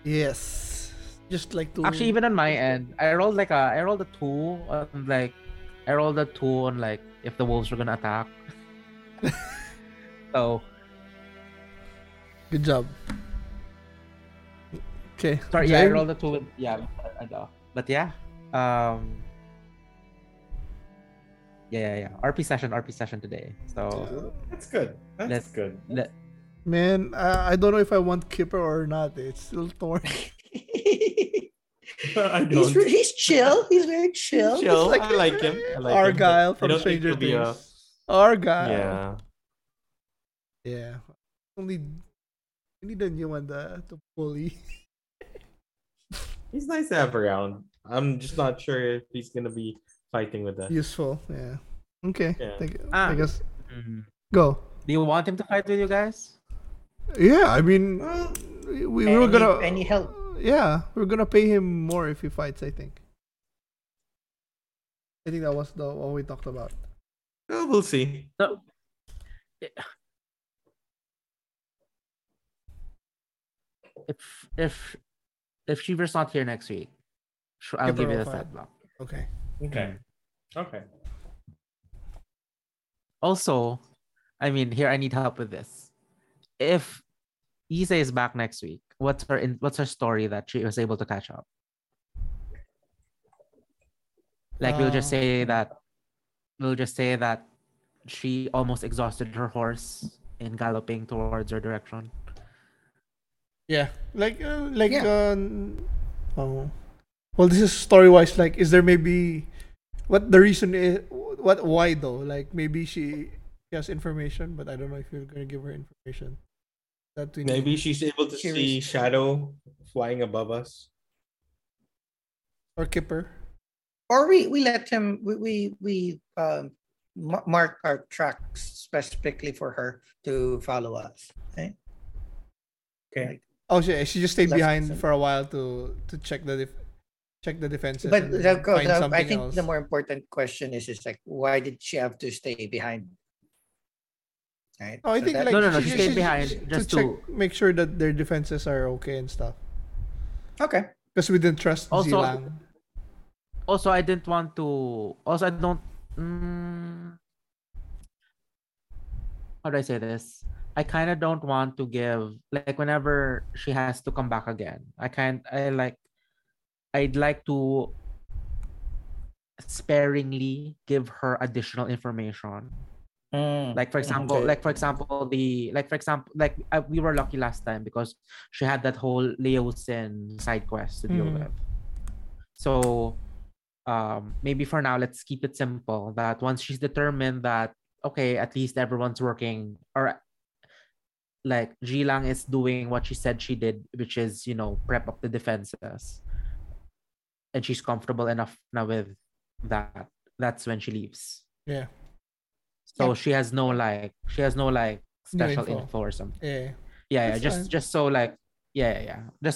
Yes, just like two. Actually, even on my end, I rolled a two on if the wolves were gonna attack. So good job. Okay. Sorry, yeah, I rolled a two. Yeah, I know. But yeah, RP session today. So that's good. Man, I don't know if I want Kipper or not. It's still torn. I don't. He's chill. He's very chill. He's chill. Like, I like him. Argyle from Stranger Things. Argyle. Yeah. Yeah. We need a new one to bully. He's nice to have around. I'm just not sure if he's gonna be fighting with that. Useful, yeah. Okay. Yeah. I guess. Mm-hmm. Go. Do you want him to fight with you guys? Yeah, I mean, we were gonna. Any help? Yeah, we're gonna pay him more if he fights. I think that was all we talked about. Well, we'll see. So, yeah. If Shiver's not here next week, I'll give you the stat block. Okay. Also, I mean, here I need help with this. If Issa is back next week, what's her story that she was able to catch up? Like we'll just say that she almost exhausted her horse in galloping towards her direction. Yeah, well, this is story-wise. Like, is there maybe what the reason is? Why though? Like, maybe she has information, but I don't know if you're gonna give her information. Maybe she's able to see Shadow flying above us, or Kipper, or we let him. We mark our tracks specifically for her to follow us. Okay. Okay. Oh, she just stayed behind for a while to check the defenses. But I think the more important question is like, why did she have to stay behind? Right? Oh, I think she stayed behind just to check, make sure that their defenses are okay and stuff. Okay. Because we didn't trust Zilang. Also, I didn't want to. Also, I don't. How do I say this? I kind of don't want to give, like, whenever she has to come back again, I'd like to sparingly give her additional information. For example, we were lucky last time because she had that whole Leosin side quest to deal with. So maybe for now, let's keep it simple that once she's determined that, okay, at least everyone's working, or like Zilang is doing what she said she did, which is, prep up the defenses. And she's comfortable enough now with that. That's when she leaves. Yeah. So she has no special info or something. Yeah. Just so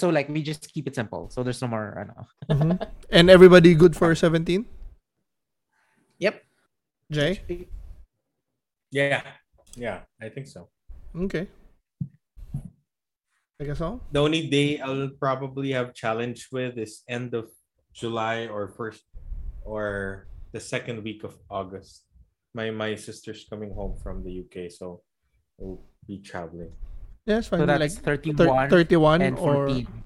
we just keep it simple. So there's no more. I know. Mm-hmm. And everybody good for 17? Yep. Jay? Yeah. I think so. Okay. I guess so. The only day I'll probably have challenge with is end of July or first or the second week of August. My sister's coming home from the UK, so we'll be traveling. Yeah, that's fine. So that's 31 and 14. Or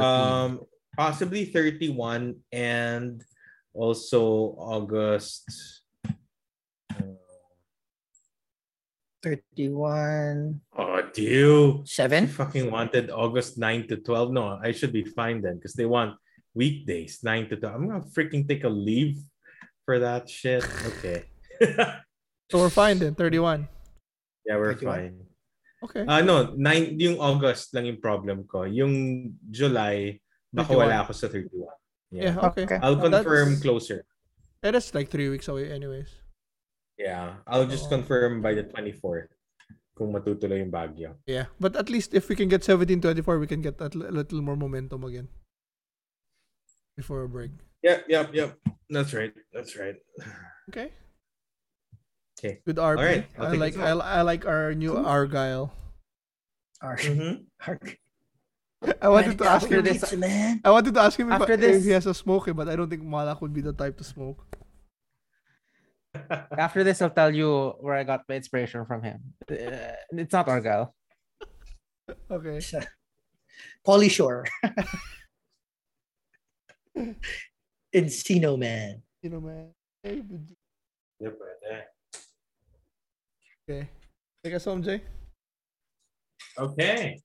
14. Possibly 31 and also August. 31. Oh, dude. 7? She fucking wanted August 9 to 12. No, I should be fine then because they want weekdays 9 to 12. I'm going to freaking take a leave for that shit. Okay. So we're fine then, 31. Yeah, we're 31. Fine. Okay. No, 9 yung August lang yung problem ko. Yung July, baka wala ako sa 31. Yeah, okay. I'll confirm closer. It is like 3 weeks away anyways. Yeah, I'll just confirm by the 24th kung matutuloy yung Baguio. Yeah, but at least if we can get 17-24, we can get a little more momentum again before a break. Yep. That's right. Okay. Okay. Good RP. All right. I like our new Argyle. I wanted to ask him if he has a smoke, but I don't think Malak would be the type to smoke. After this, I'll tell you where I got my inspiration from him. It's not Argyle. Okay. Polly Shore. Encino Man. Encino Man. Yep, right there. Okay. Take us home, Jay. Okay.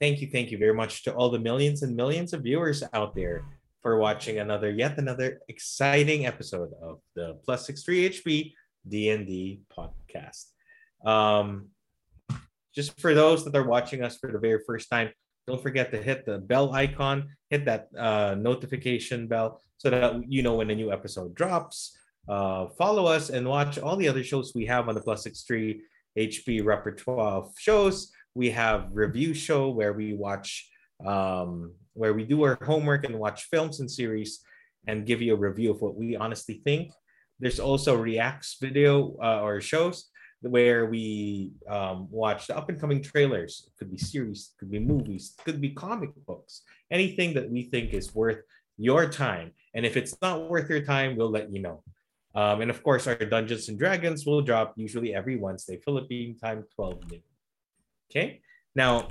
Thank you very much to all the millions and millions of viewers out there for watching yet another exciting episode of the Plus 63 HP D&D podcast. Just for those that are watching us for the very first time, don't forget to hit the bell icon, hit that notification bell so that you know when a new episode drops. Follow us and watch all the other shows we have on the Plus 63 HP repertoire of shows. We have review show where we watch, where we do our homework and watch films and series and give you a review of what we honestly think. There's also reacts video or shows where we watch the up and coming trailers. It could be series, could be movies, could be comic books, anything that we think is worth your time. And if it's not worth your time, we'll let you know. And of course, our Dungeons and Dragons will drop usually every Wednesday, Philippine time, 12 noon. Okay. Now,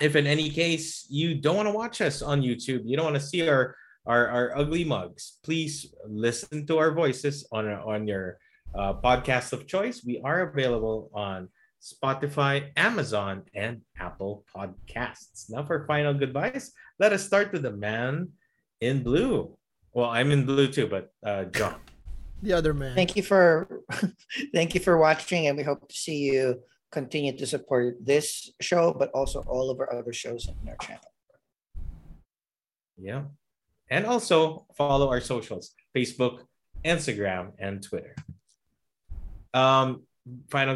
if in any case you don't want to watch us on YouTube, you don't want to see our ugly mugs, please listen to our voices on your podcast of choice. We are available on Spotify, Amazon, and Apple Podcasts. Now for final goodbyes, let us start with the man in blue. Well, I'm in blue too, but John. The other man. Thank you for watching, and we hope to see you continue to support this show, but also all of our other shows in our channel. Yeah. And also follow our socials, Facebook, Instagram, and Twitter. Final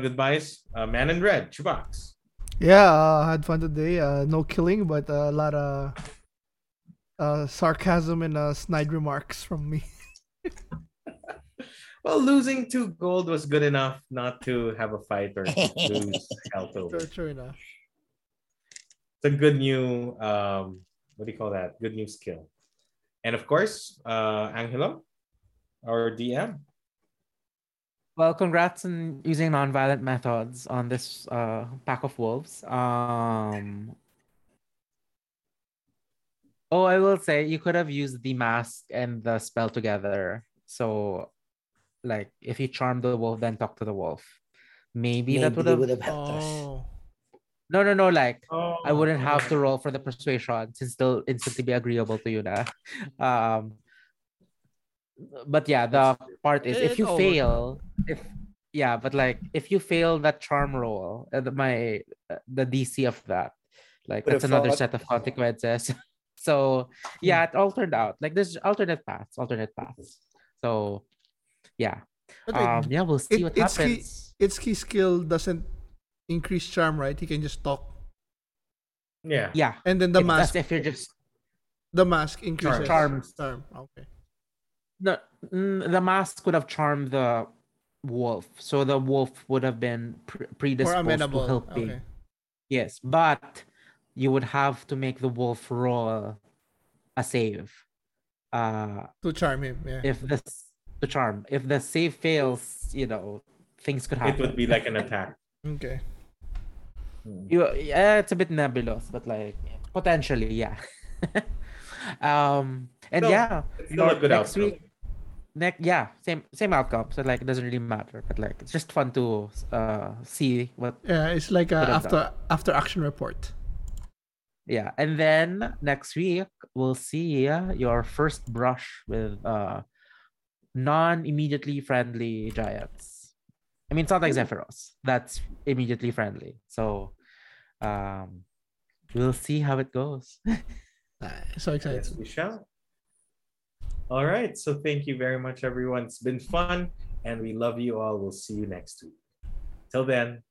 goodbyes. Man in Red, Chubox. Yeah, I had fun today. No killing, but a lot of sarcasm and snide remarks from me. Well, losing 2 gold was good enough not to have a fight or lose health over. True enough. It's a good new, what do you call that? Good new skill. And of course, Angelo, our DM. Well, congrats on using nonviolent methods on this pack of wolves. I will say you could have used the mask and the spell together. So, like, if you charm the wolf, then talk to the wolf. Maybe that would have helped us. No. I wouldn't have to roll for the persuasion since they'll instantly be agreeable to you now. But yeah, the part is if you fail, if you fail that charm roll, the DC of that, like that's another set of consequences. So yeah, it all turned out like there's alternate paths. So. Yeah. Yeah, we'll see what happens. Itzky's skill doesn't increase charm, right? He can just talk. Yeah. Yeah. And then the mask increases charm. Okay. The mask would have charmed the wolf, so the wolf would have been predisposed to helping. Okay. Yes, but you would have to make the wolf roll a save. To charm him. Yeah. If the save fails, things could happen. It would be like an attack. Okay. It's a bit nebulous, but potentially, yeah. Same outcome. So it doesn't really matter, but it's just fun to see what. Yeah, it's like an after action report. Yeah, and then next week we'll see your first brush with non-immediately friendly giants. I mean, it's not like Zephyros. That's immediately friendly. So we'll see how it goes. So excited. Yes, we shall. All right. So thank you very much, everyone. It's been fun, and we love you all. We'll see you next week. Till then,